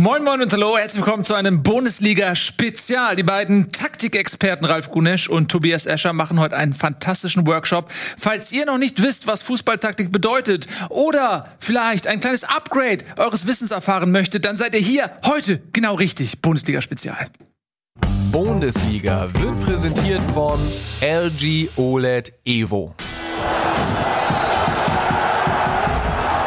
Moin Moin und hallo, herzlich willkommen zu einem Bundesliga-Spezial. Die beiden Taktikexperten Ralf Gunesch und Tobias Escher machen heute einen fantastischen Workshop. Falls ihr noch nicht wisst, was Fußballtaktik bedeutet oder vielleicht ein kleines Upgrade eures Wissens erfahren möchtet, dann seid ihr hier heute genau richtig. Bundesliga-Spezial. Bundesliga wird präsentiert von LG OLED Evo.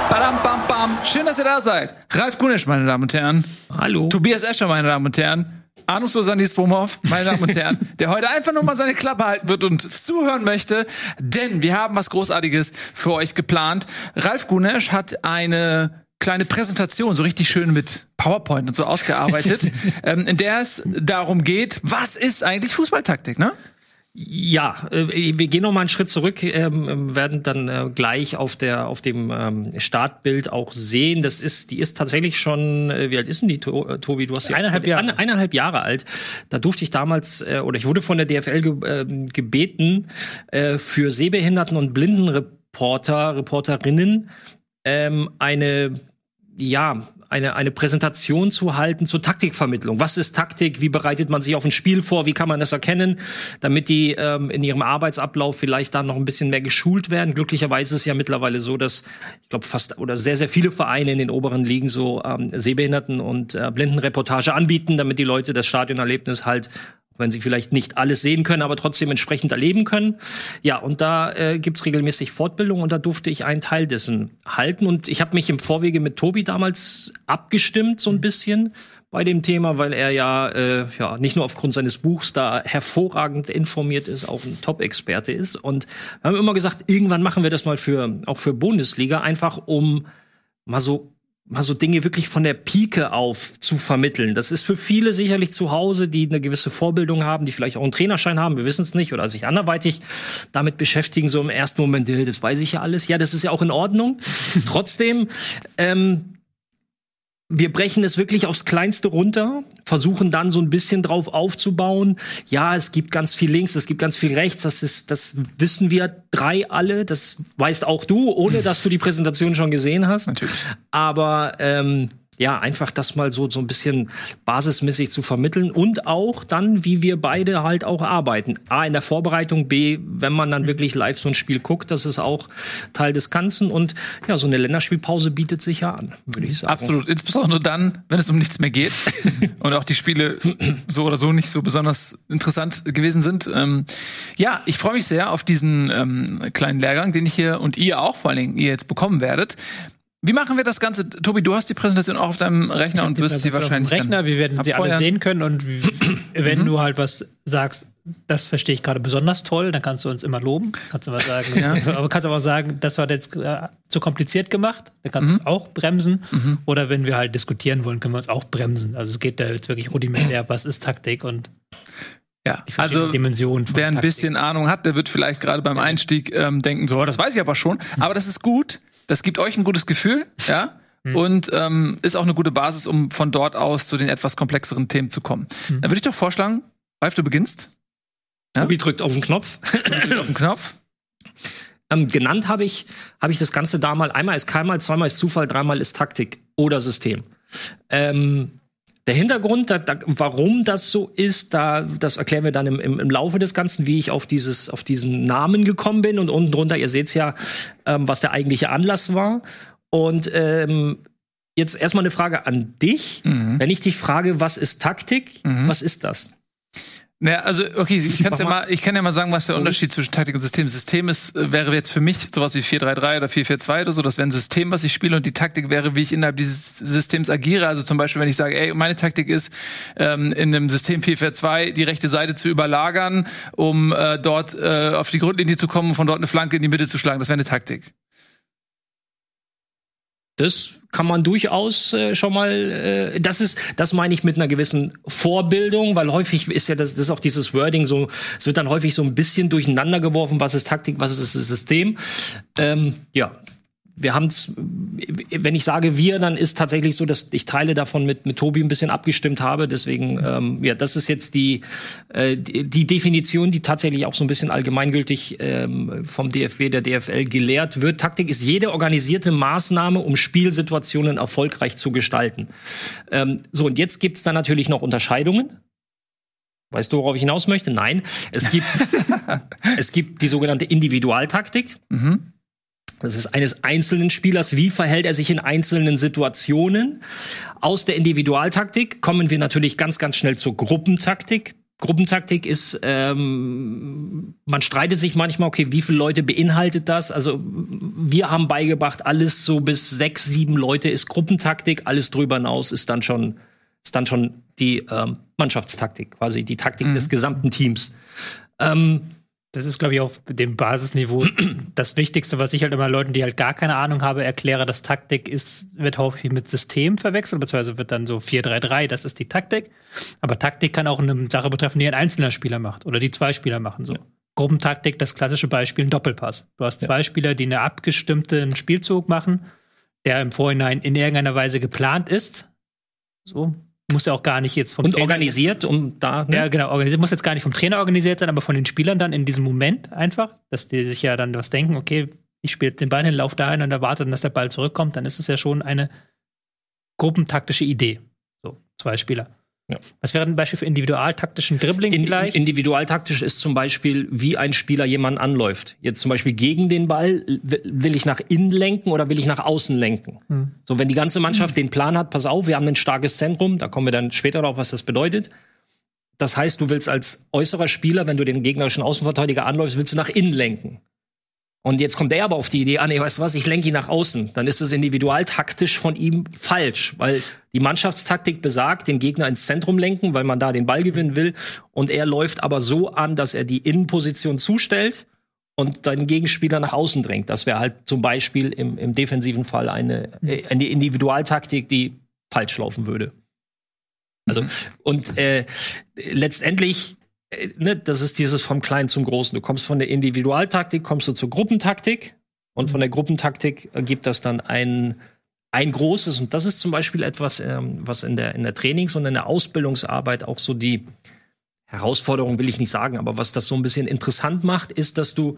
Badam, bam, bam. Schön, dass ihr da seid. Ralf Gunesch, meine Damen und Herren. Hallo. Tobias Escher, meine Damen und Herren. Ahnungsloser Nils Bomhoff, meine Damen und Herren, der heute einfach nur mal seine Klappe halten wird und zuhören möchte, denn wir haben was Großartiges für euch geplant. Ralf Gunesch hat eine kleine Präsentation, so richtig schön mit PowerPoint und so ausgearbeitet, in der es darum geht, was ist eigentlich Fußballtaktik, ne? Ja, wir gehen noch mal einen Schritt zurück, werden dann gleich auf dem Startbild auch sehen. Die ist tatsächlich schon, wie alt ist denn die, Tobi? Du hast die eineinhalb Jahre alt. Da durfte ich damals, oder ich wurde von der DFL gebeten, für Sehbehinderten und Blindenreporterinnen eine Präsentation zu halten zur Taktikvermittlung. Was ist Taktik? Wie bereitet man sich auf ein Spiel vor? Wie kann man das erkennen? Damit die in ihrem Arbeitsablauf vielleicht da noch ein bisschen mehr geschult werden. Glücklicherweise ist es ja mittlerweile so, dass, ich glaube, fast oder sehr, sehr viele Vereine in den oberen Ligen so Sehbehinderten- und Blindenreportage anbieten, damit die Leute das Stadionerlebnis halt, wenn sie vielleicht nicht alles sehen können, aber trotzdem entsprechend erleben können. Ja, und da gibt's regelmäßig Fortbildungen und da durfte ich einen Teil dessen halten. Und ich habe mich im Vorwege mit Tobi damals abgestimmt, so ein bisschen bei dem Thema, weil er ja nicht nur aufgrund seines Buchs da hervorragend informiert ist, auch ein Top-Experte ist. Und wir haben immer gesagt, irgendwann machen wir das mal für Bundesliga, einfach um mal so Dinge wirklich von der Pike auf zu vermitteln. Das ist für viele sicherlich zu Hause, die eine gewisse Vorbildung haben, die vielleicht auch einen Trainerschein haben, wir wissen es nicht, oder sich anderweitig damit beschäftigen, so im ersten Moment, das weiß ich ja alles. Ja, das ist ja auch in Ordnung. Trotzdem, wir brechen es wirklich aufs Kleinste runter, versuchen dann so ein bisschen drauf aufzubauen. Ja, es gibt ganz viel links, es gibt ganz viel rechts. Das wissen wir drei alle. Das weißt auch du, ohne dass du die Präsentation schon gesehen hast. Natürlich. Aber einfach das mal so ein bisschen basismäßig zu vermitteln. Und auch dann, wie wir beide halt auch arbeiten. A, in der Vorbereitung. B, wenn man dann wirklich live so ein Spiel guckt, das ist auch Teil des Ganzen. Und ja, so eine Länderspielpause bietet sich ja an, würde ich sagen. Absolut. Insbesondere dann, wenn es um nichts mehr geht und auch die Spiele so oder so nicht so besonders interessant gewesen sind. Ja, ich freue mich sehr auf diesen kleinen Lehrgang, den ich hier und ihr auch, vor allen Dingen, ihr jetzt bekommen werdet. Wie machen wir das Ganze? Tobi, du hast die Präsentation auch auf deinem Rechner und wirst sie wahrscheinlich Rechner, wir werden sie alle sehen können und wenn du halt was sagst, das verstehe ich gerade besonders toll, dann kannst du uns immer loben, kannst du mal sagen, aber kannst aber auch sagen, das war jetzt zu kompliziert gemacht, dann kannst du uns auch bremsen oder wenn wir halt diskutieren wollen, können wir uns auch bremsen. Also es geht da jetzt wirklich rudimentär, was ist Taktik und ja, also wer ein bisschen Ahnung hat, der wird vielleicht gerade beim Einstieg denken, so, das weiß ich aber schon, aber das ist gut. Das gibt euch ein gutes Gefühl, ja, und ist auch eine gute Basis, um von dort aus zu den etwas komplexeren Themen zu kommen. Dann würde ich doch vorschlagen, Ralf, du beginnst. Ja? Tobi drückt auf den Knopf. Genannt habe ich das Ganze da mal, einmal ist Keimal, zweimal ist Zufall, dreimal ist Taktik oder System. Der Hintergrund, warum das so ist, das erklären wir dann im Laufe des Ganzen, wie ich auf diesen Namen gekommen bin. Und unten drunter, ihr seht's ja, was der eigentliche Anlass war. Und jetzt erstmal eine Frage an dich. Wenn ich dich frage, was ist Taktik, was ist das? Naja, also, okay, ich kann ja mal sagen, was der Unterschied zwischen Taktik und System ist. System ist, wäre jetzt für mich sowas wie 4-3-3 oder 4-4-2 oder so. Das wäre ein System, was ich spiele und die Taktik wäre, wie ich innerhalb dieses Systems agiere. Also zum Beispiel, wenn ich sage, ey, meine Taktik ist, in einem System 4-4-2 die rechte Seite zu überlagern, um dort auf die Grundlinie zu kommen und von dort eine Flanke in die Mitte zu schlagen. Das wäre eine Taktik. Das kann man durchaus schon mal, das meine ich mit einer gewissen Vorbildung, weil häufig ist ja das ist auch dieses Wording so, es wird dann häufig so ein bisschen durcheinander geworfen, was ist Taktik, was ist das System. Ja, wir haben es, wenn ich sage wir, dann ist tatsächlich so, dass ich Teile davon mit Tobi ein bisschen abgestimmt habe. Deswegen, ja, das ist jetzt die Definition, die tatsächlich auch so ein bisschen allgemeingültig vom DFB, der DFL gelehrt wird. Taktik ist jede organisierte Maßnahme, um Spielsituationen erfolgreich zu gestalten. So, und jetzt gibt's dann natürlich noch Unterscheidungen. Weißt du, worauf ich hinaus möchte? Nein. Es gibt die sogenannte Individualtaktik. Mhm. Das ist eines einzelnen Spielers. Wie verhält er sich in einzelnen Situationen? Aus der Individualtaktik kommen wir natürlich ganz, ganz schnell zur Gruppentaktik. Gruppentaktik ist, man streitet sich manchmal, okay, wie viele Leute beinhaltet das? Also wir haben beigebracht, alles so bis 6, 7 Leute ist Gruppentaktik. Alles drüber hinaus ist dann schon die Mannschaftstaktik, quasi die Taktik des gesamten Teams. Das ist, glaube ich, auf dem Basisniveau das Wichtigste, was ich halt immer Leuten, die halt gar keine Ahnung haben, erkläre, dass Taktik ist, wird häufig mit System verwechselt, beziehungsweise wird dann so 4-3-3, das ist die Taktik. Aber Taktik kann auch eine Sache betreffen, die ein einzelner Spieler macht oder die zwei Spieler machen. So. Ja. Gruppentaktik, das klassische Beispiel, ein Doppelpass. Du hast zwei Spieler, die einen abgestimmten Spielzug machen, der im Vorhinein in irgendeiner Weise geplant ist. So. Muss ja auch gar nicht jetzt vom Trainer. Und organisiert, um da. Ne? Ja, genau, organisiert. Muss jetzt gar nicht vom Trainer organisiert sein, aber von den Spielern dann in diesem Moment einfach, dass die sich ja dann was denken, okay, ich spiele den Ball hin, lauf dahin und erwarte dann, dass der Ball zurückkommt, dann ist es ja schon eine gruppentaktische Idee. So, zwei Spieler. Ja. Was wäre ein Beispiel für individualtaktischen Dribbling vielleicht? Individualtaktisch ist zum Beispiel, wie ein Spieler jemanden anläuft. Jetzt zum Beispiel gegen den Ball, will ich nach innen lenken oder will ich nach außen lenken? Hm. So, wenn die ganze Mannschaft den Plan hat, pass auf, wir haben ein starkes Zentrum, da kommen wir dann später drauf, was das bedeutet. Das heißt, du willst als äußerer Spieler, wenn du den gegnerischen Außenverteidiger anläufst, willst du nach innen lenken. Und jetzt kommt er aber auf die Idee, ah nee, weißt du was, ich lenke ihn nach außen. Dann ist es individualtaktisch von ihm falsch, weil die Mannschaftstaktik besagt, den Gegner ins Zentrum lenken, weil man da den Ball gewinnen will. Und er läuft aber so an, dass er die Innenposition zustellt und den Gegenspieler nach außen drängt. Das wäre halt zum Beispiel im defensiven Fall eine Individualtaktik, die falsch laufen würde. Also und letztendlich, ne, das ist dieses vom Kleinen zum Großen. Du kommst von der Individualtaktik, kommst du zur Gruppentaktik und von der Gruppentaktik ergibt das dann ein großes. Und das ist zum Beispiel etwas, was in der Trainings- und in der Ausbildungsarbeit auch so die Herausforderung, will ich nicht sagen, aber was das so ein bisschen interessant macht, ist, dass du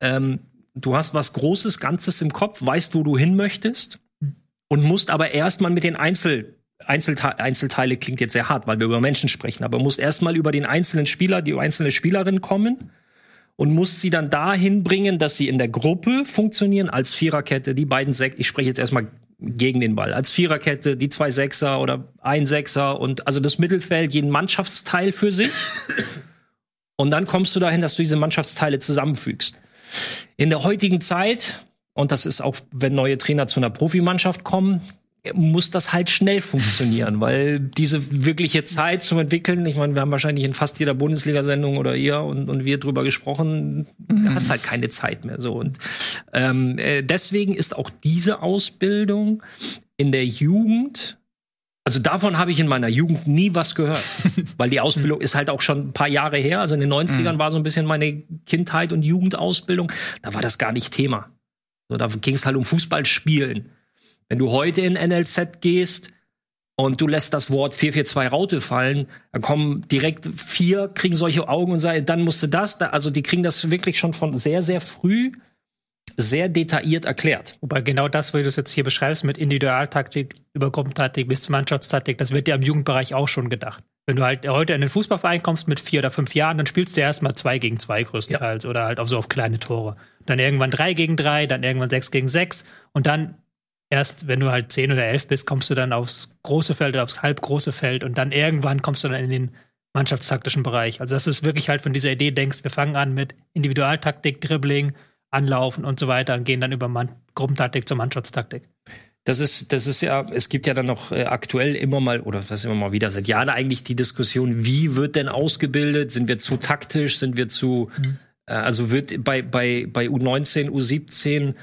hast was Großes, Ganzes im Kopf, weißt, wo du hin möchtest und musst aber erstmal mit den Einzelteile klingt jetzt sehr hart, weil wir über Menschen sprechen, aber musst erstmal über den einzelnen Spieler, die einzelne Spielerin kommen und musst sie dann dahin bringen, dass sie in der Gruppe funktionieren als Viererkette, die beiden Sechser, ich spreche jetzt erstmal gegen den Ball, als Viererkette, die zwei Sechser oder ein Sechser und also das Mittelfeld, jeden Mannschaftsteil für sich und dann kommst du dahin, dass du diese Mannschaftsteile zusammenfügst. In der heutigen Zeit, und das ist auch, wenn neue Trainer zu einer Profimannschaft kommen, muss das halt schnell funktionieren, weil diese wirkliche Zeit zum Entwickeln, ich meine, wir haben wahrscheinlich in fast jeder Bundesliga-Sendung oder ihr und wir drüber gesprochen, da hast halt keine Zeit mehr so. Und deswegen ist auch diese Ausbildung in der Jugend, also davon habe ich in meiner Jugend nie was gehört, weil die Ausbildung ist halt auch schon ein paar Jahre her, also in den 90ern war so ein bisschen meine Kindheit und Jugendausbildung, da war das gar nicht Thema. So, da ging es halt um Fußballspielen. Wenn du heute in NLZ gehst und du lässt das Wort 442 Raute fallen, dann kommen direkt 4, kriegen solche Augen und sagen, dann musst du das. Also die kriegen das wirklich schon von sehr, sehr früh sehr detailliert erklärt. Wobei genau das, wie du es jetzt hier beschreibst, mit Individualtaktik, über Gruppentaktik bis zur Mannschaftstaktik, das wird ja im Jugendbereich auch schon gedacht. Wenn du halt heute in den Fußballverein kommst mit 4 oder 5 Jahren, dann spielst du erstmal 2 gegen 2 größtenteils oder halt auch so auf kleine Tore. Dann irgendwann 3 gegen 3, dann irgendwann 6 gegen 6 und dann erst wenn du halt 10 oder 11 bist, kommst du dann aufs große Feld oder aufs halbgroße Feld und dann irgendwann kommst du dann in den mannschaftstaktischen Bereich. Also dass du es wirklich halt von dieser Idee denkst, wir fangen an mit Individualtaktik, Dribbling, Anlaufen und so weiter und gehen dann über Gruppentaktik zur Mannschaftstaktik. Das ist ja, es gibt ja dann noch aktuell immer mal, oder was immer mal wieder, seit Jahren eigentlich die Diskussion, wie wird denn ausgebildet? Sind wir zu taktisch? Sind wir zu, also wird bei U19, U17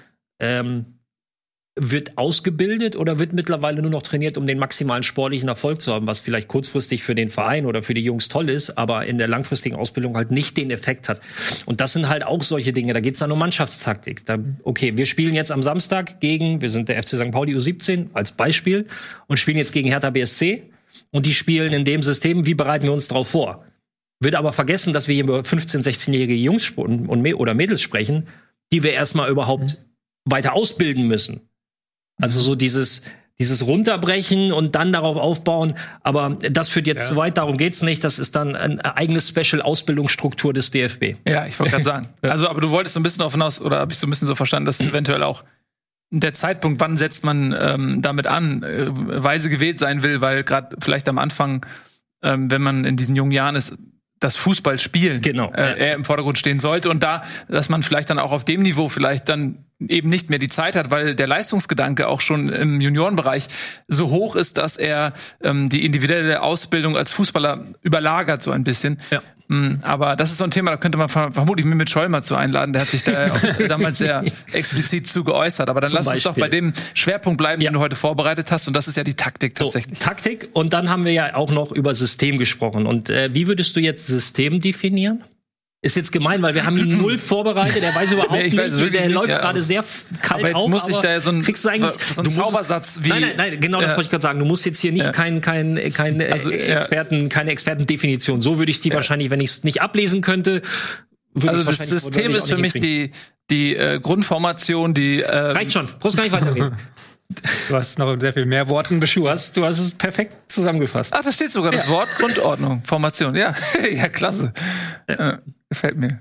wird ausgebildet oder wird mittlerweile nur noch trainiert, um den maximalen sportlichen Erfolg zu haben, was vielleicht kurzfristig für den Verein oder für die Jungs toll ist, aber in der langfristigen Ausbildung halt nicht den Effekt hat. Und das sind halt auch solche Dinge, da geht's dann um Mannschaftstaktik. Da, okay, wir spielen jetzt am Samstag gegen, wir sind der FC St. Pauli U17 als Beispiel und spielen jetzt gegen Hertha BSC und die spielen in dem System, wie bereiten wir uns drauf vor? Wird aber vergessen, dass wir hier über 15-, 16-jährige Jungs oder Mädels sprechen, die wir erstmal überhaupt weiter ausbilden müssen. Also so dieses Runterbrechen und dann darauf aufbauen, aber das führt jetzt zu weit, darum geht's nicht. Das ist dann eine eigene Special-Ausbildungsstruktur des DFB. Ja, ich wollte gerade sagen. Also, aber du wolltest so ein bisschen darauf hinaus, oder habe ich so ein bisschen so verstanden, dass eventuell auch der Zeitpunkt, wann setzt man damit an, weise gewählt sein will, weil gerade vielleicht am Anfang, wenn man in diesen jungen Jahren ist, das Fußballspielen eher im Vordergrund stehen sollte und da, dass man vielleicht dann auch auf dem Niveau vielleicht dann eben nicht mehr die Zeit hat, weil der Leistungsgedanke auch schon im Juniorenbereich so hoch ist, dass er die individuelle Ausbildung als Fußballer überlagert so ein bisschen. Ja. Aber das ist so ein Thema, da könnte man vermutlich mit Scholl mal zu einladen, der hat sich da auch damals sehr explizit zu geäußert. Aber dann lass uns doch bei dem Schwerpunkt bleiben, den du heute vorbereitet hast. Und das ist ja die Taktik tatsächlich. So, Taktik. Und dann haben wir ja auch noch über System gesprochen. Und wie würdest du jetzt System definieren? Ist jetzt gemein, weil wir haben ihn null vorbereitet, er weiß überhaupt nicht, der läuft gerade sehr kalt aber jetzt auf, muss ich da so ein, kriegst du eigentlich so einen Zaubersatz wie... Nein, genau das wollte ich gerade sagen, du musst jetzt hier nicht keine Expertendefinition, so würde ich die wahrscheinlich, wenn ich es nicht ablesen könnte... Also das System ist für mich die Grundformation, die... Reicht schon, brauchst gar nicht weitergehen. Du hast noch sehr viel mehr Worten beschwört. Du hast es perfekt zusammengefasst. Ach, da steht sogar das Wort Grundordnung, Formation. Ja, ja, klasse. Ja. Gefällt mir.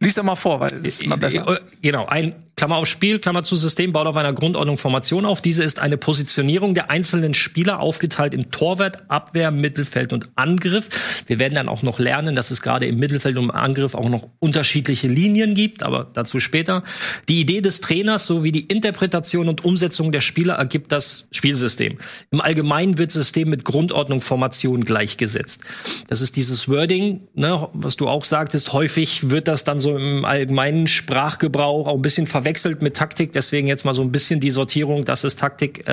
Lies doch mal vor, weil das ist mal besser. Genau, ein Klammer auf Spiel, Klammer zu System, baut auf einer Grundordnung Formation auf. Diese ist eine Positionierung der einzelnen Spieler, aufgeteilt in Torwart, Abwehr, Mittelfeld und Angriff. Wir werden dann auch noch lernen, dass es gerade im Mittelfeld und im Angriff auch noch unterschiedliche Linien gibt, aber dazu später. Die Idee des Trainers sowie die Interpretation und Umsetzung der Spieler ergibt das Spielsystem. Im Allgemeinen wird System mit Grundordnung Formation gleichgesetzt. Das ist dieses Wording, ne, was du auch sagtest. Häufig wird das dann so im allgemeinen Sprachgebrauch auch ein bisschen verwechselt mit Taktik, deswegen jetzt mal so ein bisschen die Sortierung, das ist Taktik,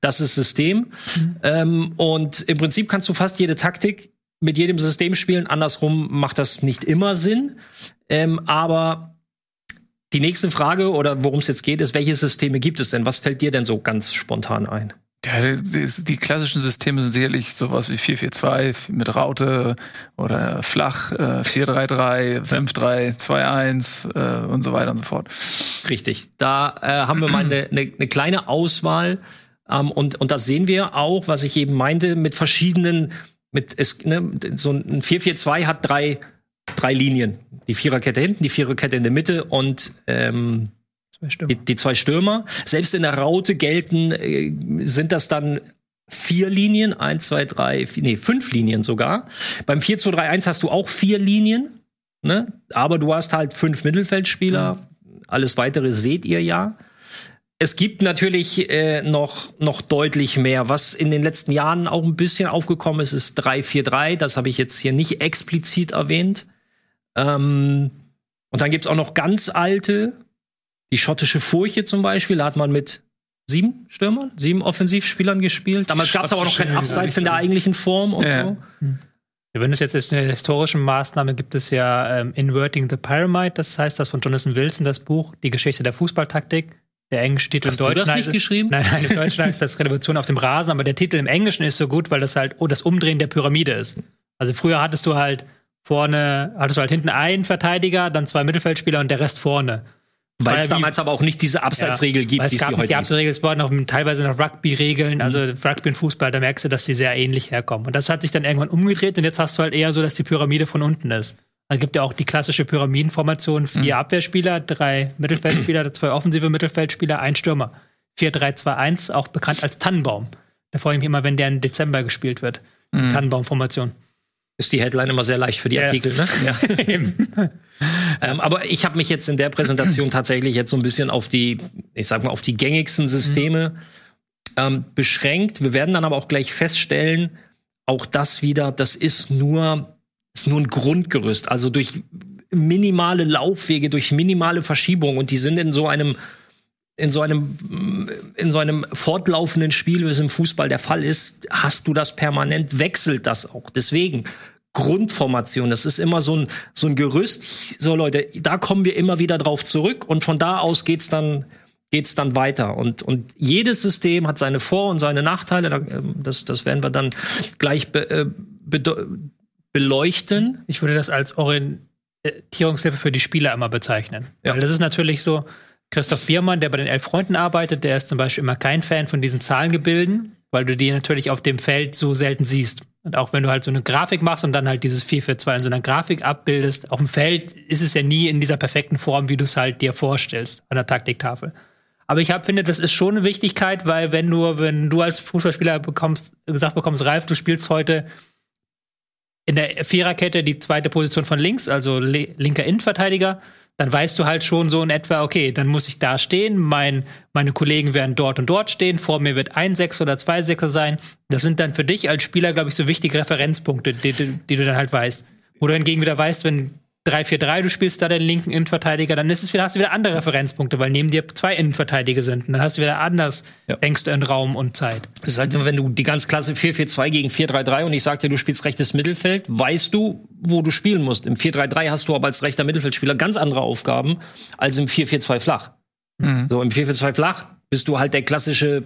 das ist System. Und im Prinzip kannst du fast jede Taktik mit jedem System spielen, andersrum macht das nicht immer Sinn. Aber die nächste Frage, oder worum es jetzt geht, ist, welche Systeme gibt es denn? Was fällt dir denn so ganz spontan ein? Ja, die klassischen Systeme sind sicherlich sowas wie 4-4-2 mit Raute oder flach, 4-3-3, 5-3, 2-1 und so weiter und so fort. Richtig, da haben wir mal eine kleine Auswahl und das sehen wir auch, was ich eben meinte, mit verschiedenen, so ein 4-4-2 hat drei Linien. Die Viererkette hinten, die Viererkette in der Mitte und die zwei Stürmer. Selbst in der Raute sind das dann 4 Linien. 5 Linien sogar. Beim 4-2-3-1 hast du auch 4 Linien, ne? Aber du hast halt 5 Mittelfeldspieler. Alles Weitere seht ihr ja. Es gibt natürlich noch deutlich mehr. Was in den letzten Jahren auch ein bisschen aufgekommen ist, ist 3-4-3. Das habe ich jetzt hier nicht explizit erwähnt. Und dann gibt's auch noch ganz alte, die schottische Furche zum Beispiel, da hat man mit 7 Stürmern, 7 Offensivspielern gespielt. Damals gab es aber auch noch keinen Abseits in der eigentlichen Form und so. Ja, wenn es jetzt eine historische Maßnahme gibt, es ja Inverting the Pyramid, das heißt das von Jonathan Wilson, das Buch, die Geschichte der Fußballtaktik. Der englische Titel im Deutschen. Hast du das nicht geschrieben? Nein, im Deutschen heißt das Revolution auf dem Rasen, aber der Titel im Englischen ist so gut, weil das halt das Umdrehen der Pyramide ist. Also früher hattest du halt hinten einen Verteidiger, dann 2 Mittelfeldspieler und der Rest vorne. Weil es damals aber auch nicht diese Abseitsregel gibt, die es heute gibt. Die Abseitsregel, es waren auch teilweise noch Rugby-Regeln, also Rugby und Fußball, da merkst du, dass die sehr ähnlich herkommen. Und das hat sich dann irgendwann umgedreht und jetzt hast du halt eher so, dass die Pyramide von unten ist. Es gibt ja auch die klassische Pyramidenformation, 4 Abwehrspieler, 3 Mittelfeldspieler, 2 offensive Mittelfeldspieler, 1 Stürmer. 4-3-2-1, auch bekannt als Tannenbaum. Da freue ich mich immer, wenn der im Dezember gespielt wird. Die Tannenbaumformation. Ist die Headline immer sehr leicht für die Artikel, ne? Ja. Aber ich habe mich jetzt in der Präsentation tatsächlich jetzt so ein bisschen auf die gängigsten Systeme beschränkt. Wir werden dann aber auch gleich feststellen, auch das wieder, das ist nur ein Grundgerüst. Also durch minimale Laufwege, durch minimale Verschiebungen und die sind in so einem in so einem fortlaufenden Spiel, wie es im Fußball der Fall ist, hast du das permanent, wechselt das auch. Deswegen Grundformation, das ist immer so ein Gerüst. So Leute, da kommen wir immer wieder drauf zurück und von da aus geht's dann weiter. Und jedes System hat seine Vor- und seine Nachteile. Das werden wir dann gleich beleuchten. Ich würde das als Orientierungshilfe für die Spieler immer bezeichnen. Ja. Weil das ist natürlich so, Christoph Biermann, der bei den 11 Freunden arbeitet, der ist zum Beispiel immer kein Fan von diesen Zahlengebilden, weil du die natürlich auf dem Feld so selten siehst. Und auch wenn du halt so eine Grafik machst und dann halt dieses 4-4-2 in so einer Grafik abbildest, auf dem Feld ist es ja nie in dieser perfekten Form, wie du es halt dir vorstellst, an der Taktiktafel. Aber ich finde, das ist schon eine Wichtigkeit, weil wenn du als Fußballspieler gesagt bekommst, Ralf, du spielst heute in der Viererkette die zweite Position von links, also linker Innenverteidiger, dann weißt du halt schon so in etwa, okay, dann muss ich da stehen, meine Kollegen werden dort und dort stehen, vor mir wird ein Sechser oder zwei Sechser sein. Das sind dann für dich als Spieler, glaube ich, so wichtige Referenzpunkte, die du dann halt weißt. Oder hingegen wieder weißt, wenn 3-4-3, du spielst da den linken Innenverteidiger, dann hast du wieder andere Referenzpunkte, weil neben dir zwei Innenverteidiger sind. Und dann hast du wieder anders, denkst du in Raum und Zeit. Das ist halt nur, wenn du die ganz klasse 4-4-2 gegen 4-3-3 und ich sag dir, du spielst rechtes Mittelfeld, weißt du, wo du spielen musst. Im 4-3-3 hast du aber als rechter Mittelfeldspieler ganz andere Aufgaben als im 4-4-2 flach. Mhm. So, im 4-4-2 flach bist du halt der klassische,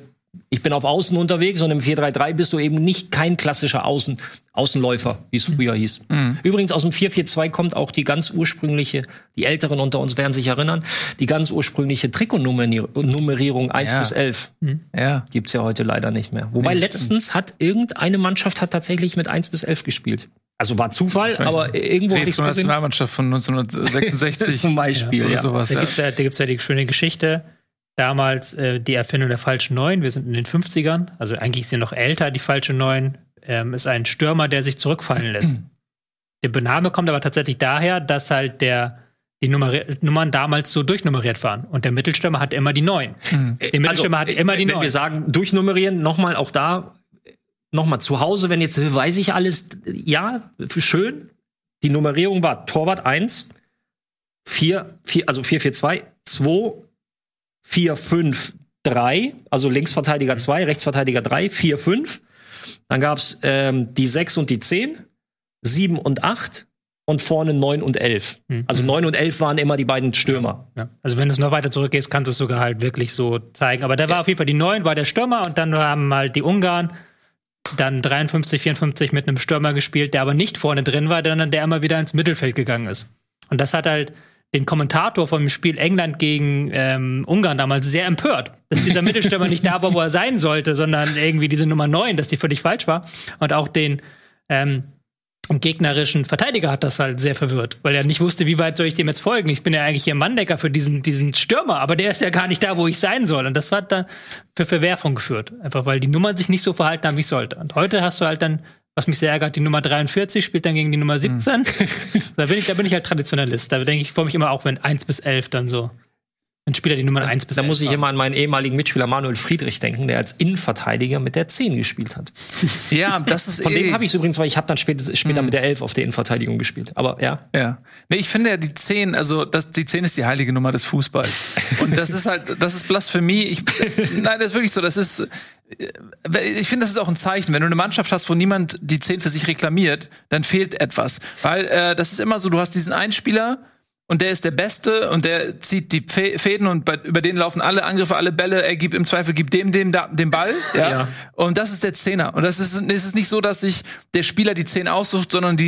ich bin auf Außen unterwegs, und im 4-3-3 bist du eben nicht kein klassischer Außenläufer, wie es früher hieß. Mhm. Übrigens, aus dem 4-4-2 kommt auch die ganz ursprüngliche, die Älteren unter uns werden sich erinnern, die ganz ursprüngliche Trikotnummerierung 1 bis 11. Mhm. Ja. Gibt's ja heute leider nicht mehr. Wobei letztens hat irgendeine Mannschaft tatsächlich mit 1 bis 11 gespielt. Also war Zufall, aber irgendwo habe ich es gesehen. Die Nationalmannschaft von 1966 zum Beispiel, oder sowas. Da gibt's ja die schöne Geschichte. Damals die Erfindung der falschen Neun, wir sind in den 50ern, also eigentlich ist sie noch älter, die falsche Neun, ist ein Stürmer, der sich zurückfallen lässt. Der Bename kommt aber tatsächlich daher, dass halt die Nummern damals so durchnummeriert waren. Und der Mittelstürmer hat immer die Neun. Mhm. Der Mittelstürmer hat immer die Neun. Wenn wir sagen, durchnummerieren, nochmal zu Hause, wenn jetzt, weiß ich alles, ja, schön, die Nummerierung war Torwart 1, 4, also 4-4-2, 2, 4, 5, 3, also Linksverteidiger 2, Rechtsverteidiger 3, 4, 5. Dann gab's die 6 und die 10, 7 und 8 und vorne 9 und 11. Mhm. Also 9 und 11 waren immer die beiden Stürmer. Ja. Also wenn du es noch weiter zurückgehst, kannst du es sogar halt wirklich so zeigen. Aber da war auf jeden Fall die 9, war der Stürmer, und dann haben halt die Ungarn dann 53, 54 mit einem Stürmer gespielt, der aber nicht vorne drin war, sondern der immer wieder ins Mittelfeld gegangen ist. Und das hat halt den Kommentator vom Spiel England gegen Ungarn damals sehr empört, dass dieser Mittelstürmer nicht da war, wo er sein sollte, sondern irgendwie diese Nummer 9, dass die völlig falsch war. Und auch den gegnerischen Verteidiger hat das halt sehr verwirrt, weil er nicht wusste, wie weit soll ich dem jetzt folgen? Ich bin ja eigentlich hier Manndecker für diesen Stürmer, aber der ist ja gar nicht da, wo ich sein soll. Und das hat dann für Verwerfung geführt, einfach weil die Nummern sich nicht so verhalten haben, wie es sollte. Und heute hast du halt dann, was mich sehr ärgert, die Nummer 43 spielt dann gegen die Nummer 17. Da bin ich halt Traditionalist. Da denke ich, freue mich immer auch, wenn 1 bis 11 dann so ein Spieler die Nummer 1 bis 11. Da muss ich immer an meinen ehemaligen Mitspieler Manuel Friedrich denken, der als Innenverteidiger mit der 10 gespielt hat. Ja, das ist von dem habe ich übrigens, weil ich habe dann später mit der 11 auf der Innenverteidigung gespielt. Aber ja. Nee, ich finde ja die 10, also die 10 ist die heilige Nummer des Fußballs. Und das ist Blasphemie. Nein, das ist wirklich so, ich finde, das ist auch ein Zeichen. Wenn du eine Mannschaft hast, wo niemand die 10 für sich reklamiert, dann fehlt etwas. Weil das ist immer so, du hast diesen einen Spieler und der ist der Beste und der zieht die Fäden und über den laufen alle Angriffe, alle Bälle. Er gibt im Zweifel, dem Ball. Ja? Ja. Und das ist der Zehner. Und es ist nicht so, dass sich der Spieler die 10 aussucht, sondern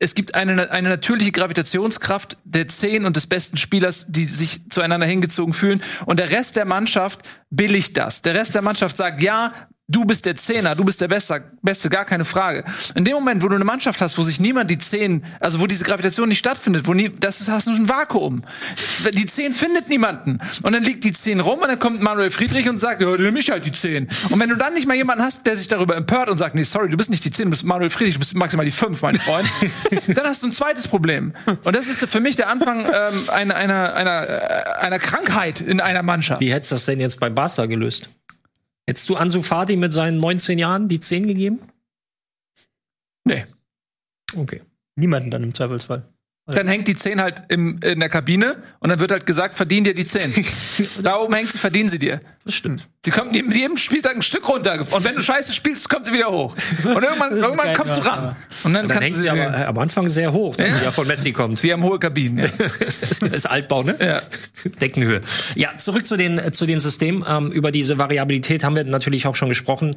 es gibt eine natürliche Gravitationskraft der 10 und des besten Spielers, die sich zueinander hingezogen fühlen. Und der Rest der Mannschaft billigt das. Der Rest der Mannschaft sagt, ja, du bist der Zehner, du bist der Beste, gar keine Frage. In dem Moment, wo du eine Mannschaft hast, wo sich niemand die 10, also wo diese Gravitation nicht stattfindet, hast du ein Vakuum. Die 10 findet niemanden. Und dann liegt die 10 rum und dann kommt Manuel Friedrich und sagt, ja, nimm mich halt die 10. Und wenn du dann nicht mal jemanden hast, der sich darüber empört und sagt, nee, sorry, du bist nicht die 10, du bist Manuel Friedrich, du bist maximal die 5, mein Freund, dann hast du ein zweites Problem. Und das ist für mich der Anfang einer Krankheit in einer Mannschaft. Wie hättest du das denn jetzt bei Barca gelöst? Hättest du Ansu Fati mit seinen 19 Jahren die 10 gegeben? Nee. Okay. Niemanden dann im Zweifelsfall. Dann hängt die 10 halt in der Kabine und dann wird halt gesagt, verdien dir die 10. Da oben hängt sie, verdienen sie dir. Das stimmt. Sie kommt mit jedem Spieltag ein Stück runter. Und wenn du scheiße spielst, kommt sie wieder hoch. Und irgendwann kommst du ran. Und dann kannst du sie aber am Anfang sehr hoch, wenn sie ja von Messi kommt. Die haben hohe Kabinen. Ja. Das ist Altbau, ne? Ja. Deckenhöhe. Ja, zurück zu den Systemen. Über diese Variabilität haben wir natürlich auch schon gesprochen.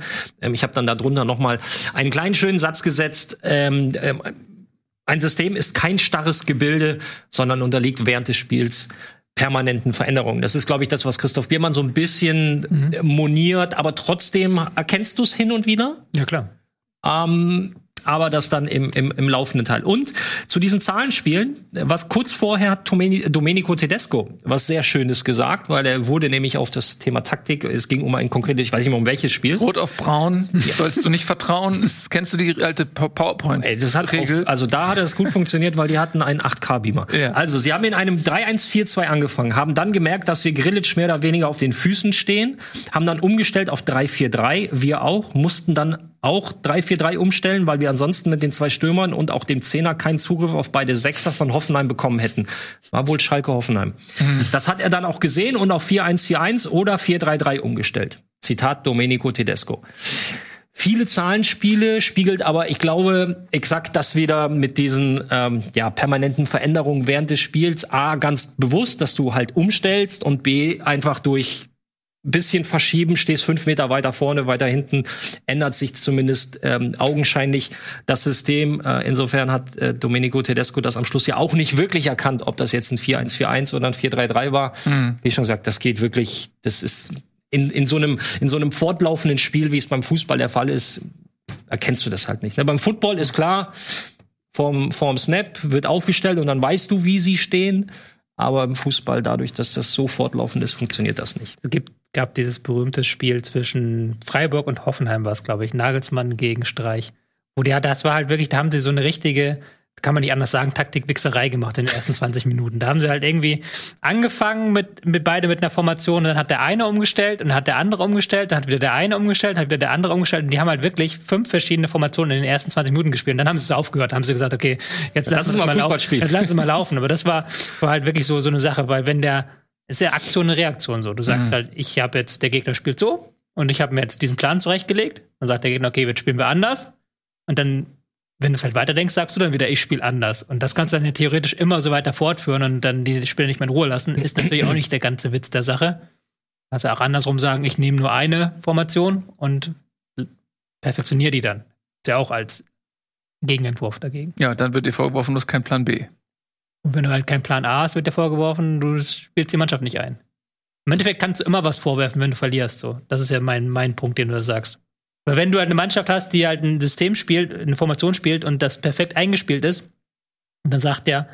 Ich habe dann darunter nochmal einen kleinen schönen Satz gesetzt. Ein System ist kein starres Gebilde, sondern unterliegt während des Spiels permanenten Veränderungen. Das ist, glaube ich, das, was Christoph Biermann so ein bisschen moniert, aber trotzdem erkennst du es hin und wieder. Ja, klar. Aber das dann im laufenden Teil. Und zu diesen Zahlenspielen, was kurz vorher hat Domenico Tedesco was sehr Schönes gesagt, weil er wurde nämlich auf das Thema Taktik, es ging um ein konkretes, ich weiß nicht mehr um welches Spiel. Rot auf Braun, sollst du nicht vertrauen, kennst du die alte PowerPoint? Ey, das hat also da hat es gut funktioniert, weil die hatten einen 8K-Beamer. Ja. Also sie haben in einem 3-1-4-2 angefangen, haben dann gemerkt, dass wir Grillitsch mehr oder weniger auf den Füßen stehen, haben dann umgestellt auf 3-4-3, wir auch, mussten dann auch 3-4-3 umstellen, weil wir ansonsten mit den 2 Stürmern und auch dem Zehner keinen Zugriff auf beide Sechser von Hoffenheim bekommen hätten. War wohl Schalke-Hoffenheim. Das hat er dann auch gesehen und auf 4-1-4-1 oder 4-3-3 umgestellt. Zitat Domenico Tedesco. Viele Zahlenspiele spiegelt aber, ich glaube, exakt das wieder mit diesen permanenten Veränderungen während des Spiels. A, ganz bewusst, dass du halt umstellst und B, einfach durch bisschen verschieben, stehst 5 Meter weiter vorne, weiter hinten, ändert sich zumindest augenscheinlich das System. Insofern hat Domenico Tedesco das am Schluss ja auch nicht wirklich erkannt, ob das jetzt ein 4-1-4-1 oder ein 4-3-3 war. Wie ich schon gesagt, das geht wirklich, das ist in so einem fortlaufenden Spiel, wie es beim Fußball der Fall ist, erkennst du das halt nicht. Ne? Beim Football ist klar, vorm Snap wird aufgestellt und dann weißt du, wie sie stehen. Aber im Fußball, dadurch, dass das so fortlaufend ist, funktioniert das nicht. Es gab dieses berühmte Spiel zwischen Freiburg und Hoffenheim, war es, glaube ich, Nagelsmann gegen Streich. Wo das war halt wirklich, da haben sie so eine richtige, kann man nicht anders sagen, Taktikwichserei gemacht in den ersten 20 Minuten. Da haben sie halt irgendwie angefangen mit beide mit einer Formation und dann hat der eine umgestellt und dann hat der andere umgestellt, dann hat wieder der eine umgestellt, dann hat wieder der andere umgestellt und die haben halt wirklich 5 verschiedene Formationen in den ersten 20 Minuten gespielt und dann haben sie es aufgehört, dann haben sie gesagt, okay, jetzt lass es mal laufen. Aber das war halt wirklich so eine Sache, weil wenn ist ja Aktion eine Reaktion so. Du sagst halt, ich habe jetzt, der Gegner spielt so und ich habe mir jetzt diesen Plan zurechtgelegt. Dann sagt der Gegner, okay, jetzt spielen wir anders. Und dann, wenn du es halt weiterdenkst, sagst du dann wieder, ich spiele anders. Und das kannst du dann ja theoretisch immer so weiter fortführen und dann die Spieler nicht mehr in Ruhe lassen. Ist natürlich auch nicht der ganze Witz der Sache. Kannst ja auch andersrum sagen, ich nehme nur eine Formation und perfektioniere die dann. Ist ja auch als Gegenentwurf dagegen. Ja, dann wird dir vorgeworfen, du hast keinen Plan B. Und wenn du halt keinen Plan A hast, wird dir vorgeworfen, du spielst die Mannschaft nicht ein. Im Endeffekt kannst du immer was vorwerfen, wenn du verlierst. So. Das ist ja mein Punkt, den du da sagst. Weil wenn du halt eine Mannschaft hast, die halt ein System spielt, eine Formation spielt und das perfekt eingespielt ist, dann sagt ja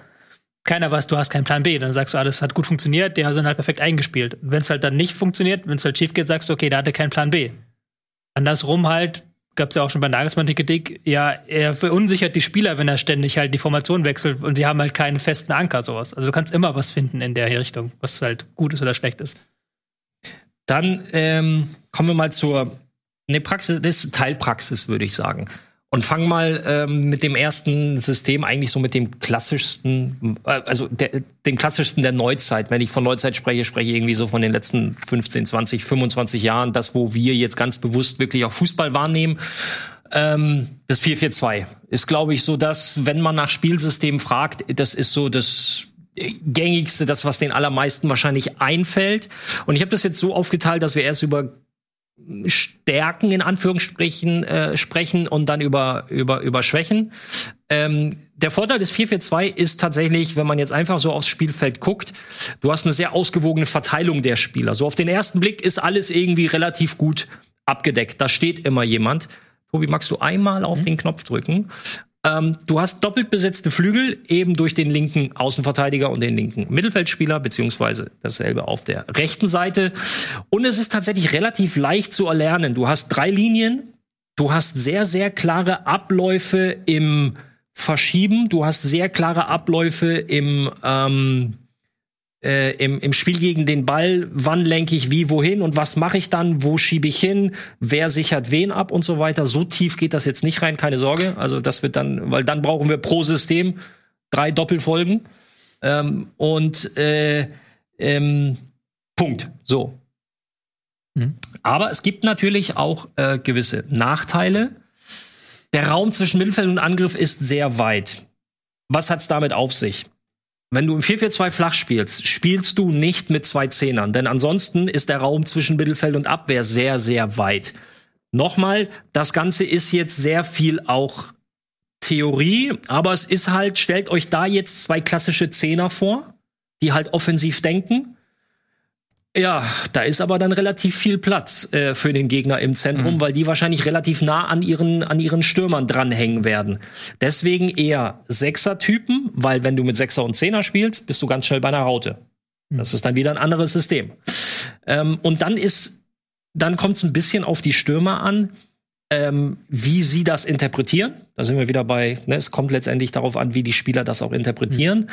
keiner was, du hast keinen Plan B. Dann sagst du, alles hat gut funktioniert, die sind halt perfekt eingespielt. Und wenn es halt dann nicht funktioniert, wenn es halt schief geht, sagst du, okay, da hat er keinen Plan B. Andersrum halt, gab es ja auch schon bei Nagelsmann die Kritik, ja, er verunsichert die Spieler, wenn er ständig halt die Formation wechselt und sie haben halt keinen festen Anker, sowas. Also du kannst immer was finden in der Richtung, was halt gut ist oder schlecht ist. Dann kommen wir mal zur Praxis, das ist Teilpraxis, würde ich sagen. Und fangen mal mit dem ersten System, eigentlich so mit dem klassischsten, also dem klassischsten der Neuzeit. Wenn ich von Neuzeit spreche ich irgendwie so von den letzten 15, 20, 25 Jahren. Das, wo wir jetzt ganz bewusst wirklich auch Fußball wahrnehmen. Das 4-4-2 ist, glaube ich, so das, wenn man nach Spielsystemen fragt, das ist so das gängigste, das, was den allermeisten wahrscheinlich einfällt. Und ich habe das jetzt so aufgeteilt, dass wir erst über Stärken in Anführungsstrichen sprechen und dann über Schwächen. Der Vorteil des 4-4-2 ist tatsächlich, wenn man jetzt einfach so aufs Spielfeld guckt, du hast eine sehr ausgewogene Verteilung der Spieler. So auf den ersten Blick ist alles irgendwie relativ gut abgedeckt. Da steht immer jemand. Tobi, magst du einmal auf den Knopf drücken? Du hast doppelt besetzte Flügel, eben durch den linken Außenverteidiger und den linken Mittelfeldspieler, beziehungsweise dasselbe auf der rechten Seite. Und es ist tatsächlich relativ leicht zu erlernen. Du hast 3 Linien, du hast sehr, sehr klare Abläufe im Verschieben, du hast sehr klare Abläufe im Spiel gegen den Ball, wann lenke ich wie, wohin und was mache ich dann, wo schiebe ich hin, wer sichert wen ab und so weiter. So tief geht das jetzt nicht rein, keine Sorge. Also das wird dann, weil dann brauchen wir pro System 3 Doppelfolgen. Punkt. So. Aber es gibt natürlich auch gewisse Nachteile. Der Raum zwischen Mittelfeld und Angriff ist sehr weit. Was hat's damit auf sich? Wenn du im 4-4-2 flach spielst, spielst du nicht mit 2 Zehnern. Denn ansonsten ist der Raum zwischen Mittelfeld und Abwehr sehr, sehr weit. Nochmal, das Ganze ist jetzt sehr viel auch Theorie. Aber es ist halt, stellt euch da jetzt 2 klassische Zehner vor, die halt offensiv denken. Ja, da ist aber dann relativ viel Platz für den Gegner im Zentrum, weil die wahrscheinlich relativ nah an ihren Stürmern dranhängen werden. Deswegen eher Sechser-Typen, weil wenn du mit Sechser und Zehner spielst, bist du ganz schnell bei einer Raute. Das ist dann wieder ein anderes System. Und dann kommt es ein bisschen auf die Stürmer an, wie sie das interpretieren. Da sind wir wieder bei, ne, es kommt letztendlich darauf an, wie die Spieler das auch interpretieren.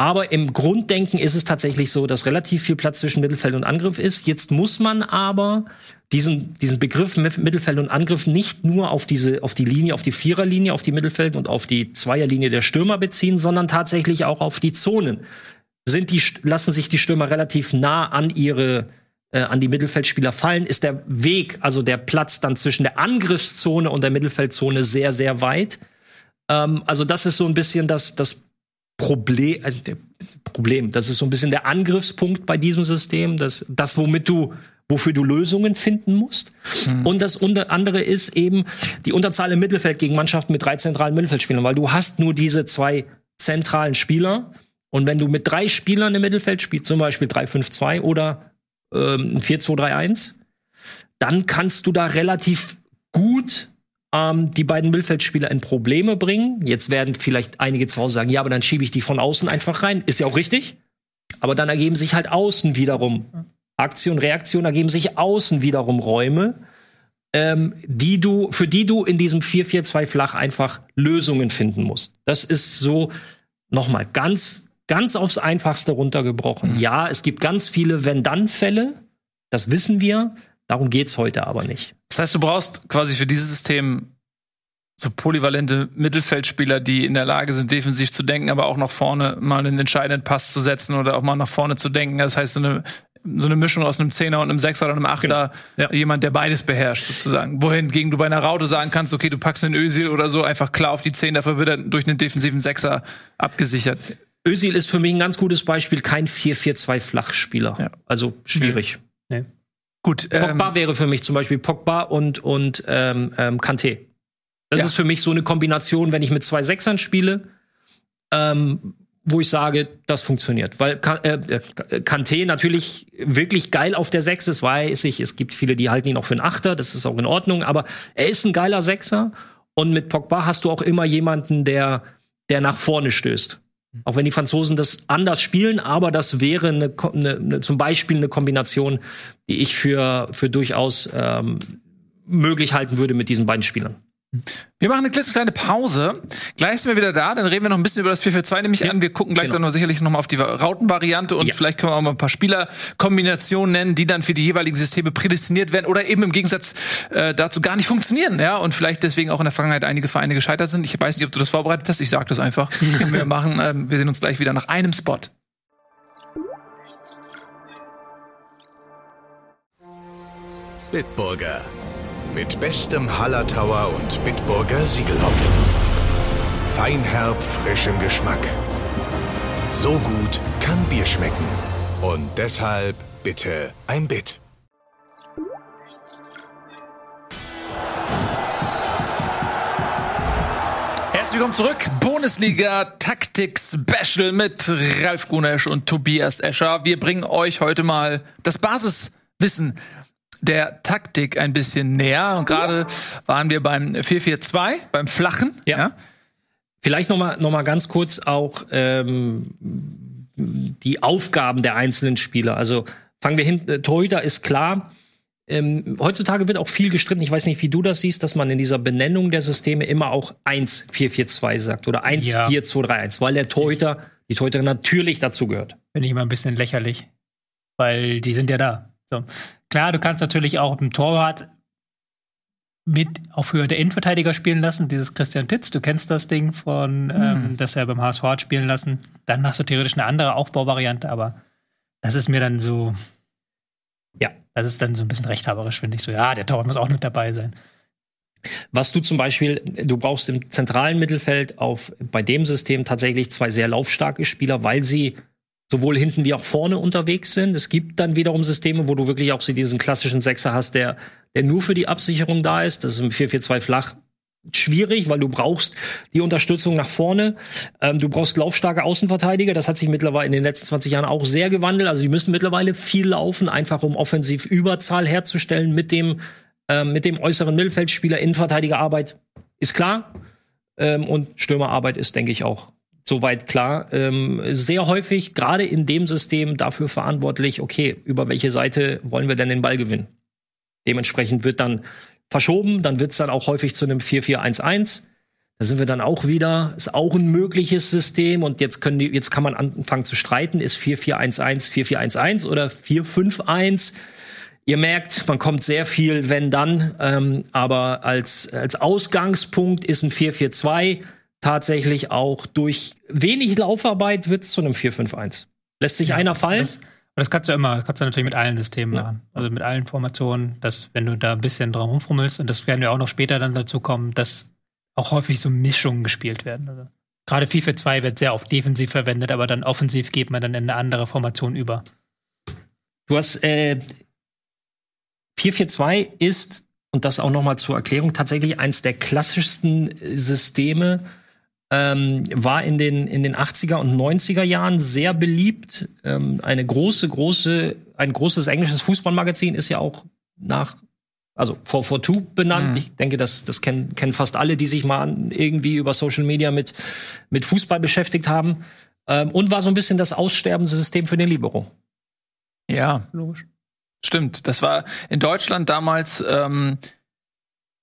Aber im Grunddenken ist es tatsächlich so, dass relativ viel Platz zwischen Mittelfeld und Angriff ist. Jetzt muss man aber diesen Begriff Mittelfeld und Angriff nicht nur auf die Viererlinie, auf die Mittelfeld- und auf die Zweierlinie der Stürmer beziehen, sondern tatsächlich auch auf die Zonen. Lassen sich die Stürmer relativ nah an die Mittelfeldspieler fallen, ist der Weg, also der Platz dann zwischen der Angriffszone und der Mittelfeldzone sehr, sehr weit. Also das ist so ein bisschen das Problem, das ist so ein bisschen der Angriffspunkt bei diesem System, das wofür du Lösungen finden musst. Und das andere ist eben die Unterzahl im Mittelfeld gegen Mannschaften mit 3 zentralen Mittelfeldspielern, weil du hast nur diese 2 zentralen Spieler. Und wenn du mit 3 Spielern im Mittelfeld spielst, zum Beispiel 3-5-2 oder 4-2-3-1, dann kannst du da relativ gut die beiden Mittelfeldspieler in Probleme bringen. Jetzt werden vielleicht einige zu Hause sagen, ja, aber dann schiebe ich die von außen einfach rein. Ist ja auch richtig. Aber dann ergeben sich halt außen wiederum Aktion, Reaktion, ergeben sich außen wiederum Räume, für die du in diesem 4-4-2 flach einfach Lösungen finden musst. Das ist so, nochmal, ganz, ganz aufs Einfachste runtergebrochen. Ja, es gibt ganz viele Wenn-Dann-Fälle. Das wissen wir. Darum geht's heute aber nicht. Das heißt, du brauchst quasi für dieses System so polyvalente Mittelfeldspieler, die in der Lage sind, defensiv zu denken, aber auch nach vorne mal einen entscheidenden Pass zu setzen oder auch mal nach vorne zu denken. Das heißt, so eine Mischung aus einem Zehner und einem Sechser oder einem Achter. Genau. Ja. Jemand, der beides beherrscht, sozusagen. Wohingegen du bei einer Raute sagen kannst, okay, du packst einen Özil oder so einfach klar auf die 10, dafür wird er durch einen defensiven Sechser abgesichert. Özil ist für mich ein ganz gutes Beispiel, kein 4-4-2-Flachspieler. Ja. Also schwierig. Nee. Gut, Pogba wäre für mich zum Beispiel Pogba und Kanté. Das ist für mich so eine Kombination, wenn ich mit 2 Sechsern spiele, wo ich sage, das funktioniert. Weil Kanté natürlich wirklich geil auf der Sechs ist, weiß ich, es gibt viele, die halten ihn auch für einen Achter, das ist auch in Ordnung, aber er ist ein geiler Sechser und mit Pogba hast du auch immer jemanden, der nach vorne stößt. Auch wenn die Franzosen das anders spielen, aber das wäre zum Beispiel eine Kombination, die ich für durchaus möglich halten würde mit diesen beiden Spielern. Wir machen eine klitzekleine Pause. Gleich sind wir wieder da, dann reden wir noch ein bisschen über das 4-4-2, nehme ich an. Wir gucken gleich dann noch sicherlich nochmal auf die Rautenvariante und vielleicht können wir auch mal ein paar Spielerkombinationen nennen, die dann für die jeweiligen Systeme prädestiniert werden oder eben im Gegensatz dazu gar nicht funktionieren, ja, und vielleicht deswegen auch in der Vergangenheit einige Vereine gescheitert sind. Ich weiß nicht, ob du das vorbereitet hast, ich sag das einfach. Wir machen, wir sehen uns gleich wieder nach einem Spot. Bitburger. Mit bestem Hallertauer und Bitburger Siegelhopfen. Feinherb, frischem Geschmack. So gut kann Bier schmecken. Und deshalb bitte ein Bit. Herzlich willkommen zurück. Bundesliga-Taktik-Special mit Ralf Gunesch und Tobias Escher. Wir bringen euch heute mal das Basiswissen der Taktik ein bisschen näher. Und gerade waren wir beim 4-4-2, beim Flachen. Ja. Vielleicht noch mal ganz kurz auch die Aufgaben der einzelnen Spieler. Also fangen wir hinten. Torhüter ist klar. Heutzutage wird auch viel gestritten. Ich weiß nicht, wie du das siehst, dass man in dieser Benennung der Systeme immer auch 1-4-4-2 sagt oder 1-4-2-3-1, weil der Torhüter, die Torhüterin natürlich dazu gehört. Finde ich immer ein bisschen lächerlich, weil die sind ja da. So. Klar, du kannst natürlich auch im Torwart mit auf Höhe der Innenverteidiger spielen lassen, dieses Christian Titz, du kennst das Ding von, dass er beim HSV hat spielen lassen, dann machst du theoretisch eine andere Aufbauvariante, aber das ist mir dann so, ja, das ist dann so ein bisschen rechthaberisch, finde ich so, ja, der Torwart muss auch mit dabei sein. Was du zum Beispiel, du brauchst im zentralen Mittelfeld auf bei dem System tatsächlich zwei sehr laufstarke Spieler, weil sie sowohl hinten wie auch vorne unterwegs sind. Es gibt dann wiederum Systeme, wo du wirklich auch so diesen klassischen Sechser hast, der nur für die Absicherung da ist. Das ist im 4-4-2 flach schwierig, weil du brauchst die Unterstützung nach vorne. Du brauchst laufstarke Außenverteidiger. Das hat sich mittlerweile in den letzten 20 Jahren auch sehr gewandelt. Also die müssen mittlerweile viel laufen, einfach um offensiv Überzahl herzustellen mit dem äußeren Mittelfeldspieler. Innenverteidigerarbeit ist klar. Und Stürmerarbeit ist, denke ich, auch soweit klar, sehr häufig, gerade in dem System, dafür verantwortlich, okay, über welche Seite wollen wir denn den Ball gewinnen? Dementsprechend wird dann verschoben, dann wird es dann auch häufig zu einem 4-4-1-1. Da sind wir dann auch wieder, ist auch ein mögliches System und jetzt kann man anfangen zu streiten, ist 4-4-1-1, 4-4-1-1 oder 4-5-1. Ihr merkt, man kommt sehr viel, wenn dann, aber als Ausgangspunkt ist ein 4-4-2, tatsächlich auch durch wenig Laufarbeit wird es zu einem 4-5-1. Lässt sich einer fallen? Das kannst du immer, das kannst du natürlich mit allen Systemen machen. Also mit allen Formationen, dass wenn du da ein bisschen dran rumfummelst, und das werden wir auch noch später dann dazu kommen, dass auch häufig so Mischungen gespielt werden. Also gerade 4-4-2 wird sehr oft defensiv verwendet, aber dann offensiv geht man dann in eine andere Formation über. Du hast 4-4-2 ist, und das auch noch mal zur Erklärung, tatsächlich eins der klassischsten Systeme, war in den 80er und 90er Jahren sehr beliebt. Ein großes englisches Fußballmagazin ist ja auch also 442 benannt. Mhm. Ich denke, das kennen fast alle, die sich mal irgendwie über Social Media mit Fußball beschäftigt haben. Und war so ein bisschen das aussterbende System für den Libero. Ja, logisch. Stimmt, das war in Deutschland damals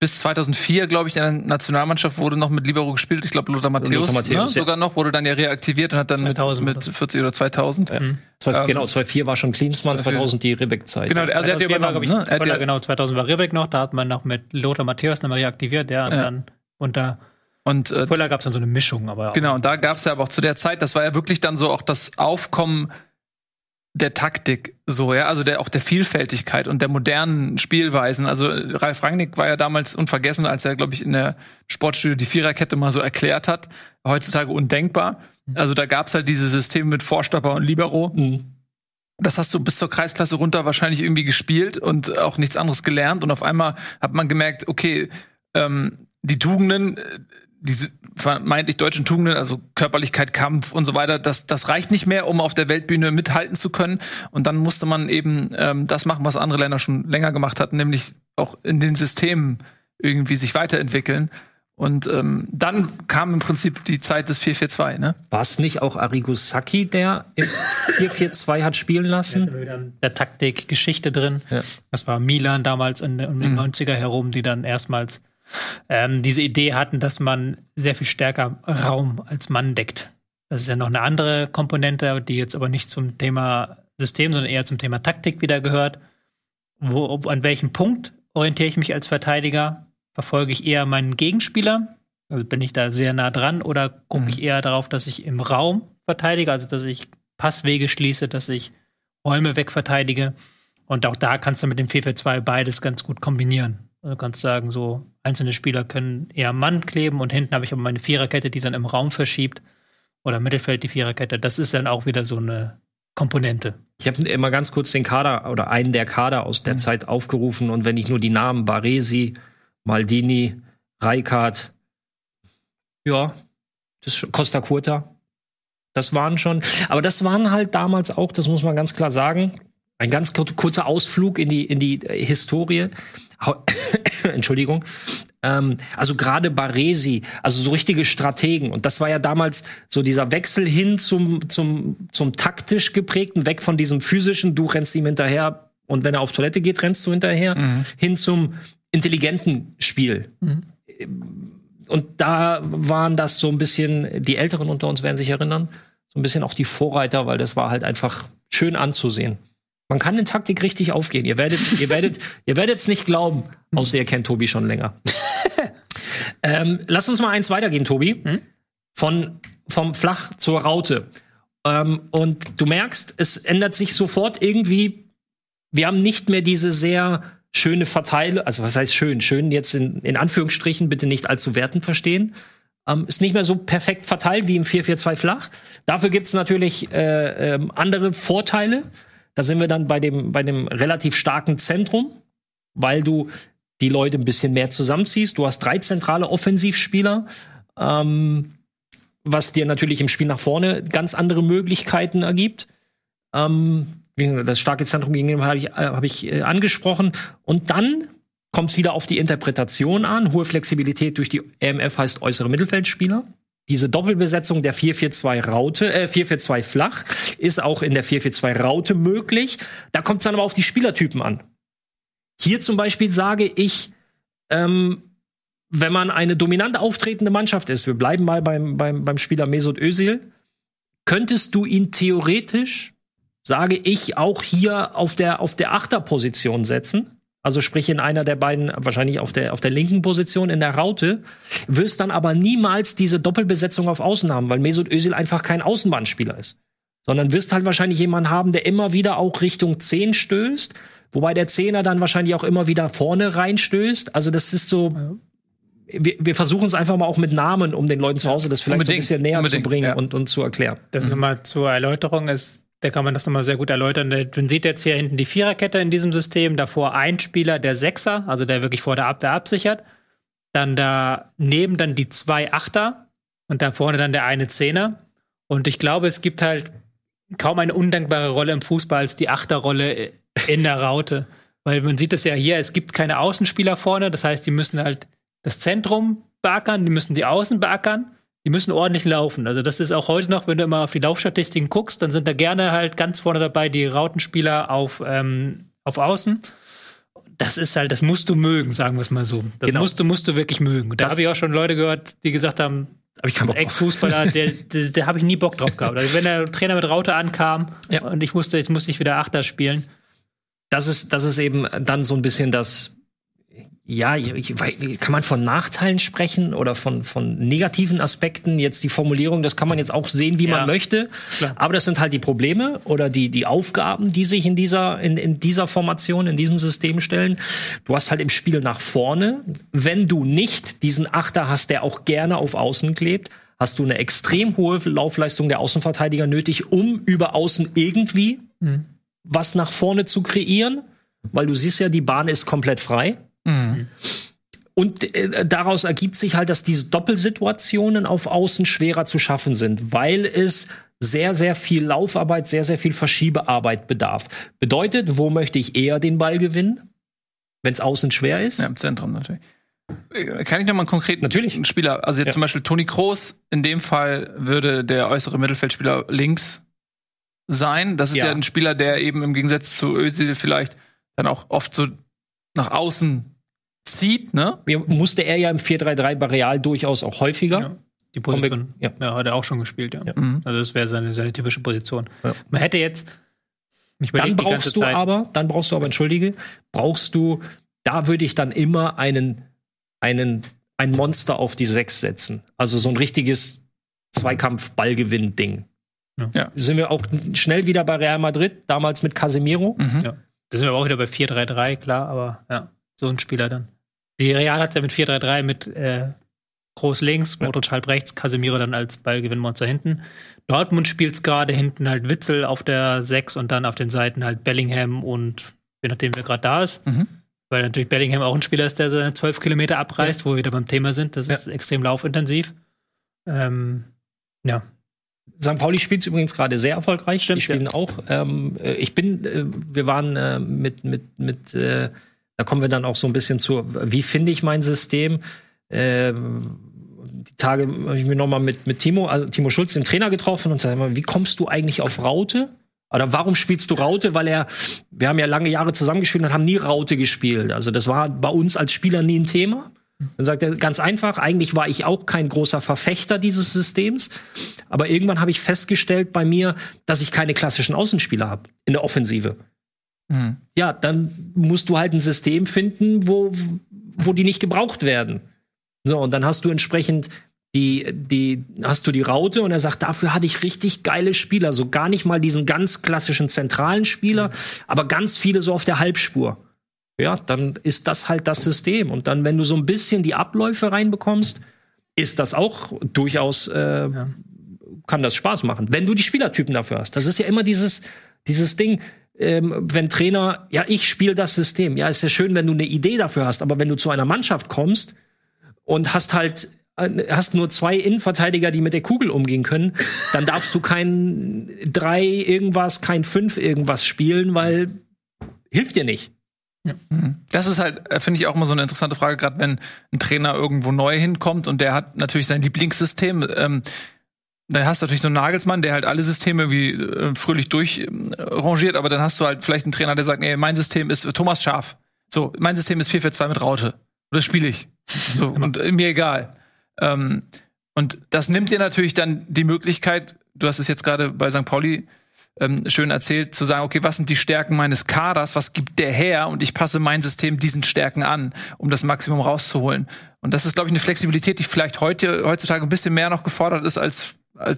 bis 2004, glaube ich, in der Nationalmannschaft wurde noch mit Libero gespielt. Ich glaube, Lothar Matthäus sogar noch, wurde dann ja reaktiviert und hat dann mit 40 oder 2000. Ja. Genau, 2004 war schon Klinsmann, 2000 die Ribbeck-Zeit. Genau, also er hat übernommen. Ne? Genau, 2000 war Ribbeck noch, da hat man noch mit Lothar Matthäus nochmal reaktiviert, ja, und dann unter... Und vorher gab es dann so eine Mischung. Aber genau, und da gab es ja aber auch zu der Zeit, das war ja wirklich dann so auch das Aufkommen der Taktik, so, ja, also der Vielfältigkeit und der modernen Spielweisen. Also Ralf Rangnick war ja damals unvergessen, als er, glaube ich, in der Sportstudio die Viererkette mal so erklärt hat. Heutzutage undenkbar. Also da gab's halt diese Systeme mit Vorstopper und Libero. Mhm. Das hast du bis zur Kreisklasse runter wahrscheinlich irgendwie gespielt und auch nichts anderes gelernt. Und auf einmal hat man gemerkt, okay, die Tugenden, diese vermeintlich deutschen Tugenden, also Körperlichkeit, Kampf und so weiter, das reicht nicht mehr, um auf der Weltbühne mithalten zu können. Und dann musste man eben das machen, was andere Länder schon länger gemacht hatten, nämlich auch in den Systemen irgendwie sich weiterentwickeln. Und dann kam im Prinzip die Zeit des 4-4-2, ne? War es nicht auch Arrigo Sacchi, der im 4-4-2 hat spielen lassen? Ja, der Taktik-Geschichte drin. Ja. Das war Milan damals in den 90er herum, die dann erstmals diese Idee hatten, dass man sehr viel stärker Raum als Mann deckt. Das ist ja noch eine andere Komponente, die jetzt aber nicht zum Thema System, sondern eher zum Thema Taktik wieder gehört. An welchem Punkt orientiere ich mich als Verteidiger? Verfolge ich eher meinen Gegenspieler? Also bin ich da sehr nah dran? Oder gucke ich eher darauf, dass ich im Raum verteidige? Also, dass ich Passwege schließe, dass ich Räume wegverteidige? Und auch da kannst du mit dem 4-4-2 beides ganz gut kombinieren. Du kannst sagen, so einzelne Spieler können eher Mann kleben und hinten habe ich aber meine Viererkette, die dann im Raum verschiebt oder im Mittelfeld die Viererkette. Das ist dann auch wieder so eine Komponente. Ich habe immer ganz kurz den Kader oder einen der Kader aus der Zeit aufgerufen und wenn ich nur die Namen Baresi, Maldini, Rijkaard, ja, Costa Curta, das waren schon. Aber das waren halt damals auch, das muss man ganz klar sagen, ein ganz kurzer Ausflug in die Historie. Entschuldigung. Also gerade Baresi, also so richtige Strategen. Und das war ja damals so dieser Wechsel hin zum taktisch geprägten, weg von diesem physischen, du rennst ihm hinterher und wenn er auf Toilette geht, rennst du hinterher, hin zum intelligenten Spiel. Mhm. Und da waren das so ein bisschen, die Älteren unter uns werden sich erinnern, so ein bisschen auch die Vorreiter, weil das war halt einfach schön anzusehen. Man kann eine Taktik richtig aufgehen. Ihr werdet es nicht glauben, außer ihr kennt Tobi schon länger. Lass uns mal eins weitergehen, Tobi. Vom Flach zur Raute. Und du merkst, es ändert sich sofort irgendwie. Wir haben nicht mehr diese sehr schöne Verteilung. Also was heißt schön? Schön jetzt in Anführungsstrichen, bitte nicht allzu werten verstehen. Ist nicht mehr so perfekt verteilt wie im 4-4-2 flach. Dafür gibt's natürlich andere Vorteile. Da sind wir dann bei dem relativ starken Zentrum, weil du die Leute ein bisschen mehr zusammenziehst. Du hast 3 zentrale Offensivspieler, was dir natürlich im Spiel nach vorne ganz andere Möglichkeiten ergibt. Das starke Zentrum gegen den habe ich angesprochen. Und dann kommt es wieder auf die Interpretation an. Hohe Flexibilität durch die EMF heißt äußere Mittelfeldspieler. Diese Doppelbesetzung der 4-4-2 flach ist auch in der 4-4-2 Raute möglich. Da kommt es dann aber auf die Spielertypen an. Hier zum Beispiel sage ich, wenn man eine dominant auftretende Mannschaft ist, wir bleiben mal beim Spieler Mesut Özil, könntest du ihn theoretisch, sage ich, auch hier auf der Achterposition setzen. Also sprich in einer der beiden, wahrscheinlich auf der linken Position in der Raute, wirst dann aber niemals diese Doppelbesetzung auf Außen haben, weil Mesut Özil einfach kein Außenbahnspieler ist. Sondern wirst halt wahrscheinlich jemanden haben, der immer wieder auch Richtung 10 stößt, wobei der Zehner dann wahrscheinlich auch immer wieder vorne reinstößt. Also das ist so, wir versuchen es einfach mal auch mit Namen, um den Leuten zu Hause das vielleicht so ein bisschen näher zu bringen und zu erklären. Das nochmal zur Erläuterung ist, da kann man das nochmal sehr gut erläutern. Man sieht jetzt hier hinten die Viererkette in diesem System. Davor ein Spieler, der Sechser, also der wirklich vor der Abwehr absichert. Dann daneben dann die 2 Achter und da vorne dann der eine Zehner. Und ich glaube, es gibt halt kaum eine undankbare Rolle im Fußball als die Achterrolle in der Raute. Weil man sieht das ja hier, es gibt keine Außenspieler vorne. Das heißt, die müssen halt das Zentrum beackern, die müssen die Außen beackern. Die müssen ordentlich laufen. Also das ist auch heute noch, wenn du immer auf die Laufstatistiken guckst, dann sind da gerne halt ganz vorne dabei die Rautenspieler auf Außen. Das ist halt, das musst du mögen, sagen wir es mal so. Das genau. musst du wirklich mögen. Und da habe ich auch schon Leute gehört, die gesagt haben, hab ich keinen Bock, Ex-Fußballer, der habe ich nie Bock drauf gehabt. Also wenn der Trainer mit Raute ankam und ich musste wieder Achter spielen. Das ist eben dann so ein bisschen das. Ja, kann man von Nachteilen sprechen oder von negativen Aspekten? Jetzt die Formulierung, das kann man jetzt auch sehen, wie man möchte. Klar. Aber das sind halt die Probleme oder die Aufgaben, die sich in dieser Formation, in diesem System stellen. Du hast halt im Spiel nach vorne, wenn du nicht diesen Achter hast, der auch gerne auf Außen klebt, hast du eine extrem hohe Laufleistung der Außenverteidiger nötig, um über Außen irgendwie was nach vorne zu kreieren. Weil du siehst ja, die Bahn ist komplett frei. Mhm. Und daraus ergibt sich halt, dass diese Doppelsituationen auf Außen schwerer zu schaffen sind, weil es sehr, sehr viel Laufarbeit, sehr, sehr viel Verschiebearbeit bedarf. Bedeutet, wo möchte ich eher den Ball gewinnen, wenn es außen schwer ist? Ja, im Zentrum natürlich. Kann ich noch mal einen konkreten Spieler, also jetzt zum Beispiel Toni Kroos, in dem Fall würde der äußere Mittelfeldspieler links sein. Das ist ja ein Spieler, der eben im Gegensatz zu Özil vielleicht dann auch oft so nach außen zieht, ne? Musste er ja im 4-3-3 bei Real durchaus auch häufiger. Ja, die Position. Hat er auch schon gespielt, ja. Also das wäre seine typische Position. Ja. Man hätte jetzt Dann brauchst du, da würde ich dann immer ein Monster auf die 6 setzen. Also so ein richtiges Zweikampf-Ballgewinn-Ding. Ja. Sind wir auch schnell wieder bei Real Madrid, damals mit Casemiro. Mhm. Ja. Da sind wir aber auch wieder bei 4-3-3, klar, aber ja, so ein Spieler dann. Die Real hat es ja mit 4-3-3 mit Groß links, Modric halb rechts, Casemiro dann als Ballgewinnmonster hinten. Dortmund spielt es gerade hinten halt Witzel auf der 6 und dann auf den Seiten halt Bellingham und je nachdem, wer gerade da ist. Mhm. Weil natürlich Bellingham auch ein Spieler ist, der seine 12 Kilometer abreißt, wo wir wieder beim Thema sind. Das ist extrem laufintensiv. St. Pauli spielt es übrigens gerade sehr erfolgreich. Stimmt, die spielen auch. Da kommen wir dann auch so ein bisschen zu, wie finde ich mein System? Die Tage habe ich mich nochmal mit Timo Schulz, dem Trainer, getroffen und sage, wie kommst du eigentlich auf Raute? Oder warum spielst du Raute? Weil wir haben ja lange Jahre zusammengespielt und haben nie Raute gespielt. Also das war bei uns als Spieler nie ein Thema. Dann sagt er, ganz einfach, eigentlich war ich auch kein großer Verfechter dieses Systems, aber irgendwann habe ich festgestellt bei mir, dass ich keine klassischen Außenspieler habe in der Offensive. Ja, dann musst du halt ein System finden, wo die nicht gebraucht werden. So, und dann hast du entsprechend die Raute, und er sagt, dafür hatte ich richtig geile Spieler. So gar nicht mal diesen ganz klassischen zentralen Spieler, aber ganz viele so auf der Halbspur. Ja, dann ist das halt das System. Und dann, wenn du so ein bisschen die Abläufe reinbekommst, ist das auch durchaus, kann das Spaß machen. Wenn du die Spielertypen dafür hast. Das ist ja immer dieses Ding, wenn Trainer, ja, ich spiele das System. Ja, ist ja schön, wenn du eine Idee dafür hast. Aber wenn du zu einer Mannschaft kommst und hast nur 2 Innenverteidiger, die mit der Kugel umgehen können, dann darfst du kein 3 irgendwas, kein 5 irgendwas spielen, weil hilft dir nicht. Ja. Das ist halt, finde ich, auch immer so eine interessante Frage, gerade wenn ein Trainer irgendwo neu hinkommt und der hat natürlich sein Lieblingssystem. Dann hast du natürlich so einen Nagelsmann, der halt alle Systeme irgendwie fröhlich durchrangiert, aber dann hast du halt vielleicht einen Trainer, der sagt, ey, mein System ist Thomas Schaaf. So, mein System ist 4-4-2 mit Raute. Und das spiele ich. So, und mir egal. Und das nimmt dir natürlich dann die Möglichkeit, du hast es jetzt gerade bei St. Pauli schön erzählt, zu sagen, okay, was sind die Stärken meines Kaders, was gibt der her, und ich passe mein System diesen Stärken an, um das Maximum rauszuholen. Und das ist, glaube ich, eine Flexibilität, die vielleicht heutzutage ein bisschen mehr noch gefordert ist als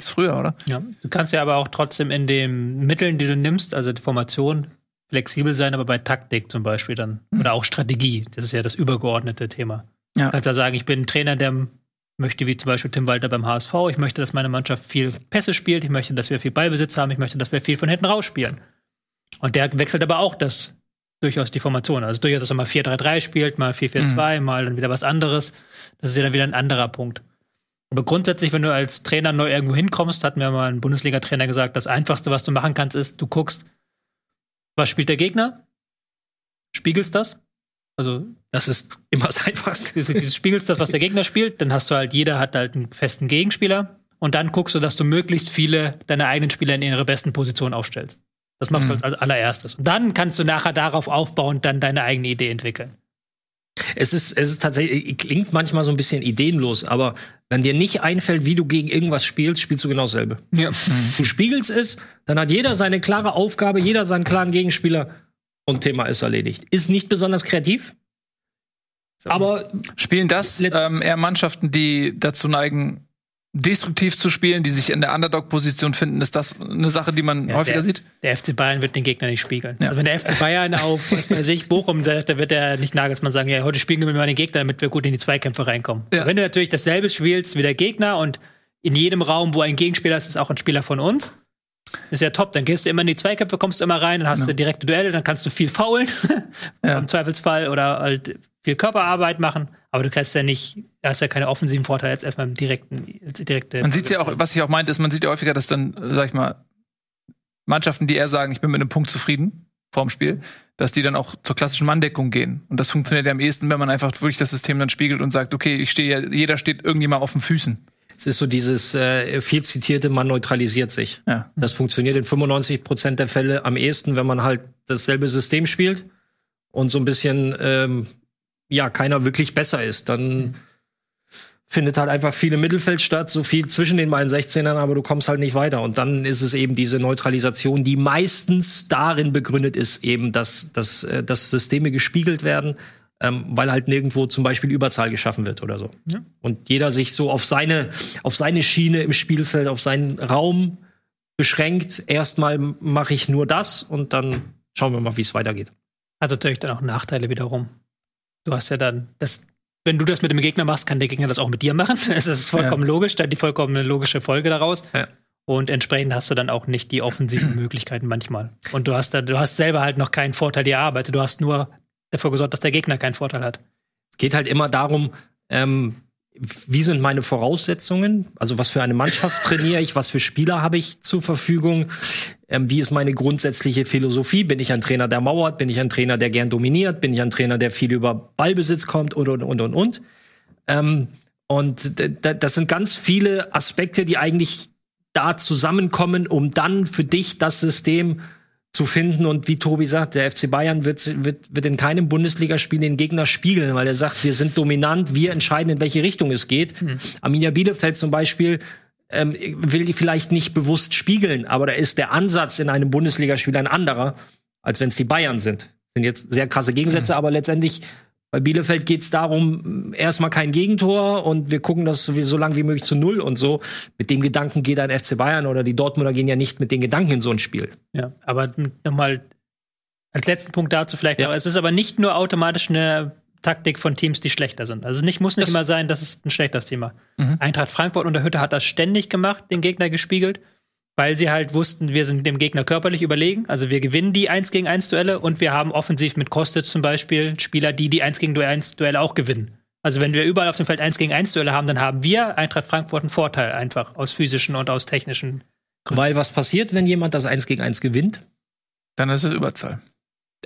früher, oder? Ja, du kannst ja aber auch trotzdem in den Mitteln, die du nimmst, also die Formation, flexibel sein, aber bei Taktik zum Beispiel dann, oder auch Strategie, das ist ja das übergeordnete Thema. Ja. Du kannst ja sagen, ich bin ein Trainer, der möchte, wie zum Beispiel Tim Walter beim HSV, ich möchte, dass meine Mannschaft viel Pässe spielt, ich möchte, dass wir viel Ballbesitz haben, ich möchte, dass wir viel von hinten rausspielen. Und der wechselt aber auch durchaus die Formation. Also durchaus, dass er mal 4-3-3 spielt, mal 4-4-2, mal dann wieder was anderes. Das ist ja dann wieder ein anderer Punkt. Aber grundsätzlich, wenn du als Trainer neu irgendwo hinkommst, hat mir mal ein Bundesliga-Trainer gesagt, das Einfachste, was du machen kannst, ist, du guckst, was spielt der Gegner, spiegelst das. Also das ist immer das Einfachste. Du spiegelst das, was der Gegner spielt, dann hast du halt, jeder hat halt einen festen Gegenspieler, und dann guckst du, dass du möglichst viele deiner eigenen Spieler in ihre besten Positionen aufstellst. Das machst du als allererstes. Und dann kannst du nachher darauf aufbauen und dann deine eigene Idee entwickeln. Es ist tatsächlich, klingt manchmal so ein bisschen ideenlos, aber wenn dir nicht einfällt, wie du gegen irgendwas spielst, spielst du genau dasselbe. Ja. Du spiegelst es, dann hat jeder seine klare Aufgabe, jeder seinen klaren Gegenspieler, und Thema ist erledigt. Ist nicht besonders kreativ, aber spielen das eher Mannschaften, die dazu neigen, destruktiv zu spielen, die sich in der Underdog-Position finden, ist das eine Sache, die man häufiger sieht? Der FC Bayern wird den Gegner nicht spiegeln. Ja. Also wenn der FC Bayern auf, was weiß ich, Bochum, da wird er nicht Nagelsmann sagen, ja, heute spiegeln wir mal den Gegner, damit wir gut in die Zweikämpfe reinkommen. Ja. Wenn du natürlich dasselbe spielst wie der Gegner, und in jedem Raum, wo ein Gegenspieler ist, ist auch ein Spieler von uns, ist ja top. Dann gehst du immer in die Zweikämpfe, kommst immer rein, dann hast du direkte Duelle, dann kannst du viel faulen, im Zweifelsfall, oder halt viel Körperarbeit machen. Aber du kannst ja nicht, da hast ja keine offensiven Vorteile jetzt erstmal im direkten. Man sieht ja auch, was ich auch meinte, ist, man sieht ja häufiger, dass dann, sag ich mal, Mannschaften, die eher sagen, ich bin mit einem Punkt zufrieden vorm Spiel, dass die dann auch zur klassischen Manndeckung gehen. Und das funktioniert ja am ehesten, wenn man einfach wirklich das System dann spiegelt und sagt, okay, jeder steht irgendwie mal auf den Füßen. Es ist so dieses viel zitierte, man neutralisiert sich. Ja. Das funktioniert in 95% der Fälle am ehesten, wenn man halt dasselbe System spielt und so ein bisschen keiner wirklich besser ist. Dann findet halt einfach viel im Mittelfeld statt, so viel zwischen den beiden 16ern, aber du kommst halt nicht weiter. Und dann ist es eben diese Neutralisation, die meistens darin begründet ist, eben, dass Systeme gespiegelt werden, weil halt nirgendwo zum Beispiel Überzahl geschaffen wird oder so. Ja. Und jeder sich so auf seine Schiene im Spielfeld, auf seinen Raum beschränkt. Erstmal mache ich nur das, und dann schauen wir mal, wie es weitergeht. Hat natürlich dann auch Nachteile wiederum. Du hast ja dann, wenn du das mit dem Gegner machst, kann der Gegner das auch mit dir machen. Es ist vollkommen logisch, dann die vollkommen logische Folge daraus. Ja. Und entsprechend hast du dann auch nicht die offensiven Möglichkeiten manchmal. Und du hast selber halt noch keinen Vorteil dir erarbeitet. Du hast nur dafür gesorgt, dass der Gegner keinen Vorteil hat. Es geht halt immer darum, wie sind meine Voraussetzungen? Also was für eine Mannschaft trainiere ich? Was für Spieler habe ich zur Verfügung? Wie ist meine grundsätzliche Philosophie? Bin ich ein Trainer, der mauert? Bin ich ein Trainer, der gern dominiert? Bin ich ein Trainer, der viel über Ballbesitz kommt? Und. Und das sind ganz viele Aspekte, die eigentlich da zusammenkommen, um dann für dich das System zu finden. Und wie Tobi sagt, der FC Bayern wird in keinem Bundesligaspiel den Gegner spiegeln, weil er sagt, wir sind dominant, wir entscheiden, in welche Richtung es geht. Arminia Bielefeld zum Beispiel will die vielleicht nicht bewusst spiegeln, aber da ist der Ansatz in einem Bundesligaspiel ein anderer, als wenn es die Bayern sind. Sind jetzt sehr krasse Gegensätze, aber letztendlich bei Bielefeld geht es darum, erstmal kein Gegentor und wir gucken das so lange wie möglich zu null und so. Mit dem Gedanken geht ein FC Bayern oder die Dortmunder gehen ja nicht mit den Gedanken in so ein Spiel. Ja, aber nochmal als letzten Punkt dazu vielleicht, aber es ist aber nicht nur automatisch eine Taktik von Teams, die schlechter sind. Also es muss nicht immer sein, das ist ein schlechtes Thema. Mhm. Eintracht Frankfurt unter Hütte hat das ständig gemacht, den Gegner gespiegelt, weil sie halt wussten, wir sind dem Gegner körperlich überlegen. Also wir gewinnen die 1-gegen-1-Duelle und wir haben offensiv mit Kostic zum Beispiel Spieler, die die 1-gegen-1-Duelle auch gewinnen. Also wenn wir überall auf dem Feld 1-gegen-1-Duelle haben, dann haben wir Eintracht Frankfurt einen Vorteil einfach aus physischen und aus technischen Gründen. Weil was passiert, wenn jemand das 1-gegen-1 gewinnt? Dann ist es Überzahl.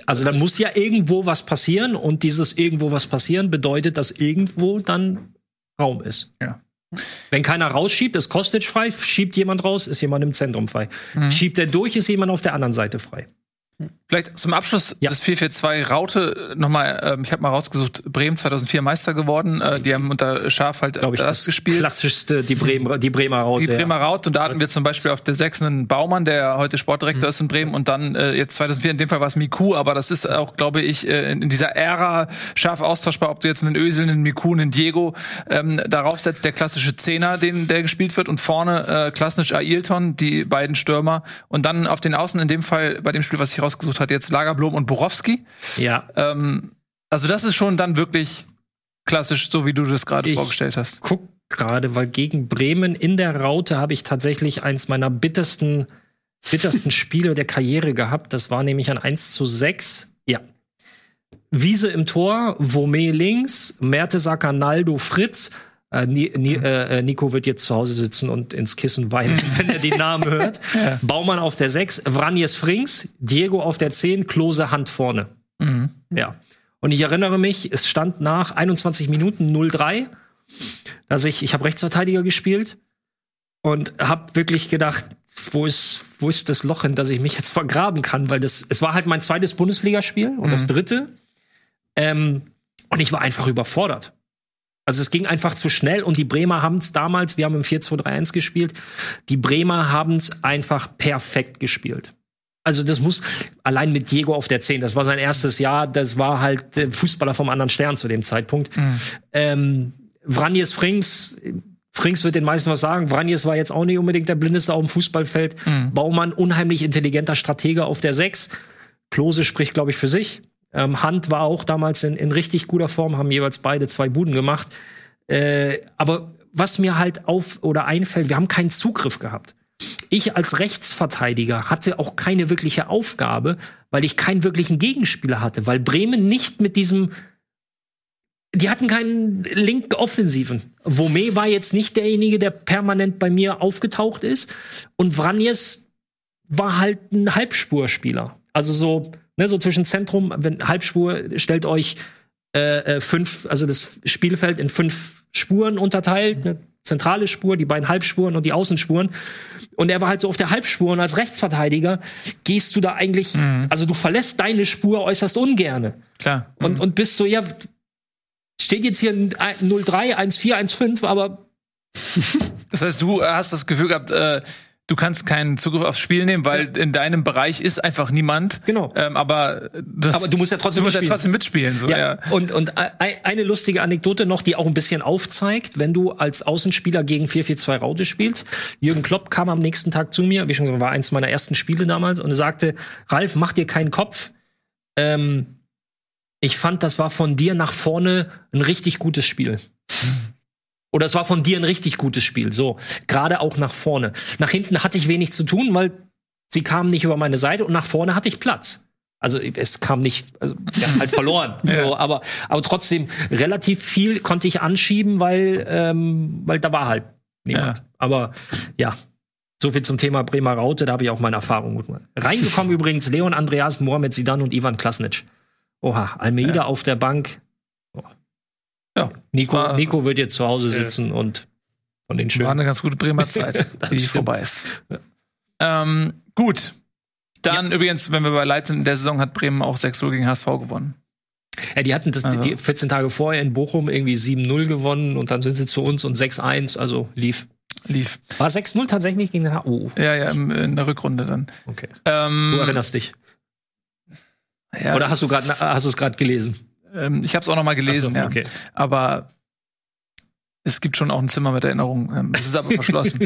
Also da muss ja irgendwo was passieren und dieses irgendwo was passieren bedeutet, dass irgendwo dann Raum ist. Ja. Wenn keiner rausschiebt, ist Kostic frei, schiebt jemand raus, ist jemand im Zentrum frei. Mhm. Schiebt er durch, ist jemand auf der anderen Seite frei. Vielleicht zum Abschluss des 4-4-2 Raute nochmal, ich habe mal rausgesucht, Bremen 2004 Meister geworden, die haben unter Schaf halt das gespielt. Klassischste, die Bremer Raute. Die Bremer Raute, und da hatten wir zum Beispiel auf der 6. einen Baumann, der heute Sportdirektor ist in Bremen, und dann jetzt 2004, in dem Fall war es Miku, aber das ist auch, glaube ich, in dieser Ära scharf austauschbar, ob du jetzt einen Özil, einen Miku, einen Diego darauf setzt, der klassische Zehner, der gespielt wird, und vorne klassisch Ailton, die beiden Stürmer, und dann auf den Außen in dem Fall, bei dem Spiel, was ich rausgesucht hat, jetzt Lagerblom und Borowski. Ja. Also das ist schon dann wirklich klassisch, so wie du das gerade vorgestellt hast. Ich guck gerade, weil gegen Bremen in der Raute habe ich tatsächlich eins meiner bittersten Spiele der Karriere gehabt. Das war nämlich ein 1:6. Ja. Wiese im Tor, Womé links, Mertesacker, Naldo, Fritz. Nico wird jetzt zu Hause sitzen und ins Kissen weinen, wenn er die Namen hört. Ja. Baumann auf der 6, Vranjes, Frings, Diego auf der 10, Klose, Hand vorne. Mhm. Ja. Und ich erinnere mich, es stand nach 21 Minuten 0-3, dass ich habe Rechtsverteidiger gespielt und habe wirklich gedacht, wo ist das Loch hin, dass ich mich jetzt vergraben kann, weil es war halt mein zweites Bundesligaspiel und das dritte. Und ich war einfach überfordert. Also es ging einfach zu schnell und die Bremer haben es damals, wir haben im 4-2-3-1 gespielt, die Bremer haben es einfach perfekt gespielt. Also das muss, allein mit Diego auf der 10, das war sein erstes Jahr, das war halt Fußballer vom anderen Stern zu dem Zeitpunkt. Mhm. Vranjes, Frings wird den meisten was sagen, Vranjes war jetzt auch nicht unbedingt der Blindeste auf dem Fußballfeld. Mhm. Baumann, unheimlich intelligenter Stratege auf der 6. Klose spricht, glaube ich, für sich. Hand war auch damals in richtig guter Form, haben jeweils beide 2 Buden gemacht. Aber was mir halt einfällt, wir haben keinen Zugriff gehabt. Ich als Rechtsverteidiger hatte auch keine wirkliche Aufgabe, weil ich keinen wirklichen Gegenspieler hatte, weil Bremen nicht mit die hatten keinen linken Offensiven. Womé war jetzt nicht derjenige, der permanent bei mir aufgetaucht ist, und Vranjes war halt ein Halbspurspieler. Also so zwischen Zentrum, wenn Halbspur, stellt euch 5, also das Spielfeld in 5 Spuren unterteilt, eine zentrale Spur, die beiden Halbspuren und die Außenspuren. Und er war halt so auf der Halbspur, und als Rechtsverteidiger gehst du da eigentlich, also du verlässt deine Spur äußerst ungerne. Klar. Und bist so, ja, steht jetzt hier 0-3, 1-4, 1-5, aber das heißt, du hast das Gefühl gehabt, du kannst keinen Zugriff aufs Spiel nehmen, weil in deinem Bereich ist einfach niemand. Genau. Aber du musst ja trotzdem mitspielen. So, ja. Und eine lustige Anekdote noch, die auch ein bisschen aufzeigt, wenn du als Außenspieler gegen 4-4-2 Raute spielst. Jürgen Klopp kam am nächsten Tag zu mir, wie schon gesagt, war eins meiner ersten Spiele damals, und er sagte: Ralf, mach dir keinen Kopf. Ich fand, das war von dir nach vorne ein richtig gutes Spiel. Oder es war von dir ein richtig gutes Spiel, so. Gerade auch nach vorne. Nach hinten hatte ich wenig zu tun, weil sie kamen nicht über meine Seite, und nach vorne hatte ich Platz. Also es kam nicht, wir haben halt verloren. Ja. So, aber trotzdem, relativ viel konnte ich anschieben, weil da war halt niemand. Ja. Aber ja, so viel zum Thema Bremer Raute, da habe ich auch meine Erfahrung gemacht. Reingekommen übrigens Leon Andreas, Mohamed Zidane und Ivan Klasnic. Oha, Almeida auf der Bank. Ja, Nico wird jetzt zu Hause sitzen und von den schönen. War eine ganz gute Bremer Zeit, die vorbei ist. Ja. Gut. Dann übrigens, wenn wir bei Leid sind, in der Saison hat Bremen auch 6-0 gegen HSV gewonnen. Ja, die hatten das die 14 Tage vorher in Bochum irgendwie 7-0 gewonnen, und dann sind sie zu uns und 6-1, also lief. War 6-0 tatsächlich gegen den HSV? Ja, in der Rückrunde dann. Okay. Du erinnerst dich. Ja. Oder hast du es gerade gelesen? Ich habe es auch noch mal gelesen, so, okay. Ja. Aber es gibt schon auch ein Zimmer mit Erinnerungen. Es ist aber verschlossen.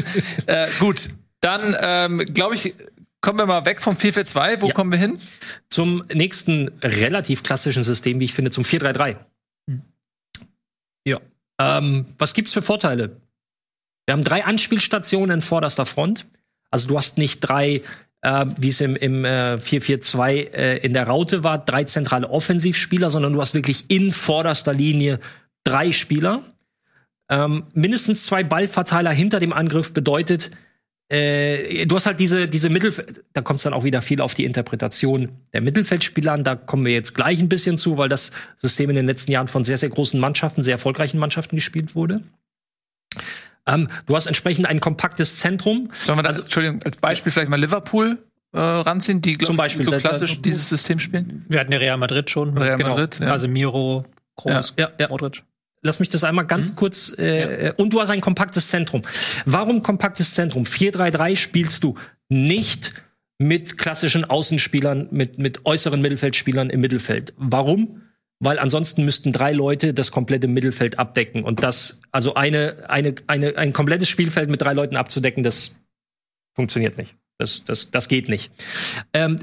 Gut, dann glaube ich, kommen wir mal weg vom 4-4-2. Wo kommen wir hin? Zum nächsten relativ klassischen System, wie ich finde, zum 4-3-3. Hm. Ja. Was gibt's für Vorteile? Wir haben 3 Anspielstationen in vorderster Front. Also du hast nicht 3... wie es im 4-4-2 in der Raute war, 3 zentrale Offensivspieler, sondern du hast wirklich in vorderster Linie 3 Spieler. Mindestens 2 Ballverteiler hinter dem Angriff bedeutet, du hast halt diese Mittelfeld, da kommt es dann auch wieder viel auf die Interpretation der Mittelfeldspieler an, da kommen wir jetzt gleich ein bisschen zu, weil das System in den letzten Jahren von sehr, sehr großen Mannschaften, sehr erfolgreichen Mannschaften gespielt wurde. Du hast entsprechend ein kompaktes Zentrum. Sollen wir das, also, Entschuldigung, als Beispiel vielleicht mal Liverpool ranziehen, die zum Beispiel, so klassisch dieses System spielen? Wir hatten ja Real Madrid schon. Real Madrid, genau. Ja. Casemiro, Kroos, ja. Modric. Lass mich das einmal ganz kurz. Und du hast ein kompaktes Zentrum. Warum kompaktes Zentrum? 4-3-3 spielst du nicht mit klassischen Außenspielern, mit äußeren Mittelfeldspielern im Mittelfeld. Warum? Weil ansonsten müssten 3 Leute das komplette Mittelfeld abdecken. Und das, also ein komplettes Spielfeld mit 3 Leuten abzudecken, das funktioniert nicht. Das geht nicht.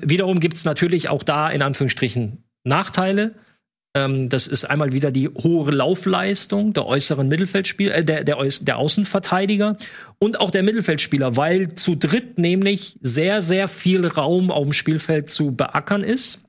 Wiederum gibt's natürlich auch da in Anführungsstrichen Nachteile. Das ist einmal wieder die hohe Laufleistung der äußeren Mittelfeldspieler, der Außenverteidiger und auch der Mittelfeldspieler, weil zu dritt nämlich sehr, sehr viel Raum auf dem Spielfeld zu beackern ist.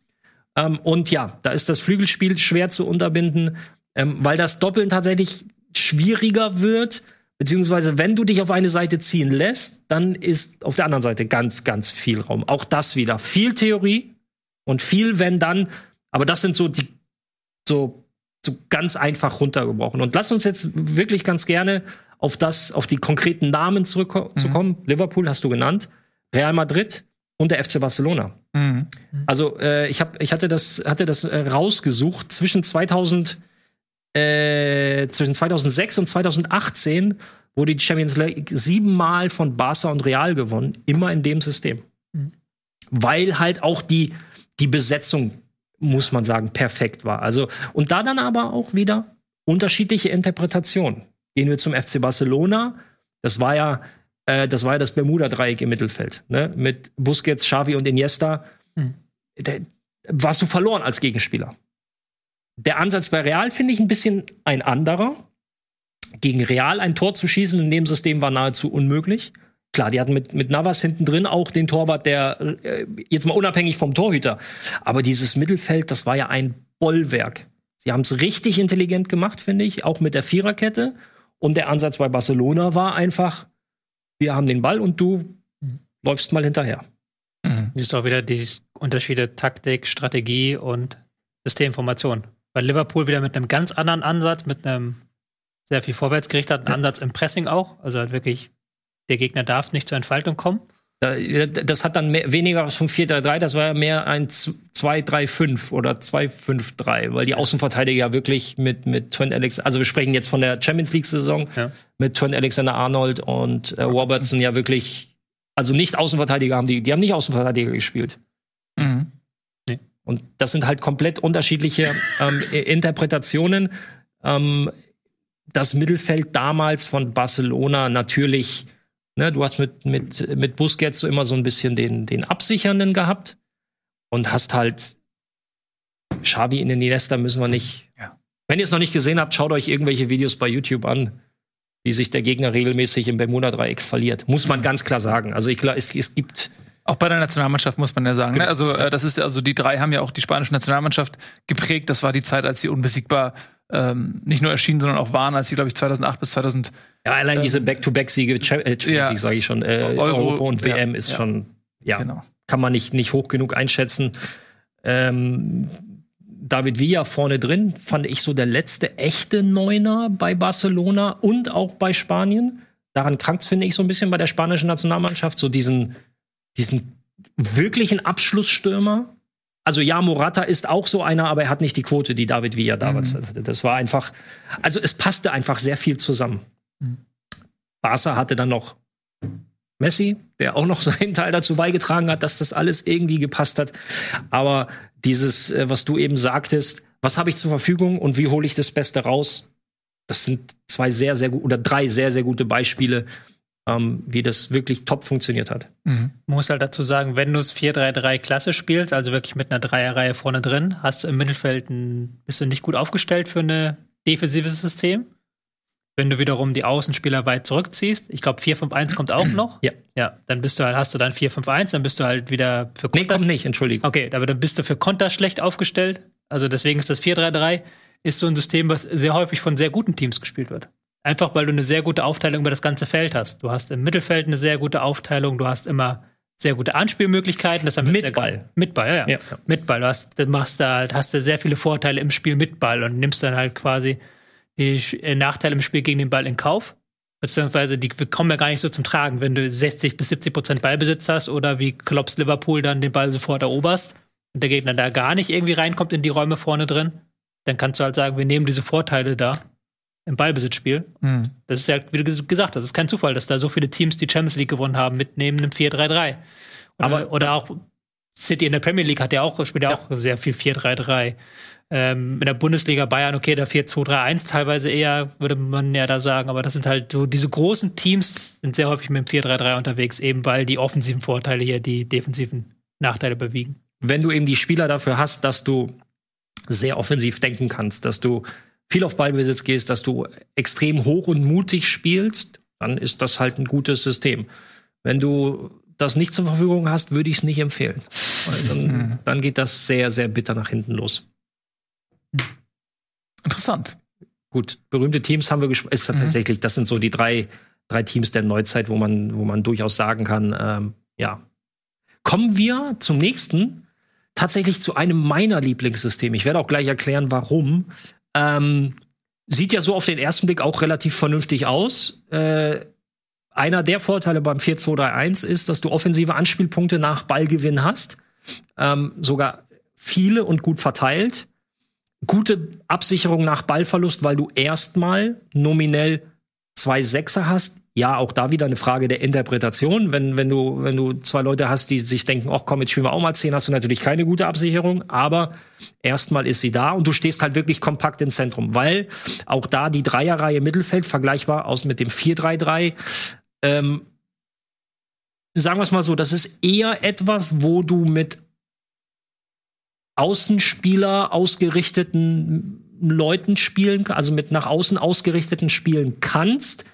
Und ja, da ist das Flügelspiel schwer zu unterbinden, weil das Doppeln tatsächlich schwieriger wird, beziehungsweise wenn du dich auf eine Seite ziehen lässt, dann ist auf der anderen Seite ganz, ganz viel Raum. Auch das wieder. Viel Theorie und viel wenn dann, aber das sind so die so ganz einfach runtergebrochen. Und lass uns jetzt wirklich ganz gerne auf die konkreten Namen zurückkommen. Mhm. Liverpool hast du genannt, Real Madrid und der FC Barcelona. Mhm. Also ich hatte das rausgesucht zwischen 2006 und 2018 wurde die Champions League 7-mal von Barca und Real gewonnen, immer in dem System. Mhm. Weil halt auch die Besetzung, muss man sagen, perfekt war. Also und da dann aber auch wieder unterschiedliche Interpretationen. Gehen wir zum FC Barcelona, das war ja das Bermuda-Dreieck im Mittelfeld, ne? Mit Busquets, Xavi und Iniesta. Mhm. Da warst du verloren als Gegenspieler. Der Ansatz bei Real finde ich ein bisschen ein anderer. Gegen Real ein Tor zu schießen in dem System war nahezu unmöglich. Klar, die hatten mit Navas hinten drin auch den Torwart, der jetzt mal unabhängig vom Torhüter. Aber dieses Mittelfeld, das war ja ein Bollwerk. Sie haben es richtig intelligent gemacht, finde ich, auch mit der Viererkette. Und der Ansatz bei Barcelona war einfach, wir haben den Ball und du läufst mal hinterher. Mhm. Du siehst auch wieder die Unterschiede Taktik, Strategie und Systemformation. Bei Liverpool wieder mit einem ganz anderen Ansatz, mit einem sehr viel vorwärtsgerichteten Ansatz im Pressing auch. Also halt wirklich, der Gegner darf nicht zur Entfaltung kommen. Das hat dann weniger was vom 4-3-3, das war ja mehr ein 2-3-5 oder 2-5-3, weil die Außenverteidiger ja wirklich mit Trent Alexander, also wir sprechen jetzt von der Champions League-Saison, mit Trent Alexander-Arnold und Robertson ja wirklich, also nicht Außenverteidiger haben die haben nicht Außenverteidiger gespielt. Mhm. Nee. Und das sind halt komplett unterschiedliche Interpretationen. Das Mittelfeld damals von Barcelona natürlich. Ne, du hast mit Busquets so immer so ein bisschen den Absichernden gehabt und hast halt Xavi in den Iniesta müssen wir nicht. Ja. Wenn ihr es noch nicht gesehen habt, schaut euch irgendwelche Videos bei YouTube an, wie sich der Gegner regelmäßig im Bermuda-Dreieck verliert. Muss man ganz klar sagen. Also es gibt auch bei der Nationalmannschaft muss man ja sagen. Ne? Also das ist also die 3 haben ja auch die spanische Nationalmannschaft geprägt. Das war die Zeit, als sie unbesiegbar nicht nur erschienen, sondern auch waren, als sie, glaube ich, 2008 bis 2000. Ja, allein diese Back-to-Back-Siege, sage ich schon, Europa und WM ist schon, genau. Kann man nicht hoch genug einschätzen. David Villa vorne drin, fand ich so der letzte echte Neuner bei Barcelona und auch bei Spanien. Daran krankt's, finde ich, so ein bisschen bei der spanischen Nationalmannschaft, so diesen wirklichen Abschlussstürmer. Also ja, Morata ist auch so einer, aber er hat nicht die Quote, die David Villa damals hatte. Das war einfach, also es passte einfach sehr viel zusammen. Mhm. Barca hatte dann noch Messi, der auch noch seinen Teil dazu beigetragen hat, dass das alles irgendwie gepasst hat. Aber dieses, was du eben sagtest, was habe ich zur Verfügung und wie hole ich das Beste raus? Das sind zwei sehr, sehr gut oder drei sehr, sehr gute Beispiele, wie das wirklich top funktioniert hat. Mhm. Man muss halt dazu sagen, wenn du es 4-3-3 klassisch spielst, also wirklich mit einer Dreierreihe vorne drin, hast du im Mittelfeld bist du nicht gut aufgestellt für ein defensives System. Wenn du wiederum die Außenspieler weit zurückziehst, ich glaube 4-5-1 kommt auch noch. Ja. Ja, dann bist du halt, hast du dann 4-5-1, dann bist du halt wieder für Konter. Nee, kommt nicht, Entschuldigung. Okay, aber dann bist du für Konter schlecht aufgestellt. Also deswegen ist das 4-3-3 ist so ein System, was sehr häufig von sehr guten Teams gespielt wird. Einfach weil du eine sehr gute Aufteilung über das ganze Feld hast. Du hast im Mittelfeld eine sehr gute Aufteilung, du hast immer sehr gute Anspielmöglichkeiten. Das mit Ball. Mit Ball, ja. Mit Ball. Du hast sehr viele Vorteile im Spiel mit Ball und nimmst dann halt quasi die Nachteile im Spiel gegen den Ball in Kauf, beziehungsweise die kommen ja gar nicht so zum Tragen, wenn du 60-70% Ballbesitz hast oder wie Klopps Liverpool dann den Ball sofort eroberst und der Gegner da gar nicht irgendwie reinkommt in die Räume vorne drin, dann kannst du halt sagen, wir nehmen diese Vorteile da im Ballbesitzspiel. Mhm. Das ist ja, wie du gesagt hast, das ist kein Zufall, dass da so viele Teams, die Champions League gewonnen haben, mitnehmen im 4-3-3. Oder auch City in der Premier League spielt ja auch sehr viel 4-3-3. In der Bundesliga Bayern, okay, da 4-2-3-1 teilweise eher, würde man ja da sagen, aber das sind halt so, diese großen Teams sind sehr häufig mit dem 4-3-3 unterwegs, eben weil die offensiven Vorteile hier die defensiven Nachteile überwiegen. Wenn du eben die Spieler dafür hast, dass du sehr offensiv denken kannst, dass du viel auf Ballbesitz gehst, dass du extrem hoch und mutig spielst, dann ist das halt ein gutes System. Wenn du das nicht zur Verfügung hast, würde ich es nicht empfehlen. Dann geht das sehr, sehr bitter nach hinten los. Interessant. Gut, berühmte Teams haben wir gesprochen. Tatsächlich, das sind so die drei Teams der Neuzeit, wo man durchaus sagen kann, ja. Kommen wir zum nächsten, tatsächlich zu einem meiner Lieblingssysteme. Ich werde auch gleich erklären, warum. Sieht ja so auf den ersten Blick auch relativ vernünftig aus. Einer der Vorteile beim 4-2-3-1 ist, dass du offensive Anspielpunkte nach Ballgewinn hast. Sogar viele und gut verteilt. Gute Absicherung nach Ballverlust, weil du erstmal nominell 2 Sechser hast. Ja, auch da wieder eine Frage der Interpretation. Wenn du 2 Leute hast, die sich denken, ach komm, jetzt spielen wir auch mal 10, hast du natürlich keine gute Absicherung. Aber erstmal ist sie da und du stehst halt wirklich kompakt im Zentrum. Weil auch da die Dreierreihe Mittelfeld vergleichbar aus mit dem 4-3-3. Sagen wir es mal so, das ist eher etwas, wo du mit Außenspieler ausgerichteten Leuten spielen, also mit nach außen ausgerichteten spielen kannst.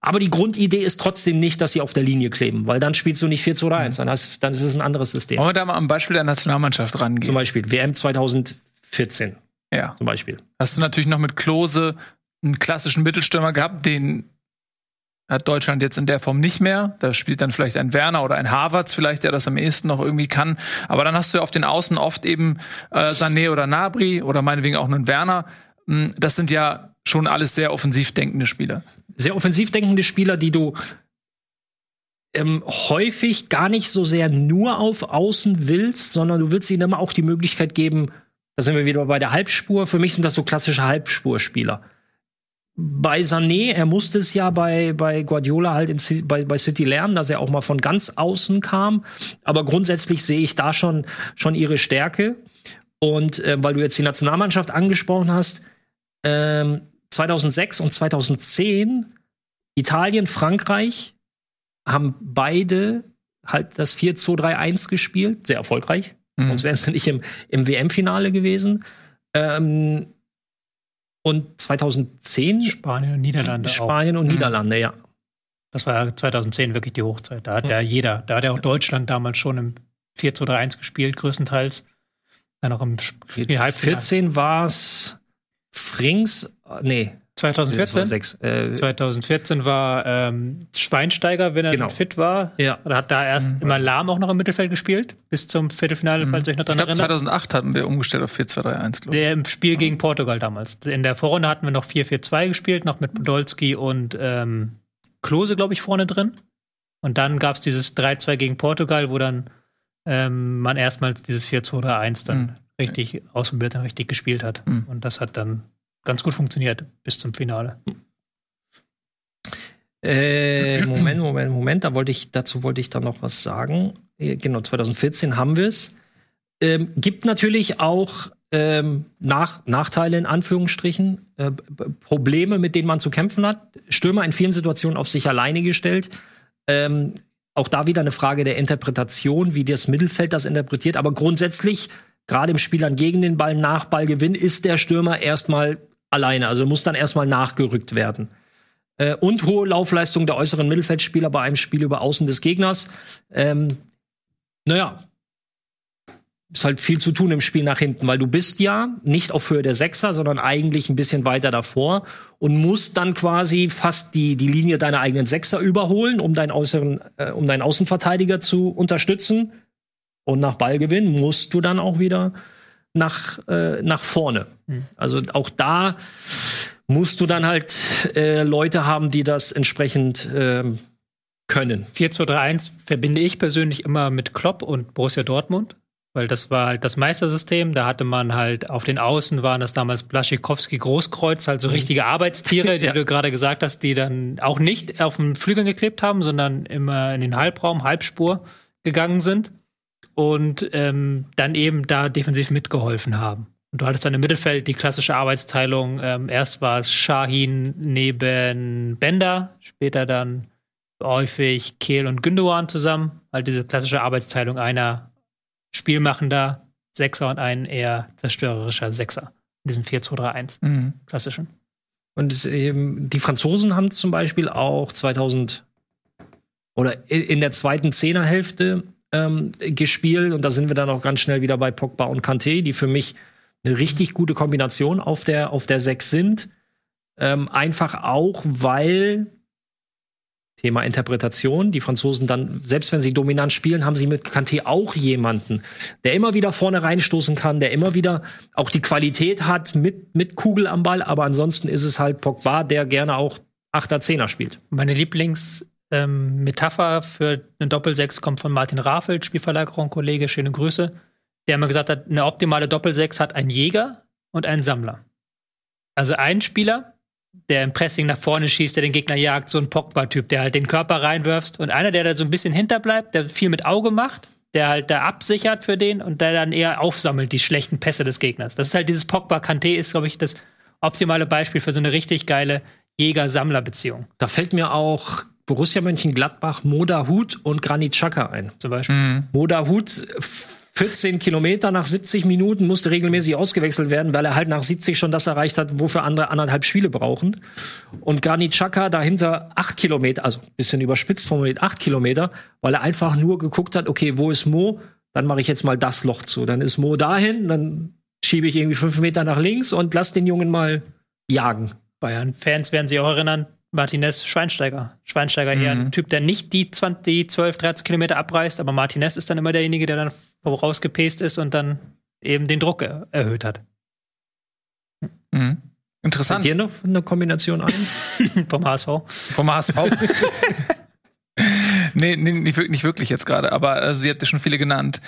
Aber die Grundidee ist trotzdem nicht, dass sie auf der Linie kleben, weil dann spielst du nicht 4-2-3-1, dann ist es ein anderes System. Wollen wir da mal am Beispiel der Nationalmannschaft rangehen? Zum Beispiel WM 2014. Ja. Zum Beispiel. Hast du natürlich noch mit Klose einen klassischen Mittelstürmer gehabt, den hat Deutschland jetzt in der Form nicht mehr. Da spielt dann vielleicht ein Werner oder ein Havertz vielleicht, der das am ehesten noch irgendwie kann. Aber dann hast du ja auf den Außen oft eben Sané oder Gnabry oder meinetwegen auch einen Werner. Das sind ja schon alles sehr offensiv denkende Spieler. Sehr offensiv denkende Spieler, die du häufig gar nicht so sehr nur auf Außen willst, sondern du willst ihnen immer auch die Möglichkeit geben, da sind wir wieder bei der Halbspur. Für mich sind das so klassische Halbspurspieler. Bei Sané, er musste es ja bei Guardiola halt bei City lernen, dass er auch mal von ganz außen kam. Aber grundsätzlich sehe ich da schon ihre Stärke. Und weil du jetzt die Nationalmannschaft angesprochen hast, 2006 und 2010, Italien, Frankreich, haben beide halt das 4-2-3-1 gespielt. Sehr erfolgreich. Sonst wären sie nicht im WM-Finale gewesen. Und 2010 Spanien und Niederlande, ja. Das war 2010 wirklich die Hochzeit. Da hat ja jeder, da hat ja auch Deutschland damals schon im 4-2-3-1 gespielt, größtenteils. Dann auch im Halbfinale. 2014 war es Frings, 2014 war Schweinsteiger, wenn er fit war. Ja. Oder hat da erst immer Lahm auch noch im Mittelfeld gespielt, bis zum Viertelfinale, falls ihr euch noch daran erinnert. 2008 hatten wir umgestellt auf 4-2-3-1, glaube ich. Im Spiel gegen Portugal damals. In der Vorrunde hatten wir noch 4-4-2 gespielt, noch mit Podolski und Klose, glaube ich, vorne drin. Und dann gab es dieses 3-2 gegen Portugal, wo dann man erstmals dieses 4-2-3-1 dann richtig ausprobiert und richtig gespielt hat. Und das hat dann ganz gut funktioniert bis zum Finale. Moment, dazu wollte ich dann noch was sagen. Genau, 2014 haben wir es. Gibt natürlich auch Nachteile in Anführungsstrichen, Probleme, mit denen man zu kämpfen hat. Stürmer in vielen Situationen auf sich alleine gestellt. Auch da wieder eine Frage der Interpretation, wie das Mittelfeld das interpretiert. Aber grundsätzlich, gerade im Spiel dann gegen den Ball, nach Ballgewinn, ist der Stürmer erstmal alleine. Also muss dann erstmal nachgerückt werden. Und hohe Laufleistung der äußeren Mittelfeldspieler bei einem Spiel über Außen des Gegners. Naja, ist halt viel zu tun im Spiel nach hinten, weil du bist ja nicht auf Höhe der Sechser, sondern eigentlich ein bisschen weiter davor und musst dann quasi fast die Linie deiner eigenen Sechser überholen, um deinen Außenverteidiger zu unterstützen. Und nach Ballgewinn musst du dann auch wieder nach vorne. Also auch da musst du dann halt Leute haben, die das entsprechend können. 4-2-3-1 verbinde ich persönlich immer mit Klopp und Borussia Dortmund, weil das war halt das Meistersystem. Da hatte man halt auf den Außen waren das damals Blaschikowski, Großkreuz, halt so richtige Arbeitstiere, die du gerade gesagt hast, die dann auch nicht auf den Flügeln geklebt haben, sondern immer in den Halbraum, Halbspur gegangen sind und dann eben da defensiv mitgeholfen haben. Und du hattest dann im Mittelfeld die klassische Arbeitsteilung. Erst war es Şahin neben Bender, später dann häufig Kehl und Gündogan zusammen. Halt diese klassische Arbeitsteilung, einer spielmachender Sechser und ein eher zerstörerischer Sechser. In diesem 4-2-3-1 klassischen. Und die Franzosen haben zum Beispiel auch 2000 oder in der zweiten Zehnerhälfte gespielt. Und da sind wir dann auch ganz schnell wieder bei Pogba und Kanté, die für mich eine richtig gute Kombination auf der 6 sind. Einfach auch, weil Thema Interpretation, die Franzosen dann, selbst wenn sie dominant spielen, haben sie mit Kanté auch jemanden, der immer wieder vorne reinstoßen kann, der immer wieder auch die Qualität hat mit Kugel am Ball, aber ansonsten ist es halt Pogba, der gerne auch 8er, 10er spielt. Meine Lieblingsmetapher für eine Doppel-6 kommt von Martin Rafelt, Spielverlagerung, Kollege, schöne Grüße, der immer gesagt hat, eine optimale Doppel-6 hat einen Jäger und einen Sammler. Also ein Spieler, der im Pressing nach vorne schießt, der den Gegner jagt, so ein Pogba-Typ, der halt den Körper reinwirfst. Und einer, der da so ein bisschen hinterbleibt, der viel mit Auge macht, der halt da absichert für den und der dann eher aufsammelt, die schlechten Pässe des Gegners. Das ist halt dieses Pogba-Kanté ist, glaube ich, das optimale Beispiel für so eine richtig geile Jäger-Sammler-Beziehung. Da fällt mir auch Borussia Mönchengladbach, Modahut und Granit Xhaka ein. Zum Beispiel. Modahut 14 Kilometer nach 70 Minuten musste regelmäßig ausgewechselt werden, weil er halt nach 70 schon das erreicht hat, wofür andere 1,5 Spiele brauchen. Und Granit Xhaka dahinter 8 Kilometer, also ein bisschen überspitzt formuliert, 8 Kilometer, weil er einfach nur geguckt hat, okay, wo ist Mo? Dann mache ich jetzt mal das Loch zu. Dann ist Mo dahin, dann schiebe ich irgendwie 5 Meter nach links und lass den Jungen mal jagen. Bayern-Fans werden sich auch erinnern, Martinez, Schweinsteiger. Schweinsteiger eher ein Typ, der nicht die 12, 13 Kilometer abreißt, aber Martinez ist dann immer derjenige, der dann vorausgepest ist und dann eben den Druck erhöht hat. Interessant. Hat dir noch eine Kombination ein? Vom HSV. Vom HSV? Nee, nicht wirklich jetzt gerade, aber also, ihr habt ja schon viele genannt.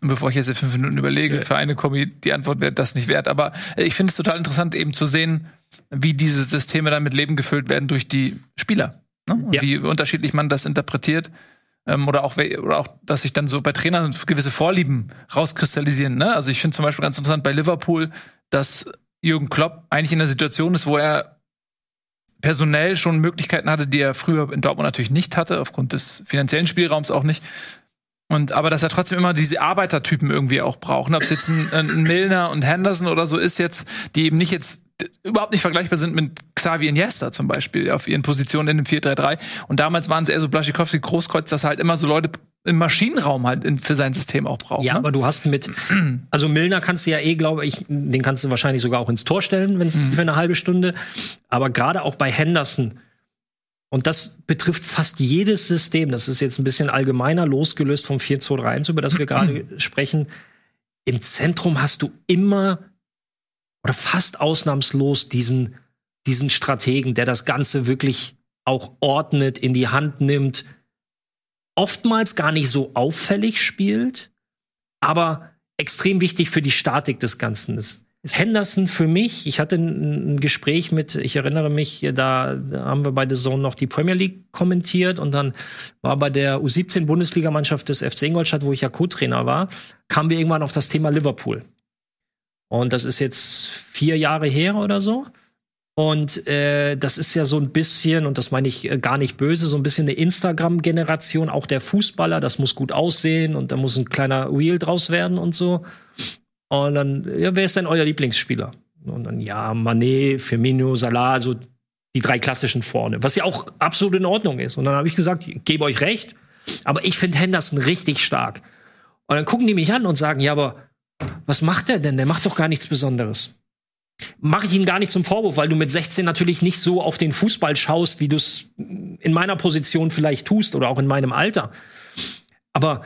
Bevor ich jetzt 5 Minuten überlege, für eine Kombi, die Antwort wäre das nicht wert. Aber ich finde es total interessant, eben zu sehen, wie diese Systeme dann mit Leben gefüllt werden durch die Spieler. Ne? Und wie unterschiedlich man das interpretiert. Oder auch, dass sich dann so bei Trainern gewisse Vorlieben rauskristallisieren. Ne? Also ich finde zum Beispiel ganz interessant bei Liverpool, dass Jürgen Klopp eigentlich in der Situation ist, wo er personell schon Möglichkeiten hatte, die er früher in Dortmund natürlich nicht hatte, aufgrund des finanziellen Spielraums auch nicht. Aber dass er trotzdem immer diese Arbeitertypen irgendwie auch braucht. Ob es jetzt ein Milner und Henderson oder so ist jetzt, die eben nicht jetzt überhaupt nicht vergleichbar sind mit Xavi Iniesta zum Beispiel auf ihren Positionen in dem 4-3-3. Und damals waren es eher so Blaschikowski, Großkreuz, dass halt immer so Leute im Maschinenraum halt für sein System auch brauchen. Ja, ne? Aber du hast also Milner kannst du ja glaube ich, den kannst du wahrscheinlich sogar auch ins Tor stellen, wenn es für eine halbe Stunde. Aber gerade auch bei Henderson, und das betrifft fast jedes System, das ist jetzt ein bisschen allgemeiner, losgelöst vom 4-2-3-1, über das wir gerade sprechen, im Zentrum hast du immer oder fast ausnahmslos diesen Strategen, der das Ganze wirklich auch ordnet, in die Hand nimmt, oftmals gar nicht so auffällig spielt, aber extrem wichtig für die Statik des Ganzen ist. Ist Henderson für mich, ich hatte ein Gespräch mit, ich erinnere mich, da haben wir bei The Zone noch die Premier League kommentiert und dann war bei der U17-Bundesliga-Mannschaft des FC Ingolstadt, wo ich ja Co-Trainer war, kamen wir irgendwann auf das Thema Liverpool. Und das ist jetzt 4 Jahre her oder so. Und das ist ja so ein bisschen, und das meine ich gar nicht böse, so ein bisschen eine Instagram-Generation, auch der Fußballer, das muss gut aussehen und da muss ein kleiner Reel draus werden und so. Und dann, ja, wer ist denn euer Lieblingsspieler? Und dann, ja, Mané, Firmino, Salah, also die 3 klassischen vorne, was ja auch absolut in Ordnung ist. Und dann habe ich gesagt, ich gebe euch recht, aber ich finde Henderson richtig stark. Und dann gucken die mich an und sagen, ja, aber was macht der denn? Der macht doch gar nichts Besonderes. Mache ich ihn gar nicht zum Vorwurf, weil du mit 16 natürlich nicht so auf den Fußball schaust, wie du es in meiner Position vielleicht tust oder auch in meinem Alter. Aber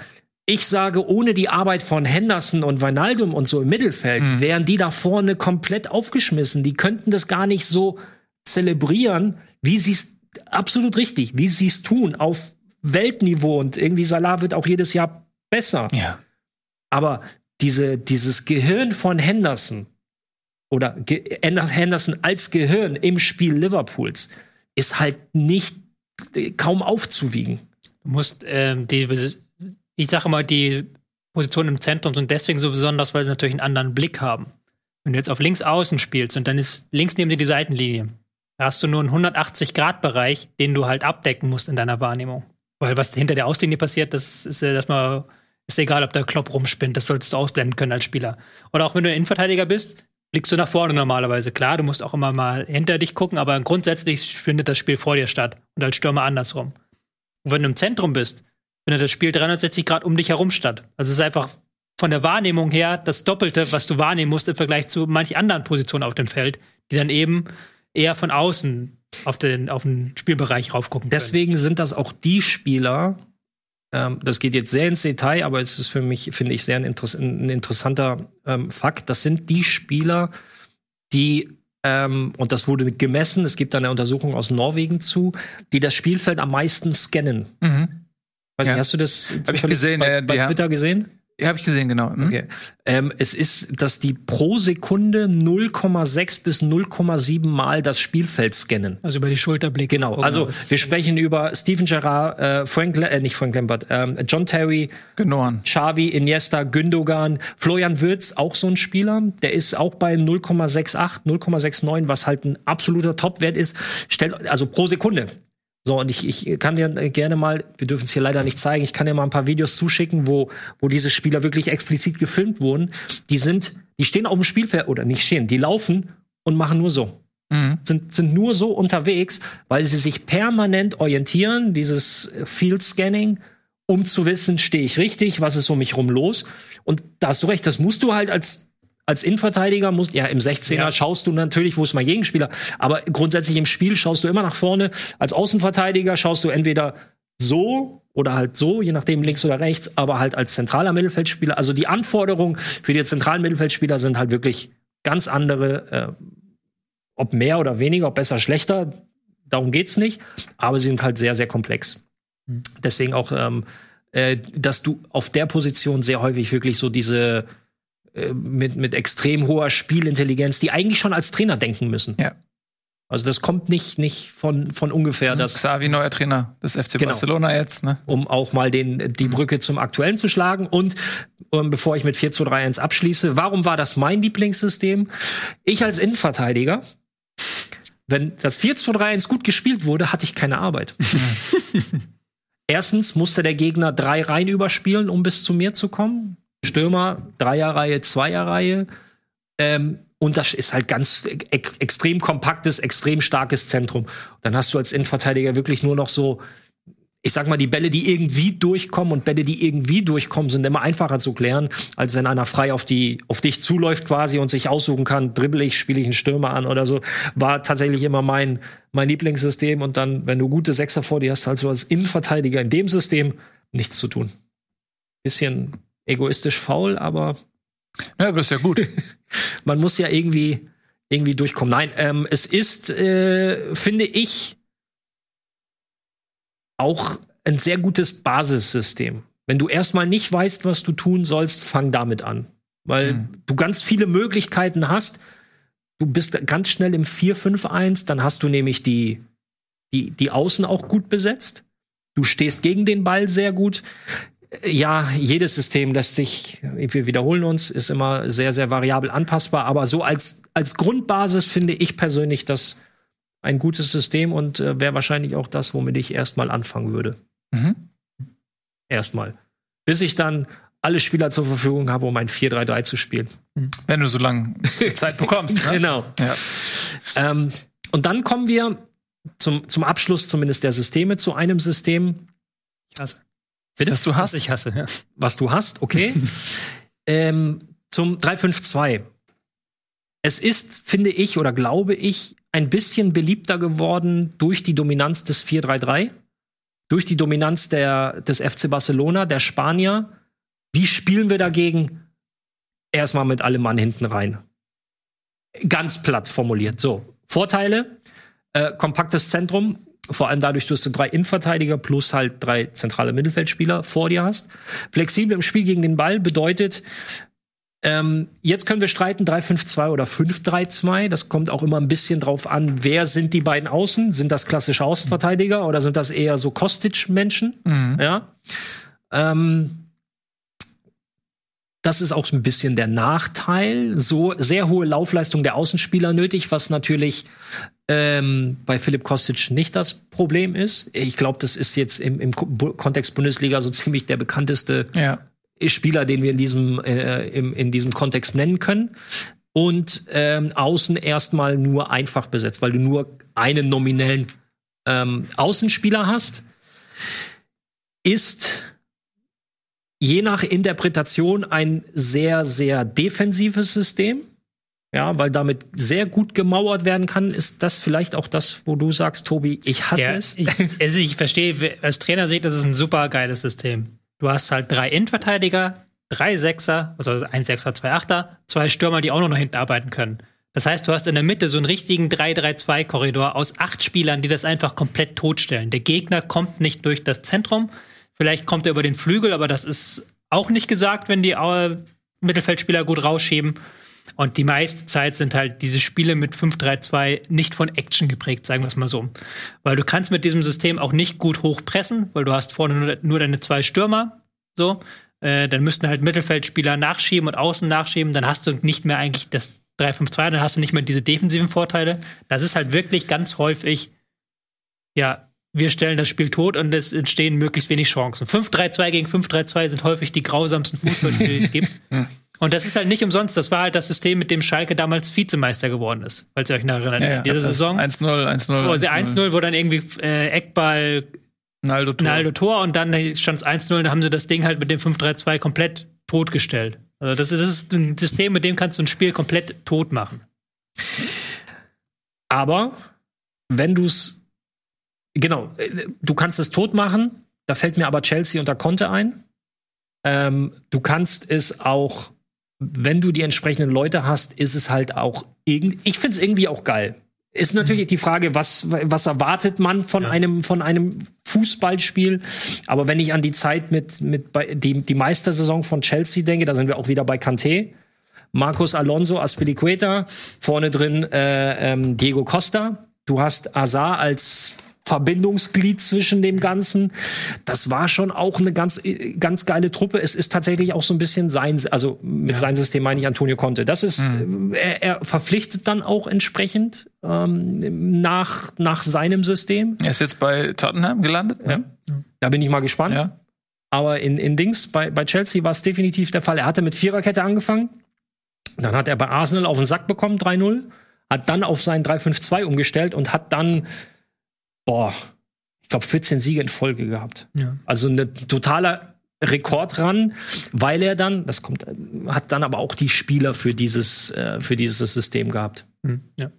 ich sage, ohne die Arbeit von Henderson und Wijnaldum und so im Mittelfeld, wären die da vorne komplett aufgeschmissen. Die könnten das gar nicht so zelebrieren, wie sie es absolut richtig, wie sie es tun auf Weltniveau. Und irgendwie Salah wird auch jedes Jahr besser. Ja. Aber dieses Gehirn von Henderson, oder Henderson als Gehirn im Spiel Liverpools, ist halt nicht kaum aufzuwiegen. Du musst ich sage mal, die Position im Zentrum sind deswegen so besonders, weil sie natürlich einen anderen Blick haben. Wenn du jetzt auf links außen spielst und dann ist links neben dir die Seitenlinie, da hast du nur einen 180-Grad-Bereich, den du halt abdecken musst in deiner Wahrnehmung. Weil was hinter der Auslinie passiert, das ist ja erstmal, ist egal, ob der Klopp rumspinnt, das solltest du ausblenden können als Spieler. Oder auch wenn du ein Innenverteidiger bist, blickst du nach vorne normalerweise. Klar, du musst auch immer mal hinter dich gucken, aber grundsätzlich findet das Spiel vor dir statt und als Stürmer andersrum. Und wenn du im Zentrum bist, findet das Spiel 360 Grad um dich herum statt. Also es ist einfach von der Wahrnehmung her das Doppelte, was du wahrnehmen musst im Vergleich zu manch anderen Positionen auf dem Feld, die dann eben eher von außen auf den Spielbereich raufgucken können. Deswegen sind das auch die Spieler, das geht jetzt sehr ins Detail, aber es ist für mich, finde ich, sehr ein interessanter Fakt. Das sind die Spieler, die, und das wurde gemessen, es gibt da eine Untersuchung aus Norwegen zu, die das Spielfeld am meisten scannen. Mhm. Weiß nicht, hast du das bei Twitter gesehen? Ja, habe ich gesehen, genau. Mhm. Okay. Es ist, dass die pro Sekunde 0,6 bis 0,7 Mal das Spielfeld scannen. Also über die Schulter blicken. Genau, also wir sprechen über Steven Gerrard, John Terry, Genoan, Xavi, Iniesta, Gündogan, Florian Wirtz, auch so ein Spieler. Der ist auch bei 0,68, 0,69, was halt ein absoluter Topwert ist. Also pro Sekunde. So, und ich kann dir gerne mal, wir dürfen es hier leider nicht zeigen, ich kann dir mal ein paar Videos zuschicken, wo diese Spieler wirklich explizit gefilmt wurden. Die stehen auf dem Spielfeld, oder nicht stehen, die laufen und machen nur so. Mhm. Sind nur so unterwegs, weil sie sich permanent orientieren, dieses Field Scanning, um zu wissen, stehe ich richtig, was ist um mich rum los? Und da hast du recht, das musst du halt als Innenverteidiger musst, ja, im 16er schaust du natürlich, wo ist mein Gegenspieler, aber grundsätzlich im Spiel schaust du immer nach vorne. Als Außenverteidiger schaust du entweder so oder halt so, je nachdem links oder rechts, aber halt als zentraler Mittelfeldspieler. Also die Anforderungen für die zentralen Mittelfeldspieler sind halt wirklich ganz andere, ob mehr oder weniger, ob besser, schlechter, darum geht's nicht, aber sie sind halt sehr, sehr komplex. Deswegen auch, dass du auf der Position sehr häufig wirklich so diese mit extrem hoher Spielintelligenz, die eigentlich schon als Trainer denken müssen. Ja. Also das kommt nicht von ungefähr. Xavi, neuer Trainer des FC Barcelona jetzt. Ne? Um auch mal die Brücke zum Aktuellen zu schlagen. Und bevor ich mit 4-2-3-1 abschließe, warum war das mein Lieblingssystem? Ich als Innenverteidiger, wenn das 4-2-3-1 gut gespielt wurde, hatte ich keine Arbeit. Erstens musste der Gegner 3 Reihen überspielen, um bis zu mir zu kommen. Stürmer, 3er-Reihe, 2er-Reihe. Und das ist halt ganz extrem kompaktes, extrem starkes Zentrum. Dann hast du als Innenverteidiger wirklich nur noch so, ich sag mal, die Bälle, die irgendwie durchkommen sind immer einfacher zu klären, als wenn einer frei auf dich zuläuft quasi und sich aussuchen kann, dribbel ich, spiele ich einen Stürmer an oder so. War tatsächlich immer mein Lieblingssystem. Und dann, wenn du gute Sechser vor dir hast, hast du als Innenverteidiger in dem System nichts zu tun. Bisschen egoistisch faul, aber. Ja, aber das ist ja gut. Man muss ja irgendwie durchkommen. Nein, es ist, finde ich, auch ein sehr gutes Basissystem. Wenn du erstmal nicht weißt, was du tun sollst, fang damit an. Weil du ganz viele Möglichkeiten hast. Du bist ganz schnell im 4-5-1. Dann hast du nämlich die Außen auch gut besetzt. Du stehst gegen den Ball sehr gut. Ja, jedes System lässt sich, wir wiederholen uns, ist immer sehr, sehr variabel anpassbar. Aber so als Grundbasis finde ich persönlich das ein gutes System und wäre wahrscheinlich auch das, womit ich erstmal anfangen würde. Mhm. Erstmal. Bis ich dann alle Spieler zur Verfügung habe, um ein 4-3-3 zu spielen. Wenn du so lange Zeit bekommst. Ne? Genau. Ja. Und dann kommen wir zum Abschluss zumindest der Systeme zu einem System. Ich hasse. Bitte? Was du hast? Ich hasse, ja. Was du hast, okay. Zum 3-5-2. Es ist, finde ich oder glaube ich, ein bisschen beliebter geworden durch die Dominanz des 4-3-3, durch die Dominanz des FC Barcelona, der Spanier. Wie spielen wir dagegen? Erstmal mit allem Mann hinten rein. Ganz platt formuliert. So, Vorteile, kompaktes Zentrum, vor allem dadurch, dass du 3 Innenverteidiger plus halt 3 zentrale Mittelfeldspieler vor dir hast. Flexibel im Spiel gegen den Ball bedeutet, jetzt können wir streiten, 3-5-2 oder 5-3-2. Das kommt auch immer ein bisschen drauf an, wer sind die beiden Außen? Sind das klassische Außenverteidiger oder sind das eher so Kostic-Menschen? Mhm. Ja. Das ist auch ein bisschen der Nachteil. So sehr hohe Laufleistung der Außenspieler nötig, was natürlich bei Philipp Kostic nicht das Problem ist. Ich glaube, das ist jetzt im Kontext Bundesliga so ziemlich der bekannteste Spieler, den wir in diesem Kontext nennen können. Und außen erstmal nur einfach besetzt, weil du nur einen nominellen Außenspieler hast. Ist je nach Interpretation ein sehr, sehr defensives System. Ja, weil damit sehr gut gemauert werden kann. Ist das vielleicht auch das, wo du sagst, Tobi, ich hasse es? Ich verstehe, als Trainer sehe ich, das ist ein super geiles System. Du hast halt 3 Innenverteidiger, 3 Sechser, also 1 Sechser, 2 Achter, 2 Stürmer, die auch noch nach hinten arbeiten können. Das heißt, du hast in der Mitte so einen richtigen 3-3-2-Korridor aus 8 Spielern, die das einfach komplett totstellen. Der Gegner kommt nicht durch das Zentrum. Vielleicht kommt er über den Flügel, aber das ist auch nicht gesagt, wenn die Mittelfeldspieler gut rausschieben. Und die meiste Zeit sind halt diese Spiele mit 5-3-2 nicht von Action geprägt, sagen wir es mal so. Weil du kannst mit diesem System auch nicht gut hochpressen, weil du hast vorne nur deine 2 Stürmer. So, dann müssten halt Mittelfeldspieler nachschieben und außen nachschieben. Dann hast du nicht mehr eigentlich das 3-5-2, dann hast du nicht mehr diese defensiven Vorteile. Das ist halt wirklich ganz häufig, ja, wir stellen das Spiel tot und es entstehen möglichst wenig Chancen. 5-3-2 gegen 5-3-2 sind häufig die grausamsten Fußballspiele, die es gibt. Und das ist halt nicht umsonst. Das war halt das System, mit dem Schalke damals Vizemeister geworden ist, falls ihr euch noch erinnert. Ja, in dieser Saison. 1-0. Also 1-0, wo dann irgendwie Eckball, Naldo Tor und dann stand es 1-0 und da haben sie das Ding halt mit dem 5-3-2 komplett totgestellt. Also das ist ein System, mit dem kannst du ein Spiel komplett tot machen. Aber wenn du es, genau, du kannst es tot machen, da fällt mir aber Chelsea unter Conte ein. Du kannst es auch, wenn du die entsprechenden Leute hast, ist es halt auch ich find's irgendwie auch geil. Ist natürlich die Frage, was erwartet man von einem Fußballspiel? Aber wenn ich an die Zeit die Meistersaison von Chelsea denke, da sind wir auch wieder bei Kanté, Marcos Alonso, Azpilicueta, vorne drin Diego Costa. Du hast Hazard als Verbindungsglied zwischen dem Ganzen. Das war schon auch eine ganz, ganz geile Truppe. Es ist tatsächlich auch so ein bisschen sein System meine ich Antonio Conte. Das ist, er verpflichtet dann auch entsprechend nach seinem System. Er ist jetzt bei Tottenham gelandet. Ja. Ja. Da bin ich mal gespannt. Ja. Aber in Dings, bei Chelsea war es definitiv der Fall. Er hatte mit Viererkette angefangen. Dann hat er bei Arsenal auf den Sack bekommen, 3-0. Hat dann auf seinen 3-5-2 umgestellt und hat dann ich glaube 14 Siege in Folge gehabt. Ja. Also ein totaler Rekordrun, weil er dann, hat dann aber auch die Spieler für dieses System gehabt. Ja.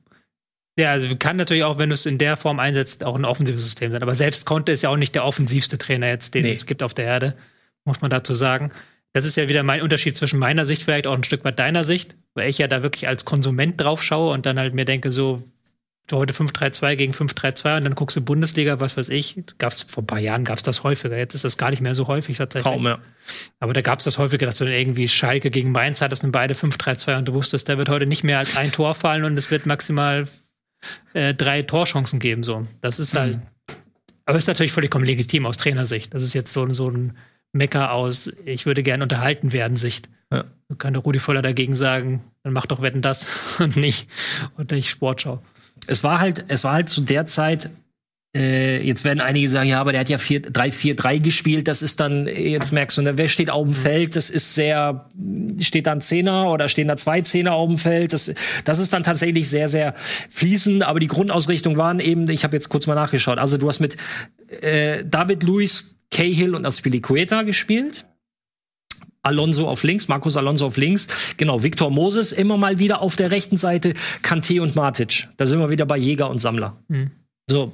Ja, also kann natürlich auch, wenn du es in der Form einsetzt, auch ein offensives System sein. Aber selbst Conte ist ja auch nicht der offensivste Trainer jetzt, den es gibt auf der Erde, muss man dazu sagen. Das ist ja wieder mein Unterschied zwischen meiner Sicht vielleicht auch ein Stück weit deiner Sicht, weil ich ja da wirklich als Konsument drauf schaue und dann halt mir denke so, heute 5-3-2 gegen 5-3-2 und dann guckst du Bundesliga, was weiß ich. Vor ein paar Jahren gab es das häufiger. Jetzt ist das gar nicht mehr so häufig tatsächlich. Kaum, ja. Aber da gab es das häufiger, dass du dann irgendwie Schalke gegen Mainz hattest und beide 5-3-2 und du wusstest, da wird heute nicht mehr als ein Tor fallen und es wird maximal 3 Torchancen geben. So. Das ist halt, aber ist natürlich vollkommen legitim aus Trainersicht. Das ist jetzt so ein Mecker aus, ich würde gerne unterhalten werden, Sicht. Ja. Da kann der Rudi Völler dagegen sagen, dann mach doch Wetten, das und nicht Sportschau. Es war halt zu der Zeit, jetzt werden einige sagen, ja, aber der hat ja 3-4-3 gespielt, das ist dann, jetzt merkst du, wer steht auf dem Feld, das ist sehr, steht da ein Zehner oder stehen da 2 Zehner auf dem Feld, das ist dann tatsächlich sehr, sehr fließend, aber die Grundausrichtung waren eben, ich habe jetzt kurz mal nachgeschaut, also du hast mit David Luiz, Cahill und Azpilicueta gespielt. Marcos Alonso auf links. Genau, Victor Moses immer mal wieder auf der rechten Seite, Kanté und Matic. Da sind wir wieder bei Jäger und Sammler. Mhm. So,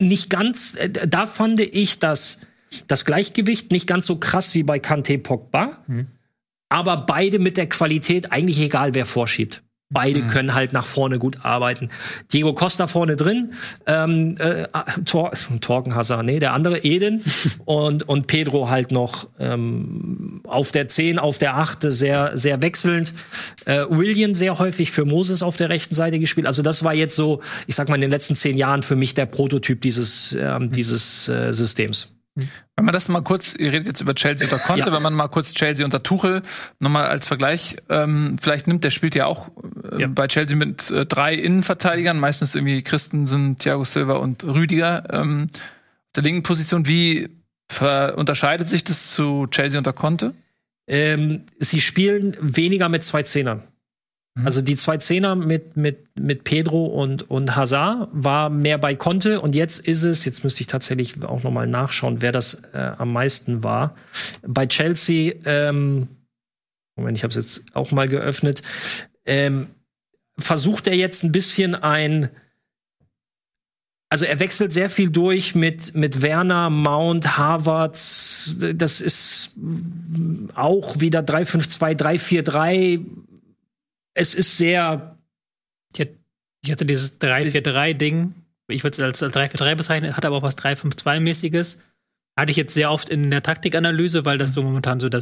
nicht ganz, da fand ich das Gleichgewicht nicht ganz so krass wie bei Kanté Pogba, aber beide mit der Qualität, eigentlich egal, wer vorschiebt. Beide können halt nach vorne gut arbeiten. Diego Costa vorne drin, Torgenhasser, der andere, Eden und Pedro halt noch auf der 10, auf der 8, sehr, sehr wechselnd. Willian sehr häufig für Moses auf der rechten Seite gespielt. Also das war jetzt so, ich sag mal, in den letzten 10 Jahren für mich der Prototyp dieses Systems. Wenn man das mal kurz, ihr redet jetzt über Chelsea unter Conte, wenn man mal kurz Chelsea unter Tuchel nochmal als Vergleich vielleicht nimmt, der spielt ja auch bei Chelsea mit 3 Innenverteidigern, meistens irgendwie Christensen, Thiago Silva und Rüdiger der linken Position. Wie unterscheidet sich das zu Chelsea unter Conte? Sie spielen weniger mit 2 Zehnern. Also die 2 Zehner mit Pedro und Hazard war mehr bei Conte und jetzt müsste ich tatsächlich auch nochmal nachschauen, wer das am meisten war. Bei Chelsea, Moment, ich habe es jetzt auch mal geöffnet, versucht er jetzt ein bisschen also er wechselt sehr viel durch mit Werner, Mount, Havertz, das ist auch wieder 3-5-2, 3-4-3, Es ist sehr. Ich hatte dieses 3-4-3-Ding. Ich würde es als 3-4-3 bezeichnen, hat aber auch was 3-5-2-mäßiges. Hatte ich jetzt sehr oft in der Taktikanalyse, weil das so momentan so der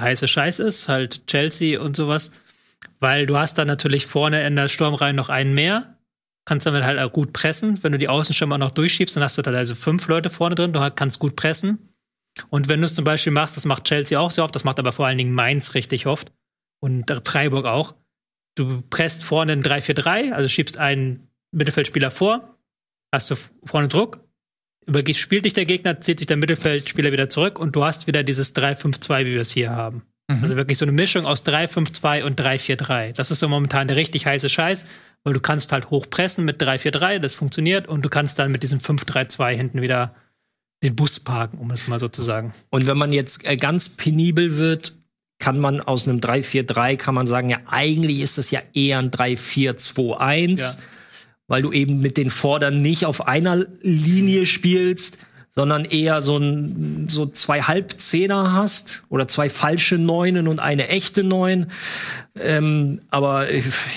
heiße Scheiß ist, halt Chelsea und sowas. Weil du hast dann natürlich vorne in der Sturmreihe noch einen mehr, kannst damit halt auch gut pressen. Wenn du die Außenstürmer noch durchschiebst, dann hast du teilweise 5 Leute vorne drin, du kannst gut pressen. Und wenn du es zum Beispiel machst, das macht Chelsea auch sehr oft, das macht aber vor allen Dingen Mainz richtig oft. Und Freiburg auch. Du presst vorne ein 3-4-3, also schiebst einen Mittelfeldspieler vor, hast du vorne Druck, spielt dich der Gegner, zieht sich der Mittelfeldspieler wieder zurück und du hast wieder dieses 3-5-2, wie wir es hier haben. Mhm. Also wirklich so eine Mischung aus 3-5-2 und 3-4-3. Das ist so momentan der richtig heiße Scheiß, weil du kannst halt hochpressen mit 3-4-3, das funktioniert, und du kannst dann mit diesem 5-3-2 hinten wieder den Bus parken, um es mal so zu sagen. Und wenn man jetzt ganz penibel wird, kann man aus einem 3-4-3 sagen, ja, eigentlich ist das ja eher ein 3-4-2-1, weil du eben mit den Vordern nicht auf einer Linie spielst, sondern eher so 2 Halbzehner hast oder 2 falsche Neunen und eine echte Neun. Aber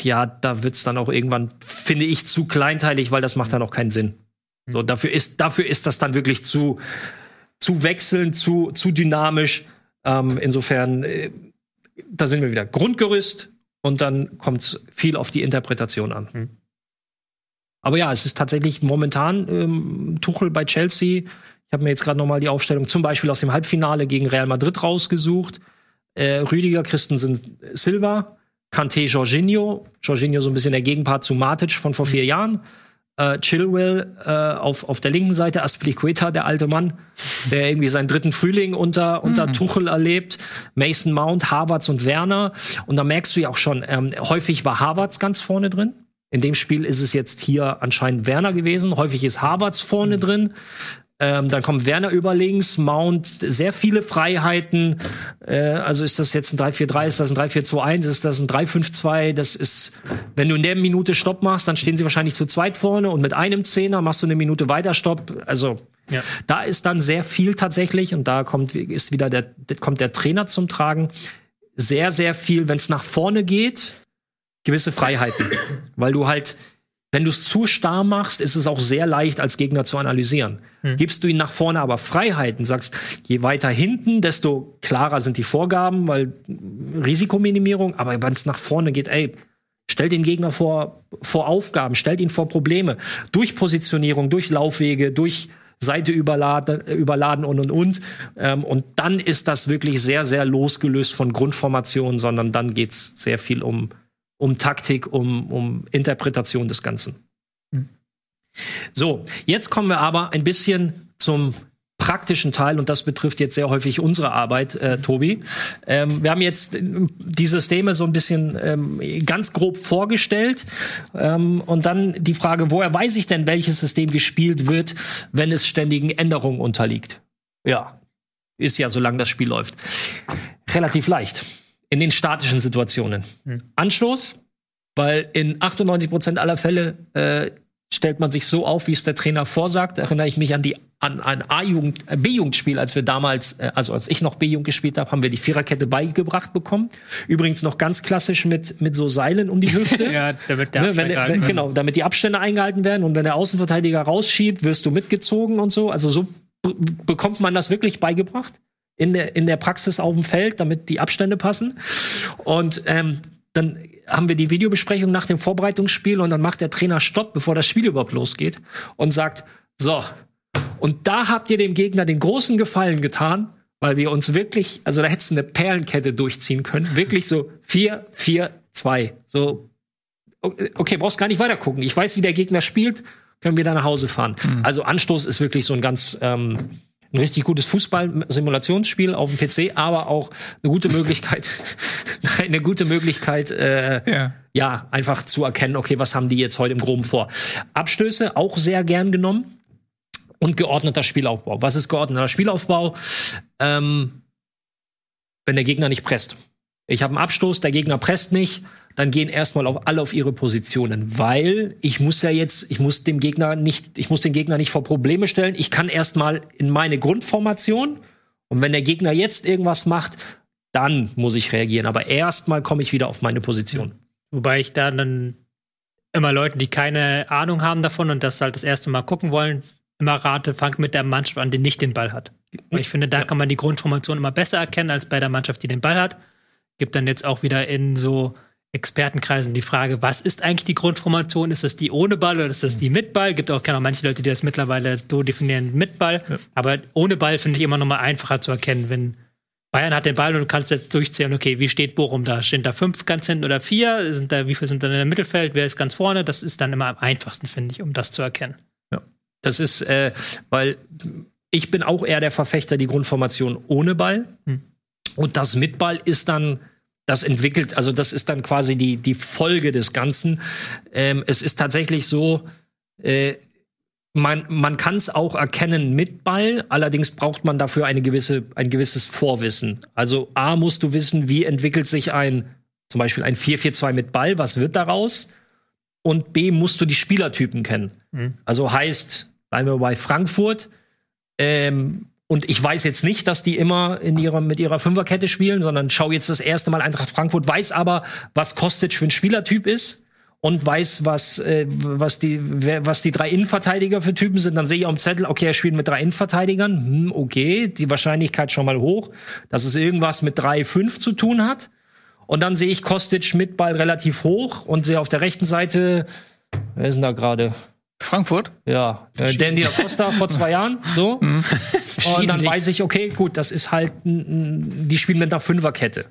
ja, da wird's dann auch irgendwann, finde ich, zu kleinteilig, weil das macht dann auch keinen Sinn. So, dafür ist das dann wirklich zu wechselnd, zu dynamisch. Insofern, da sind wir wieder. Grundgerüst und dann kommt es viel auf die Interpretation an. Mhm. Aber ja, es ist tatsächlich momentan Tuchel bei Chelsea. Ich habe mir jetzt gerade nochmal die Aufstellung zum Beispiel aus dem Halbfinale gegen Real Madrid rausgesucht. Rüdiger, Christensen, Silva, Kanté, Jorginho. Jorginho so ein bisschen der Gegenpart zu Matic von vor 4 Jahren. Chilwell auf der linken Seite, Azpilicueta, der alte Mann, der irgendwie seinen dritten Frühling unter Tuchel erlebt, Mason Mount, Havertz und Werner. Und da merkst du ja auch schon, häufig war Havertz ganz vorne drin. In dem Spiel ist es jetzt hier anscheinend Werner gewesen. Häufig ist Havertz vorne drin. Dann kommt Werner über links, Mount, sehr viele Freiheiten. Also ist das jetzt ein 3-4-3, ist das ein 3-4-2-1, ist das ein 3-5-2? Das ist, wenn du in der Minute Stopp machst, dann stehen sie wahrscheinlich zu zweit vorne und mit einem Zehner machst du eine Minute weiter Stopp. Also da ist dann sehr viel tatsächlich und da kommt der Trainer zum Tragen. Sehr, sehr viel, wenn es nach vorne geht, gewisse Freiheiten. Weil du halt, wenn du es zu starr machst, ist es auch sehr leicht, als Gegner zu analysieren. Hm. Gibst du ihnen nach vorne aber Freiheiten, sagst, je weiter hinten, desto klarer sind die Vorgaben, weil Risikominimierung, aber wenn es nach vorne geht, ey, stellt den Gegner vor Aufgaben, stellt ihn vor Probleme. Durch Positionierung, durch Laufwege, durch Seite überladen und. Und dann ist das wirklich sehr, sehr losgelöst von Grundformationen, sondern dann geht es sehr viel um Taktik, um Interpretation des Ganzen. Mhm. So, jetzt kommen wir aber ein bisschen zum praktischen Teil, und das betrifft jetzt sehr häufig unsere Arbeit, Tobi. Wir haben jetzt die Systeme so ein bisschen ganz grob vorgestellt, und dann die Frage, woher weiß ich denn, welches System gespielt wird, wenn es ständigen Änderungen unterliegt? Ja, ist ja, solange das Spiel läuft. Relativ leicht in den statischen Situationen. Anstoß, weil in 98% aller Fälle stellt man sich so auf, wie es der Trainer vorsagt. Erinnere ich mich an B-Jugendspiel, als wir damals, also als ich noch B-Jugend gespielt habe, haben wir die Viererkette beigebracht bekommen. Übrigens noch ganz klassisch mit so Seilen um die Hüfte. Ja, damit damit die Abstände eingehalten werden. Und wenn der Außenverteidiger rausschiebt, wirst du mitgezogen und so. Also so bekommt man das wirklich beigebracht in der Praxis auf dem Feld, damit die Abstände passen. Und dann haben wir die Videobesprechung nach dem Vorbereitungsspiel, und dann macht der Trainer Stopp, bevor das Spiel überhaupt losgeht, und sagt, so, und da habt ihr dem Gegner den großen Gefallen getan, weil wir uns wirklich, also da hättest du eine Perlenkette durchziehen können, wirklich so 4-4-2. So, okay, brauchst gar nicht weiter gucken. Ich weiß, wie der Gegner spielt, können wir da nach Hause fahren. Mhm. Also Anstoß ist wirklich so ein ganz ein richtig gutes Fußball-Simulationsspiel auf dem PC, aber auch eine gute Möglichkeit, einfach zu erkennen, okay, was haben die jetzt heute im Groben vor. Abstöße auch sehr gern genommen, und geordneter Spielaufbau. Was ist geordneter Spielaufbau? Wenn der Gegner nicht presst. Ich habe einen Abstoß, der Gegner presst nicht, dann gehen erstmal alle auf ihre Positionen, weil ich muss den Gegner nicht vor Probleme stellen. Ich kann erstmal in meine Grundformation, und wenn der Gegner jetzt irgendwas macht, dann muss ich reagieren. Aber erstmal komme ich wieder auf meine Position. Wobei ich dann immer Leuten, die keine Ahnung haben davon und das halt das erste Mal gucken wollen, immer rate, fang mit der Mannschaft an, die nicht den Ball hat. Und ich finde, da kann man die Grundformation immer besser erkennen als bei der Mannschaft, die den Ball hat. Gibt dann jetzt auch wieder in so Expertenkreisen die Frage, was ist eigentlich die Grundformation? Ist das die ohne Ball oder ist das die mit Ball? Gibt auch manche Leute, die das mittlerweile so definieren, mit Ball. Ja. Aber ohne Ball finde ich immer noch mal einfacher zu erkennen, wenn Bayern hat den Ball und du kannst jetzt durchzählen, okay, wie steht Bochum da? Stehen da 5 ganz hinten oder 4? Wie viele sind da im Mittelfeld? Wer ist ganz vorne? Das ist dann immer am einfachsten, finde ich, um das zu erkennen. Ja. Das ist, weil ich bin auch eher der Verfechter, die Grundformation ohne Ball. Und das mit Ball ist dann, das entwickelt, also das ist dann quasi die Folge des Ganzen. Es ist tatsächlich so, man kann es auch erkennen mit Ball, allerdings braucht man dafür ein gewisses Vorwissen. Also A, musst du wissen, wie entwickelt sich zum Beispiel ein 4-4-2 mit Ball, was wird daraus? Und B, musst du die Spielertypen kennen. Mhm. Also heißt, bleiben wir bei Frankfurt, und ich weiß jetzt nicht, dass die immer mit ihrer Fünferkette spielen, sondern schaue jetzt das erste Mal Eintracht Frankfurt, weiß aber, was Kostic für ein Spielertyp ist, und weiß, was die 3 Innenverteidiger für Typen sind, dann sehe ich auf dem Zettel, okay, er spielt mit 3 Innenverteidigern, okay, die Wahrscheinlichkeit schon mal hoch, dass es irgendwas mit 3-5 zu tun hat. Und dann sehe ich Kostic mit Ball relativ hoch und sehe auf der rechten Seite, wer ist denn da gerade? Frankfurt? Ja, Danny da Costa vor 2 Jahren, so. Und dann weiß ich, okay, gut, das ist halt, die spielen mit einer Fünferkette.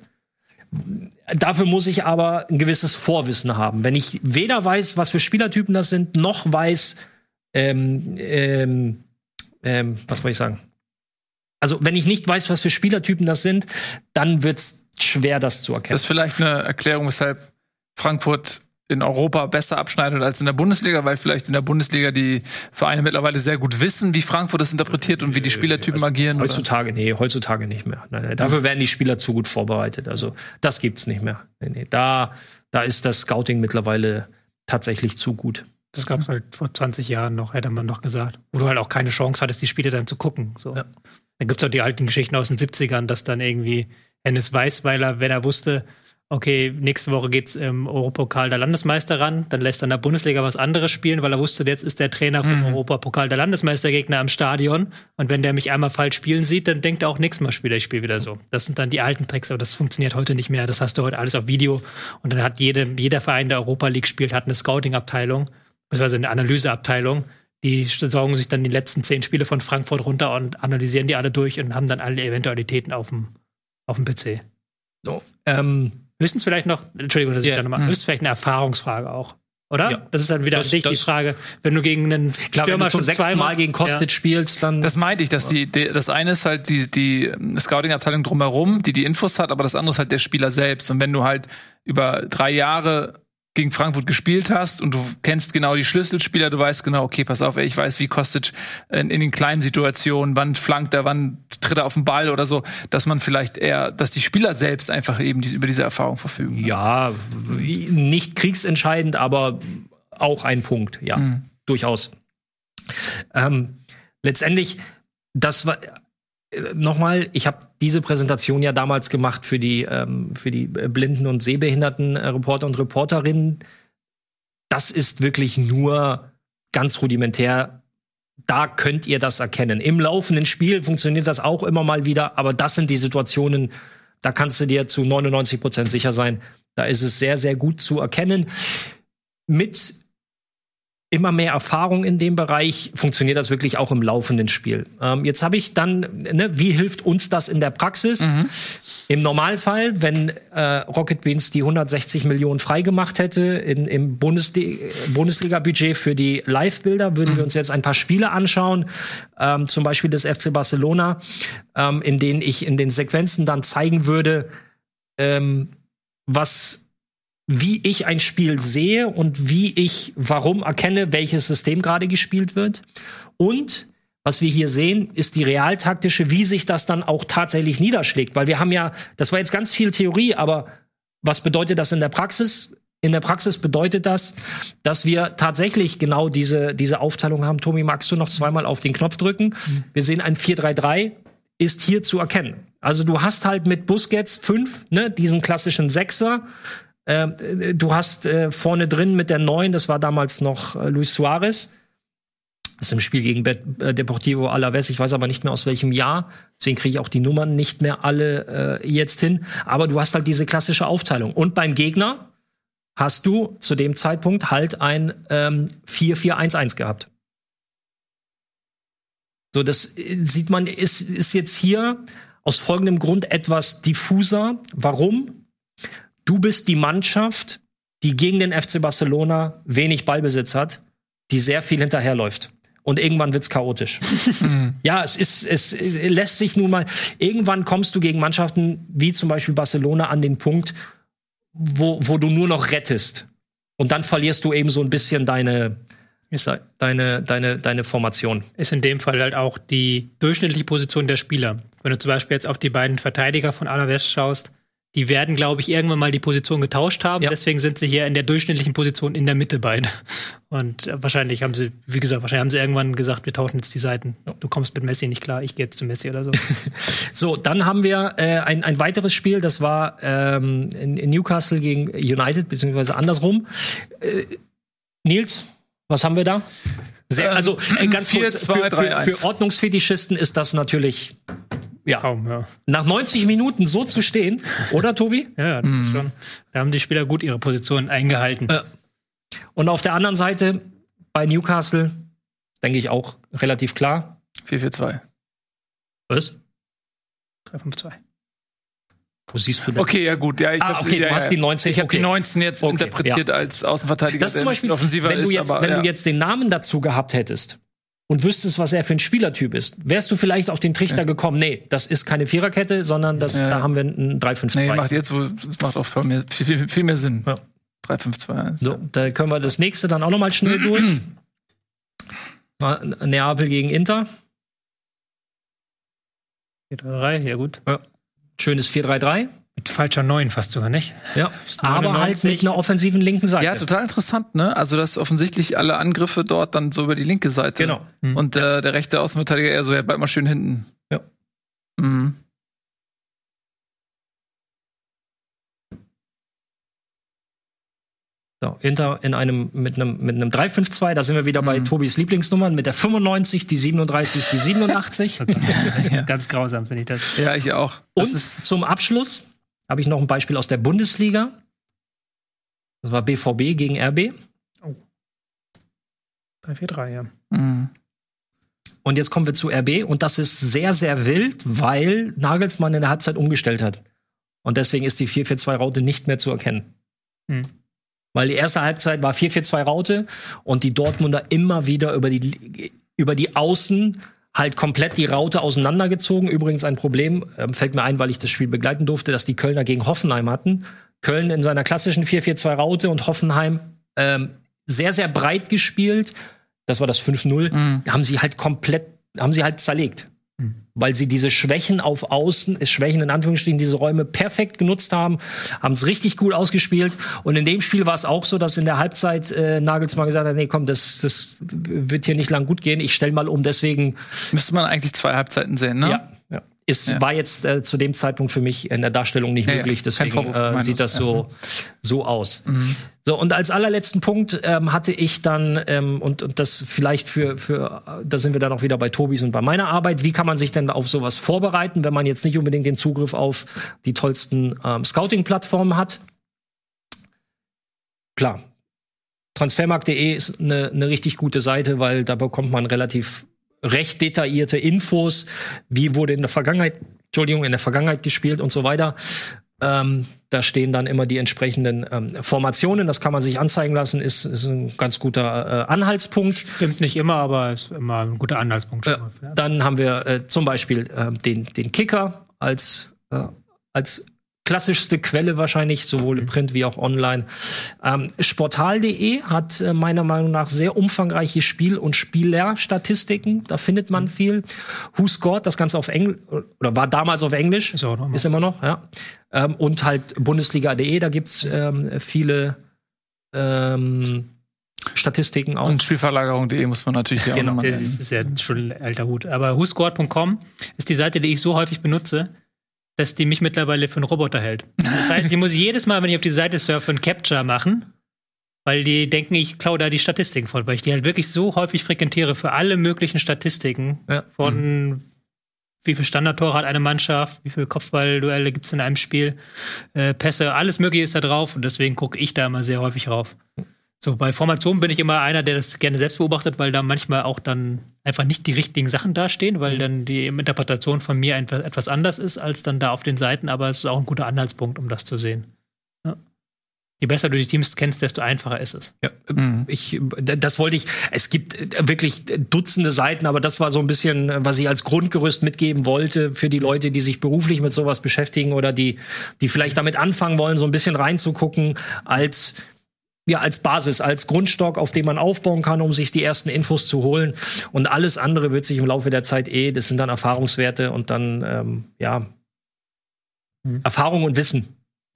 Dafür muss ich aber ein gewisses Vorwissen haben. Wenn ich weder weiß, was für Spielertypen das sind, noch weiß, was wollte ich sagen? Also, wenn ich nicht weiß, was für Spielertypen das sind, dann wird's schwer, das zu erkennen. Das ist vielleicht eine Erklärung, weshalb Frankfurt in Europa besser abschneidet als in der Bundesliga, weil vielleicht in der Bundesliga die Vereine mittlerweile sehr gut wissen, wie Frankfurt das interpretiert und wie die Spielertypen agieren. Heutzutage, oder? Nee, heutzutage nicht mehr. Nein, dafür werden die Spieler zu gut vorbereitet. Also das gibt's nicht mehr. Nee, da ist das Scouting mittlerweile tatsächlich zu gut. Das gab's halt vor 20 Jahren noch, hätte man noch gesagt. Wo du halt auch keine Chance hattest, die Spiele dann zu gucken. So. Ja. Dann gibt's auch die alten Geschichten aus den 70ern, dass dann irgendwie Hennes Weißweiler, wenn er wusste, okay, nächste Woche geht's im Europapokal der Landesmeister ran, dann lässt er in der Bundesliga was anderes spielen, weil er wusste, jetzt ist der Trainer vom Europapokal der Landesmeistergegner am Stadion und wenn der mich einmal falsch spielen sieht, dann denkt er auch, nächstes Mal spiele ich wieder so. Das sind dann die alten Tricks, aber das funktioniert heute nicht mehr. Das hast du heute alles auf Video und dann hat jeder Verein, der Europa League spielt, hat eine Scouting-Abteilung, beziehungsweise eine Analyseabteilung. Die saugen sich dann die letzten 10 Spiele von Frankfurt runter und analysieren die alle durch und haben dann alle Eventualitäten auf dem PC. So, höchstens vielleicht noch, Entschuldigung, dass ich da nochmal, höchstens vielleicht eine Erfahrungsfrage auch, oder? Ja. Das ist dann wieder die Frage, wenn du gegen einen Stürmer schon 6. Mal gegen Kostic spielst, dann... Das meinte ich, dass das eine ist halt die Scouting-Abteilung drumherum, die Infos hat, aber das andere ist halt der Spieler selbst. Und wenn du halt über 3 Jahre gegen Frankfurt gespielt hast und du kennst genau die Schlüsselspieler, du weißt genau, okay, pass auf, ey, ich weiß, wie Kostic in den kleinen Situationen, wann flankt er, wann tritt er auf den Ball oder so, dass man vielleicht eher, dass die Spieler selbst einfach eben über diese Erfahrung verfügen. Ja, nicht kriegsentscheidend, aber auch ein Punkt, ja, durchaus. Letztendlich, das war... Nochmal, ich habe diese Präsentation ja damals gemacht für die blinden und sehbehinderten Reporter und Reporterinnen. Das ist wirklich nur ganz rudimentär. Da könnt ihr das erkennen. Im laufenden Spiel funktioniert das auch immer mal wieder, aber das sind die Situationen, da kannst du dir zu 99% sicher sein. Da ist es sehr, sehr gut zu erkennen. Mit immer mehr Erfahrung in dem Bereich, funktioniert das wirklich auch im laufenden Spiel. Jetzt habe ich dann, wie hilft uns das in der Praxis? Im Normalfall, wenn Rocket Beans die 160 Millionen freigemacht hätte im Bundesliga-Budget für die Live-Bilder, würden wir uns jetzt ein paar Spiele anschauen, zum Beispiel des FC Barcelona, in denen ich in den Sequenzen dann zeigen würde, wie ich ein Spiel sehe und warum erkenne, welches System gerade gespielt wird. Und was wir hier sehen, ist die realtaktische, wie sich das dann auch tatsächlich niederschlägt. Weil wir haben ja, das war jetzt ganz viel Theorie, aber was bedeutet das in der Praxis? In der Praxis bedeutet das, dass wir tatsächlich genau diese Aufteilung haben. Tobi, magst du noch zweimal auf den Knopf drücken? Wir sehen ein 4-3-3, ist hier zu erkennen. Also du hast halt mit Busquets 5, diesen klassischen Sechser. Du hast vorne drin mit der 9, das war damals noch Luis Suarez, das ist im Spiel gegen Deportivo Alavés, ich weiß aber nicht mehr aus welchem Jahr, deswegen kriege ich auch die Nummern nicht mehr alle jetzt hin, aber du hast halt diese klassische Aufteilung. Und beim Gegner hast du zu dem Zeitpunkt halt ein 4-4-1-1 gehabt. So, das sieht man, ist jetzt hier aus folgendem Grund etwas diffuser. Warum? Du bist die Mannschaft, die gegen den FC Barcelona wenig Ballbesitz hat, die sehr viel hinterherläuft. Und irgendwann wird's chaotisch. Ja, es lässt sich nun mal, irgendwann kommst du gegen Mannschaften wie zum Beispiel Barcelona an den Punkt, wo du nur noch rettest. Und dann verlierst du eben so ein bisschen deine Formation. Ist in dem Fall halt auch die durchschnittliche Position der Spieler. Wenn du zum Beispiel jetzt auf die beiden Verteidiger von Alavés schaust, die werden, glaube ich, irgendwann mal die Position getauscht haben. Ja. Deswegen sind sie hier in der durchschnittlichen Position in der Mitte beide. Und wahrscheinlich haben sie irgendwann gesagt, wir tauschen jetzt die Seiten. Du kommst mit Messi nicht klar, ich gehe jetzt zu Messi oder so. So, dann haben wir ein weiteres Spiel. Das war in Newcastle gegen United, beziehungsweise andersrum. Nils, was haben wir da? Ganz kurz, für Ordnungsfetischisten ist das natürlich... Ja. Kaum, ja. Nach 90 Minuten so zu stehen, oder, Tobi? Ja, das ist schon. Da haben die Spieler gut ihre Positionen eingehalten. Ja. Und auf der anderen Seite, bei Newcastle, denke ich auch relativ klar. 4-4-2. Was? 3-5-2. Wo siehst du denn? Okay, ja gut. Ja, hast die 19. Ich habe die 19 jetzt interpretiert als Außenverteidiger, das zum Beispiel, der ein bisschen offensiver ist. Wenn du jetzt den Namen dazu gehabt hättest, und wüsstest, was er für ein Spielertyp ist, wärst du vielleicht auf den Trichter gekommen, nee, das ist keine Viererkette, sondern da haben wir einen 3-5-2. Nee, das macht auch viel mehr Sinn. Ja. 3-5-2. So, da können wir das nächste dann auch noch mal schnell durch. Neapel gegen Inter. 4-3-3, ja gut. Ja. Schönes 4-3-3. Mit falscher 9 fast sogar, nicht? Ja, aber halt mit einer offensiven linken Seite. Ja, total interessant, ne? Also, dass offensichtlich alle Angriffe dort dann so über die linke Seite. Genau. Und der rechte Außenverteidiger eher so, bleibt mal schön hinten. Ja. So, Inter in einem, mit einem 3-5-2, da sind wir wieder bei Tobis Lieblingsnummern, mit der 95, die 37, die 87. Ja. Ganz grausam, finde ich das. Ja, ich auch. Das und zum Abschluss habe ich noch ein Beispiel aus der Bundesliga. Das war BVB gegen RB. Oh. 3-4-3, ja. Mhm. Und jetzt kommen wir zu RB und das ist sehr, sehr wild, weil Nagelsmann in der Halbzeit umgestellt hat. Und deswegen ist die 4-4-2-Raute nicht mehr zu erkennen. Mhm. Weil die erste Halbzeit war 4-4-2-Raute und die Dortmunder immer wieder über die Außen halt komplett die Raute auseinandergezogen. Übrigens ein Problem, fällt mir ein, weil ich das Spiel begleiten durfte, dass die Kölner gegen Hoffenheim hatten. Köln in seiner klassischen 4-4-2-Raute und Hoffenheim sehr, sehr breit gespielt. Das war das 5-0. Mhm. Haben sie halt zerlegt. Weil sie diese Schwächen auf Außen, Schwächen in Anführungsstrichen, diese Räume perfekt genutzt haben, haben es richtig gut ausgespielt. Und in dem Spiel war es auch so, dass in der Halbzeit Nagelsmann gesagt hat, nee, komm, das wird hier nicht lang gut gehen, ich stell mal um, deswegen... Müsste man eigentlich 2 Halbzeiten sehen, ne? Ja. War jetzt zu dem Zeitpunkt für mich in der Darstellung nicht möglich, deswegen sieht das so aus. Mhm. So, und als allerletzten Punkt hatte ich dann, und das vielleicht da sind wir dann auch wieder bei Tobis und bei meiner Arbeit, wie kann man sich denn auf sowas vorbereiten, wenn man jetzt nicht unbedingt den Zugriff auf die tollsten Scouting-Plattformen hat? Klar, transfermarkt.de ist eine richtig gute Seite, weil da bekommt man relativ recht detaillierte Infos, wie wurde in der Vergangenheit gespielt und so weiter. Da stehen dann immer die entsprechenden Formationen, das kann man sich anzeigen lassen, ist ein ganz guter Anhaltspunkt. Stimmt nicht immer, aber ist immer ein guter Anhaltspunkt. Dann haben wir zum Beispiel den Kicker als klassischste Quelle wahrscheinlich, sowohl im Print wie auch online. Sportal.de hat meiner Meinung nach sehr umfangreiche Spiel- und Spielerstatistiken. Da findet man viel. Who Scored, das Ganze auf Englisch, oder war damals auf Englisch, ist immer noch, ja. Und halt Bundesliga.de, da gibt's viele Statistiken auch. Und Spielverlagerung.de muss man natürlich auch nochmal nennen. Das ist ja schon ein alter Hut. Aber whoscored.com ist die Seite, die ich so häufig benutze, dass die mich mittlerweile für einen Roboter hält. Das heißt, die muss jedes Mal, wenn ich auf die Seite surfe, ein Capture machen, weil die denken, ich klaue da die Statistiken von, weil ich die halt wirklich so häufig frequentiere für alle möglichen Statistiken von wie viele Standardtore hat eine Mannschaft, wie viele Kopfballduelle gibt es in einem Spiel, Pässe, alles Mögliche ist da drauf und deswegen gucke ich da immer sehr häufig rauf. So, bei Formationen bin ich immer einer, der das gerne selbst beobachtet, weil da manchmal auch dann einfach nicht die richtigen Sachen dastehen, weil dann die Interpretation von mir etwas anders ist, als dann da auf den Seiten, aber es ist auch ein guter Anhaltspunkt, um das zu sehen. Ja. Je besser du die Teams kennst, desto einfacher ist es. Ja, es gibt wirklich Dutzende Seiten, aber das war so ein bisschen, was ich als Grundgerüst mitgeben wollte für die Leute, die sich beruflich mit sowas beschäftigen oder die vielleicht damit anfangen wollen, so ein bisschen reinzugucken, als Basis, als Grundstock, auf dem man aufbauen kann, um sich die ersten Infos zu holen. Und alles andere wird sich im Laufe der Zeit das sind dann Erfahrungswerte und dann, Erfahrung und Wissen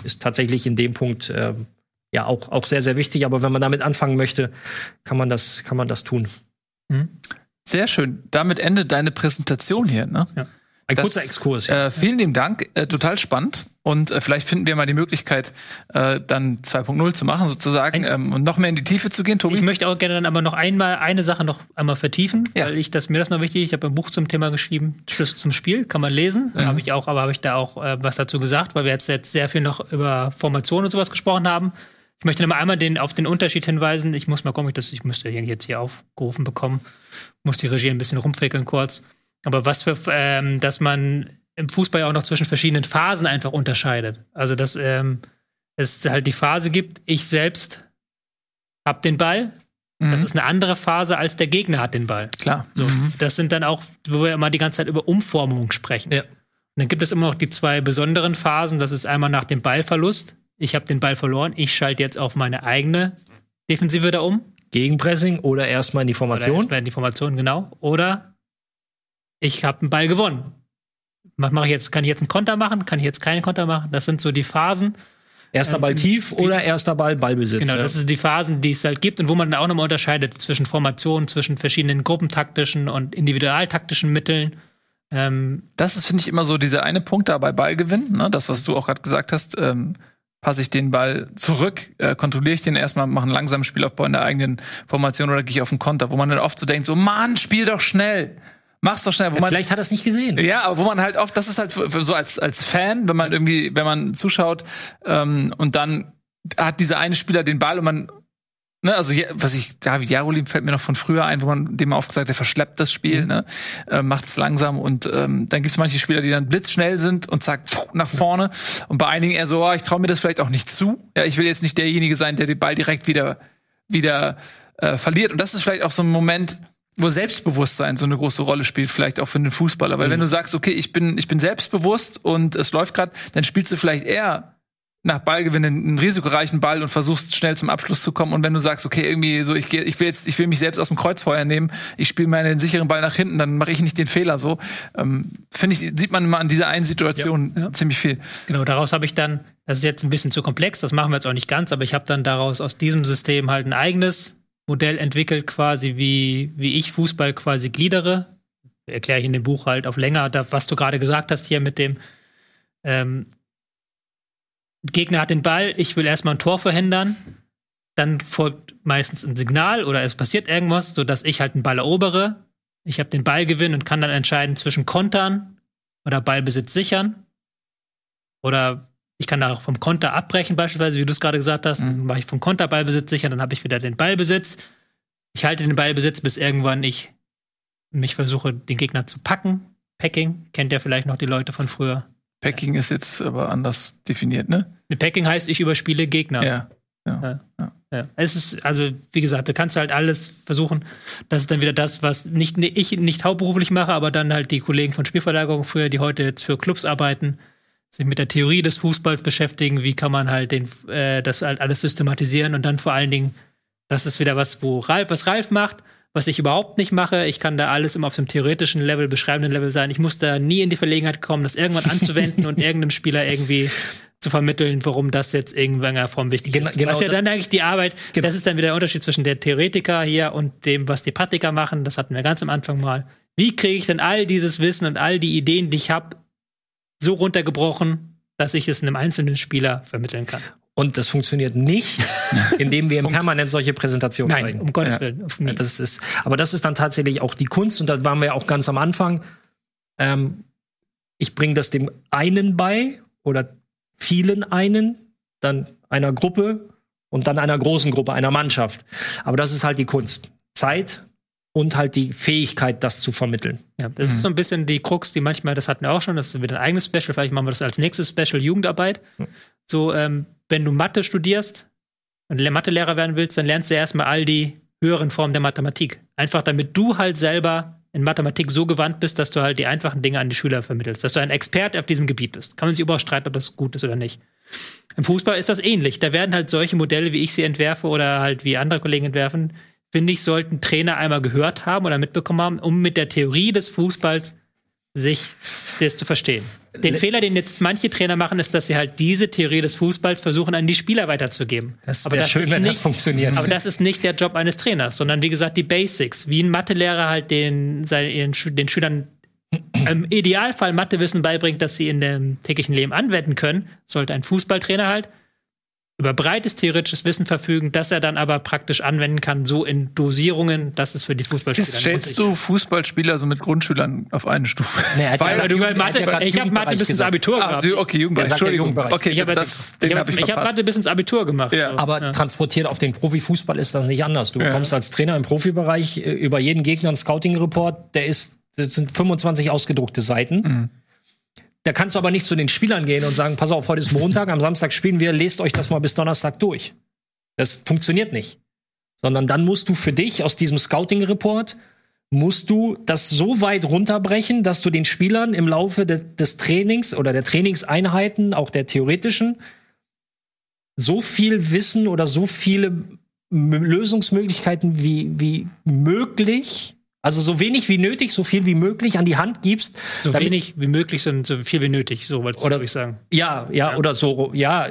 ist tatsächlich in dem Punkt, auch sehr, sehr wichtig. Aber wenn man damit anfangen möchte, kann man das tun. Sehr schön. Damit endet deine Präsentation hier, ne? Ja. Ein kurzer Exkurs. Ja. Vielen lieben Dank, total spannend. Und vielleicht finden wir mal die Möglichkeit, dann 2.0 zu machen sozusagen und noch mehr in die Tiefe zu gehen. Tobi? Ich möchte auch gerne dann aber noch eine Sache vertiefen, weil mir das noch wichtig ist. Ich habe ein Buch zum Thema geschrieben, Schlüssel zum Spiel, kann man lesen. Habe ich da auch was dazu gesagt, weil wir jetzt sehr viel noch über Formationen und sowas gesprochen haben. Ich möchte nochmal einmal auf den Unterschied hinweisen. Ich muss mal gucken, ich müsste jetzt hier aufgerufen bekommen. Muss die Regie ein bisschen rumfrickeln kurz. Aber dass man im Fußball ja auch noch zwischen verschiedenen Phasen einfach unterscheidet. Also, dass es halt die Phase gibt, ich selbst hab den Ball. Mhm. Das ist eine andere Phase, als der Gegner hat den Ball. Klar. So, das sind dann auch, wo wir immer die ganze Zeit über Umformung sprechen. Ja. Und dann gibt es immer noch die 2 besonderen Phasen. Das ist einmal nach dem Ballverlust. Ich habe den Ball verloren. Ich schalte jetzt auf meine eigene Defensive da um. Gegenpressing oder erstmal in die Formation. Oder erstmal in die Formation, genau. Oder ich habe einen Ball gewonnen. Kann ich jetzt einen Konter machen? Kann ich jetzt keinen Konter machen? Das sind so die Phasen. Erster Ball tief oder erster Ball Ballbesitz. Genau, das sind die Phasen, die es halt gibt und wo man dann auch nochmal unterscheidet zwischen Formationen, zwischen verschiedenen gruppentaktischen und individualtaktischen Mitteln. Das ist, finde ich, immer so dieser eine Punkt da bei Ballgewinn, ne? Das, was du auch gerade gesagt hast, passe ich den Ball zurück, kontrolliere ich den erstmal, mache einen langsamen Spielaufbau in der eigenen Formation oder gehe ich auf den Konter, wo man dann oft so denkt, so Mann, spiel doch schnell. Mach's doch schnell. Wo man, vielleicht hat er es nicht gesehen. Ja, aber wo man halt oft, das ist halt so als Fan, wenn man zuschaut und dann hat dieser eine Spieler den Ball und man, ne, also David Jarolim fällt mir noch von früher ein, wo man dem oft gesagt, der verschleppt das Spiel, ne, macht es langsam und dann gibt's manche Spieler, die dann blitzschnell sind und zack, nach vorne und bei einigen eher so, oh, ich traue mir das vielleicht auch nicht zu. Ja, ich will jetzt nicht derjenige sein, der den Ball direkt wieder verliert und das ist vielleicht auch so ein Moment, wo Selbstbewusstsein so eine große Rolle spielt, vielleicht auch für den Fußballer. Weil wenn du sagst, okay, ich bin selbstbewusst und es läuft gerade, dann spielst du vielleicht eher nach Ballgewinn einen risikoreichen Ball und versuchst schnell zum Abschluss zu kommen. Und wenn du sagst, okay, irgendwie so, ich will mich selbst aus dem Kreuzfeuer nehmen, ich spiele meinen sicheren Ball nach hinten, dann mache ich nicht den Fehler so. Finde ich, sieht man immer an dieser einen Situation ziemlich viel. Genau, daraus habe ich dann, das ist jetzt ein bisschen zu komplex, das machen wir jetzt auch nicht ganz, aber ich habe dann daraus aus diesem System halt ein eigenes Modell entwickelt quasi, wie ich Fußball quasi gliedere. Erkläre ich in dem Buch halt auf länger, was du gerade gesagt hast hier mit dem Gegner hat den Ball, ich will erstmal ein Tor verhindern, dann folgt meistens ein Signal oder es passiert irgendwas, sodass ich halt einen Ball erobere. Ich habe den Ballgewinn und kann dann entscheiden zwischen Kontern oder Ballbesitz sichern oder ich kann da auch vom Konter abbrechen, beispielsweise, wie du es gerade gesagt hast. Dann mache ich vom Konter Ballbesitz sicher, dann habe ich wieder den Ballbesitz. Ich halte den Ballbesitz, bis irgendwann ich mich versuche, den Gegner zu packen. Packing, kennt ja vielleicht noch die Leute von früher. Packing ist jetzt aber anders definiert, ne? Packing heißt, ich überspiele Gegner. Ja. Es ist, also, wie gesagt, du kannst halt alles versuchen. Das ist dann wieder das, was ich nicht hauptberuflich mache, aber dann halt die Kollegen von Spielverlagerung früher, die heute jetzt für Clubs arbeiten, sich mit der Theorie des Fußballs beschäftigen, wie kann man halt das halt alles systematisieren und dann vor allen Dingen, das ist wieder was Ralf macht, was ich überhaupt nicht mache. Ich kann da alles immer auf dem theoretischen Level, beschreibenden Level sein. Ich muss da nie in die Verlegenheit kommen, das irgendwann anzuwenden und irgendeinem Spieler irgendwie zu vermitteln, warum das jetzt irgendwann in irgendeiner Form wichtig ist. Genau, das ist ja dann eigentlich die Arbeit. Genau. Das ist dann wieder der Unterschied zwischen der Theoretiker hier und dem, was die Praktiker machen. Das hatten wir ganz am Anfang mal. Wie kriege ich denn all dieses Wissen und all die Ideen, die ich habe, so runtergebrochen, dass ich es einem einzelnen Spieler vermitteln kann. Und das funktioniert nicht, indem wir permanent solche Präsentationen zeigen. Nein, um Gottes Willen. Ja, das ist dann tatsächlich auch die Kunst. Und da waren wir ja auch ganz am Anfang. Ich bringe das dem einen bei oder vielen einen, dann einer Gruppe und dann einer großen Gruppe, einer Mannschaft. Aber das ist halt die Kunst. Zeit und halt die Fähigkeit, das zu vermitteln. Ja, das ist so ein bisschen die Krux, die manchmal, das hatten wir auch schon, das ist wieder ein eigenes Special, vielleicht machen wir das als nächstes Special, Jugendarbeit. So, wenn du Mathe studierst und Mathelehrer werden willst, dann lernst du erstmal all die höheren Formen der Mathematik. Einfach damit du halt selber in Mathematik so gewandt bist, dass du halt die einfachen Dinge an die Schüler vermittelst, dass du ein Experte auf diesem Gebiet bist. Kann man sich überhaupt streiten, ob das gut ist oder nicht. Im Fußball ist das ähnlich. Da werden halt solche Modelle, wie ich sie entwerfe oder halt wie andere Kollegen entwerfen, finde ich, sollten Trainer einmal gehört haben oder mitbekommen haben, um mit der Theorie des Fußballs sich das zu verstehen. Den Fehler, den jetzt manche Trainer machen, ist, dass sie halt diese Theorie des Fußballs versuchen, an die Spieler weiterzugeben. Das wäre schön, wenn das funktioniert. Aber das ist nicht der Job eines Trainers, sondern wie gesagt, die Basics. Wie ein Mathelehrer halt den Schülern im Idealfall Mathewissen beibringt, das sie in dem täglichen Leben anwenden können, sollte ein Fußballtrainer halt über breites theoretisches Wissen verfügen, das er dann aber praktisch anwenden kann, so in Dosierungen, dass es für die Fußballspieler ist. Stellst du Fußballspieler so mit Grundschülern auf eine Stufe? Nee, ich habe Mathe bis ins Abitur gemacht. Okay, Jugendbereich, Entschuldigung. Okay, ich habe Mathe bis ins Abitur gemacht. Ja. So. Aber transportiert auf den Profifußball ist das nicht anders. Du kommst als Trainer im Profibereich über jeden Gegner einen Scouting-Report, das sind 25 ausgedruckte Seiten. Da kannst du aber nicht zu den Spielern gehen und sagen, pass auf, heute ist Montag, am Samstag spielen wir, lest euch das mal bis Donnerstag durch. Das funktioniert nicht. Sondern dann musst du für dich aus diesem Scouting-Report, musst du das so weit runterbrechen, dass du den Spielern im Laufe des Trainings oder der Trainingseinheiten, auch der theoretischen, so viel Wissen oder so viele Lösungsmöglichkeiten wie möglich, also so wenig wie nötig, so viel wie möglich an die Hand gibst. So wenig wie möglich, sondern so viel wie nötig, so wolltest du wirklich sagen. Ja, oder so. Ja,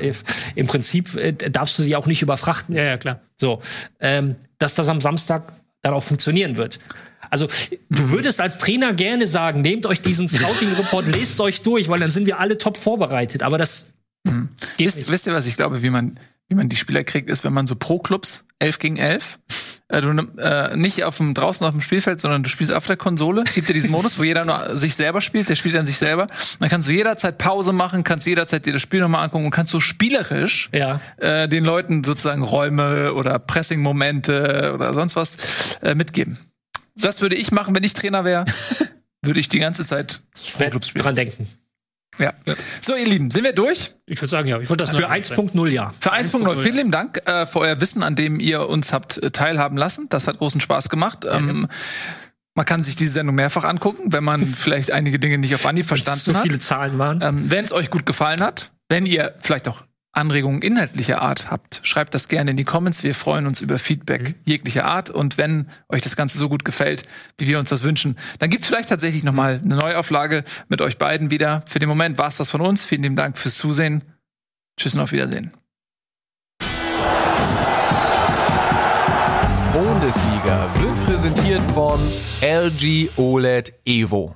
im Prinzip darfst du sie auch nicht überfrachten. Ja, klar. So, dass das am Samstag dann auch funktionieren wird. Also du würdest als Trainer gerne sagen, nehmt euch diesen Scouting-Report, lest euch durch, weil dann sind wir alle top vorbereitet. Aber das Wisst ihr, was ich glaube, wie man die Spieler kriegt, ist, wenn man so Pro-Clubs 11 gegen 11, nicht draußen auf dem Spielfeld, sondern du spielst auf der Konsole. Es gibt ja diesen Modus, wo jeder nur sich selber spielt, der spielt dann sich selber. Dann kannst du jederzeit Pause machen, kannst jederzeit dir das Spiel nochmal angucken und kannst so spielerisch den Leuten sozusagen Räume oder Pressing-Momente oder sonst was mitgeben. Das würde ich machen, wenn ich Trainer wäre. Würde ich die ganze Zeit Pro-Clubs spielen. Dran denken. Ja. So, ihr Lieben, sind wir durch? Ich würde sagen, ja. Ich würde das für 1.0, ja. Für 1.0. Vielen lieben Dank für euer Wissen, an dem ihr uns habt teilhaben lassen. Das hat großen Spaß gemacht. Man kann sich diese Sendung mehrfach angucken, wenn man vielleicht einige Dinge nicht auf Anhieb verstanden hat. Viele Zahlen waren. Wenn es euch gut gefallen hat, wenn ihr vielleicht auch Anregungen inhaltlicher Art habt, schreibt das gerne in die Comments. Wir freuen uns über Feedback jeglicher Art. Und wenn euch das Ganze so gut gefällt, wie wir uns das wünschen, dann gibt's vielleicht tatsächlich nochmal eine Neuauflage mit euch beiden wieder. Für den Moment war's das von uns. Vielen lieben Dank fürs Zusehen. Tschüss und auf Wiedersehen. Bundesliga wird präsentiert von LG OLED Evo.